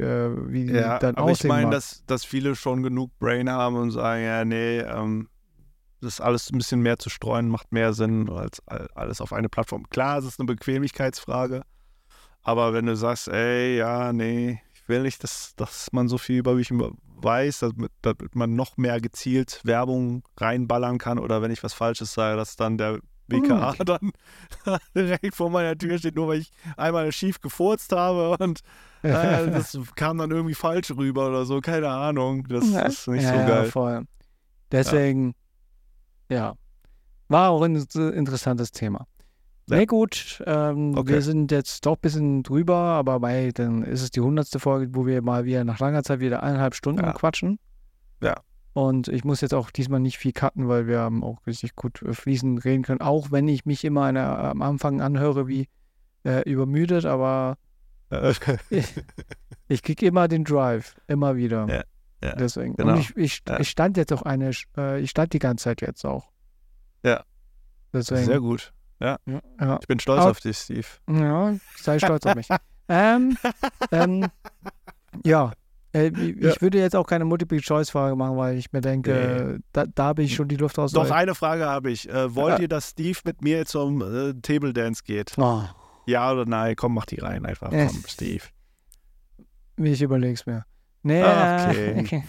wie ja, dann aber aussehen. Aber ich meine, dass, dass viele schon genug Brain haben und sagen, ja, nee, ähm, das alles ein bisschen mehr zu streuen, macht mehr Sinn als alles auf eine Plattform. Klar, es ist eine Bequemlichkeitsfrage, aber wenn du sagst, ey, ja, nee, will nicht, dass, dass man so viel über mich weiß, damit, damit man noch mehr gezielt Werbung reinballern kann oder wenn ich was Falsches sage, dass dann der B K A okay. dann direkt vor meiner Tür steht, nur weil ich einmal schief gefurzt habe und äh, das kam dann irgendwie falsch rüber oder so, keine Ahnung. Das ja. ist nicht ja, so geil. Ja, voll. Deswegen, ja. ja, war auch ein interessantes Thema. Na nee, gut, ähm, okay. wir sind jetzt doch ein bisschen drüber, aber hey, dann ist es die hundertste Folge, wo wir mal wieder nach langer Zeit wieder eineinhalb Stunden ja. quatschen. Ja. Und ich muss jetzt auch diesmal nicht viel cutten, weil wir haben auch richtig gut fließend reden können, auch wenn ich mich immer eine, am Anfang anhöre wie äh, übermüdet, aber ich, ich kriege immer den Drive, immer wieder. Ja, ja, deswegen. Genau. Und ich, ich, ja. ich stand jetzt auch eine, ich stand die ganze Zeit jetzt auch. Ja. Deswegen. Sehr gut. Ja. ja, ich bin stolz Aber, auf dich, Steve. Ja, sei stolz auf mich. Ähm, ähm, ja, äh, ich ja. würde jetzt auch keine Multiple-Choice-Frage machen, weil ich mir denke, nee. da, da bin ich schon die Luft raus. Doch, eine Frage habe ich. Äh, wollt ja. ihr, dass Steve mit mir zum äh, Table Dance geht? Oh. Ja oder nein? Komm, mach die rein einfach. Komm, äh, Steve. Ich überleg's mir. Nee, Ach, okay. okay.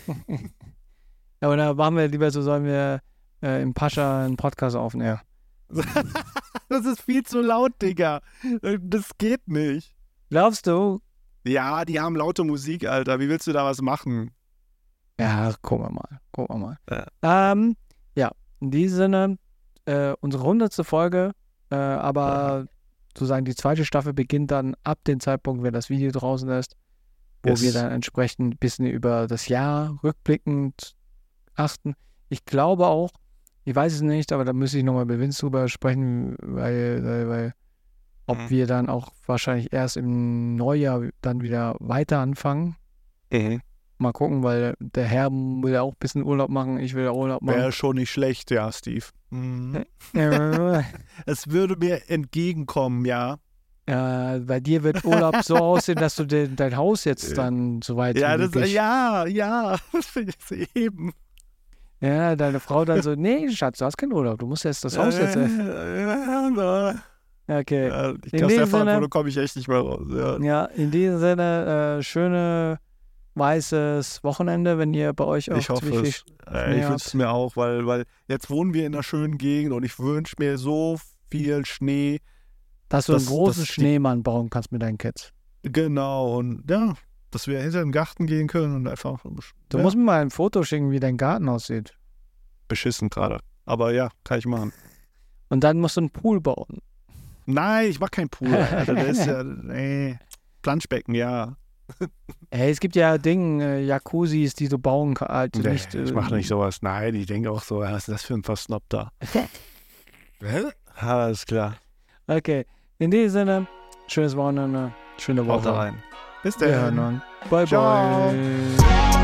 Aber da machen wir lieber so, sollen wir äh, im Pascha einen Podcast aufnehmen. Das ist viel zu laut, Digga. Das geht nicht. Glaubst du? Ja, die haben laute Musik, Alter. Wie willst du da was machen? Ja, gucken wir mal. Gucken wir mal. Ja. Ähm, ja, in diesem Sinne, äh, unsere hundertste Folge, äh, aber ja. sozusagen die zweite Staffel beginnt dann ab dem Zeitpunkt, wenn das Video draußen ist, wo yes. wir dann entsprechend ein bisschen über das Jahr rückblickend achten. Ich glaube auch, ich weiß es nicht, aber da müsste ich nochmal mit Vince drüber sprechen, weil, weil, weil ob mhm. wir dann auch wahrscheinlich erst im Neujahr dann wieder weiter anfangen. Mhm. Mal gucken, weil der Herr will ja auch ein bisschen Urlaub machen, ich will ja Urlaub machen. Wäre schon nicht schlecht, ja, Steve. Mhm. Es würde mir entgegenkommen, ja. Äh, bei dir wird Urlaub so aussehen, dass du de- dein Haus jetzt dann soweit ja, möglich... Ja, ja, das finde ich eben... Ja, deine Frau dann so, nee, Schatz, du hast keinen Urlaub, du musst jetzt das Haus jetzt... Okay. Ja, ich in aus der Verantwortung komme ich echt nicht mehr raus. Ja, ja in diesem Sinne, äh, schöne, weißes Wochenende, wenn ihr bei euch auch... Ich hoffe es. Äh, ich wünsche es mir auch, weil, weil jetzt wohnen wir in einer schönen Gegend und ich wünsche mir so viel Schnee. Dass, dass du einen großen Schneemann die... bauen kannst mit deinen Kids. Genau, und ja... Dass wir hinter den Garten gehen können und einfach... Du ja. musst mir mal ein Foto schicken, wie dein Garten aussieht. Beschissen gerade. Aber ja, kann ich machen. Und dann musst du einen Pool bauen. Nein, ich mach keinen Pool. Alter, der ist ja, nee. Planschbecken, ja. Ey, es gibt ja Dinge, Jacuzzis, die du bauen kannst. Nee, nicht, ich mache nicht sowas. Nein, ich denke auch so, was ist das für ein Versnob da? Alles klar. Okay, in diesem Sinne, schönes Wochenende, schöne Woche. Haut rein. Bis dann. Bye, bye. Ciao.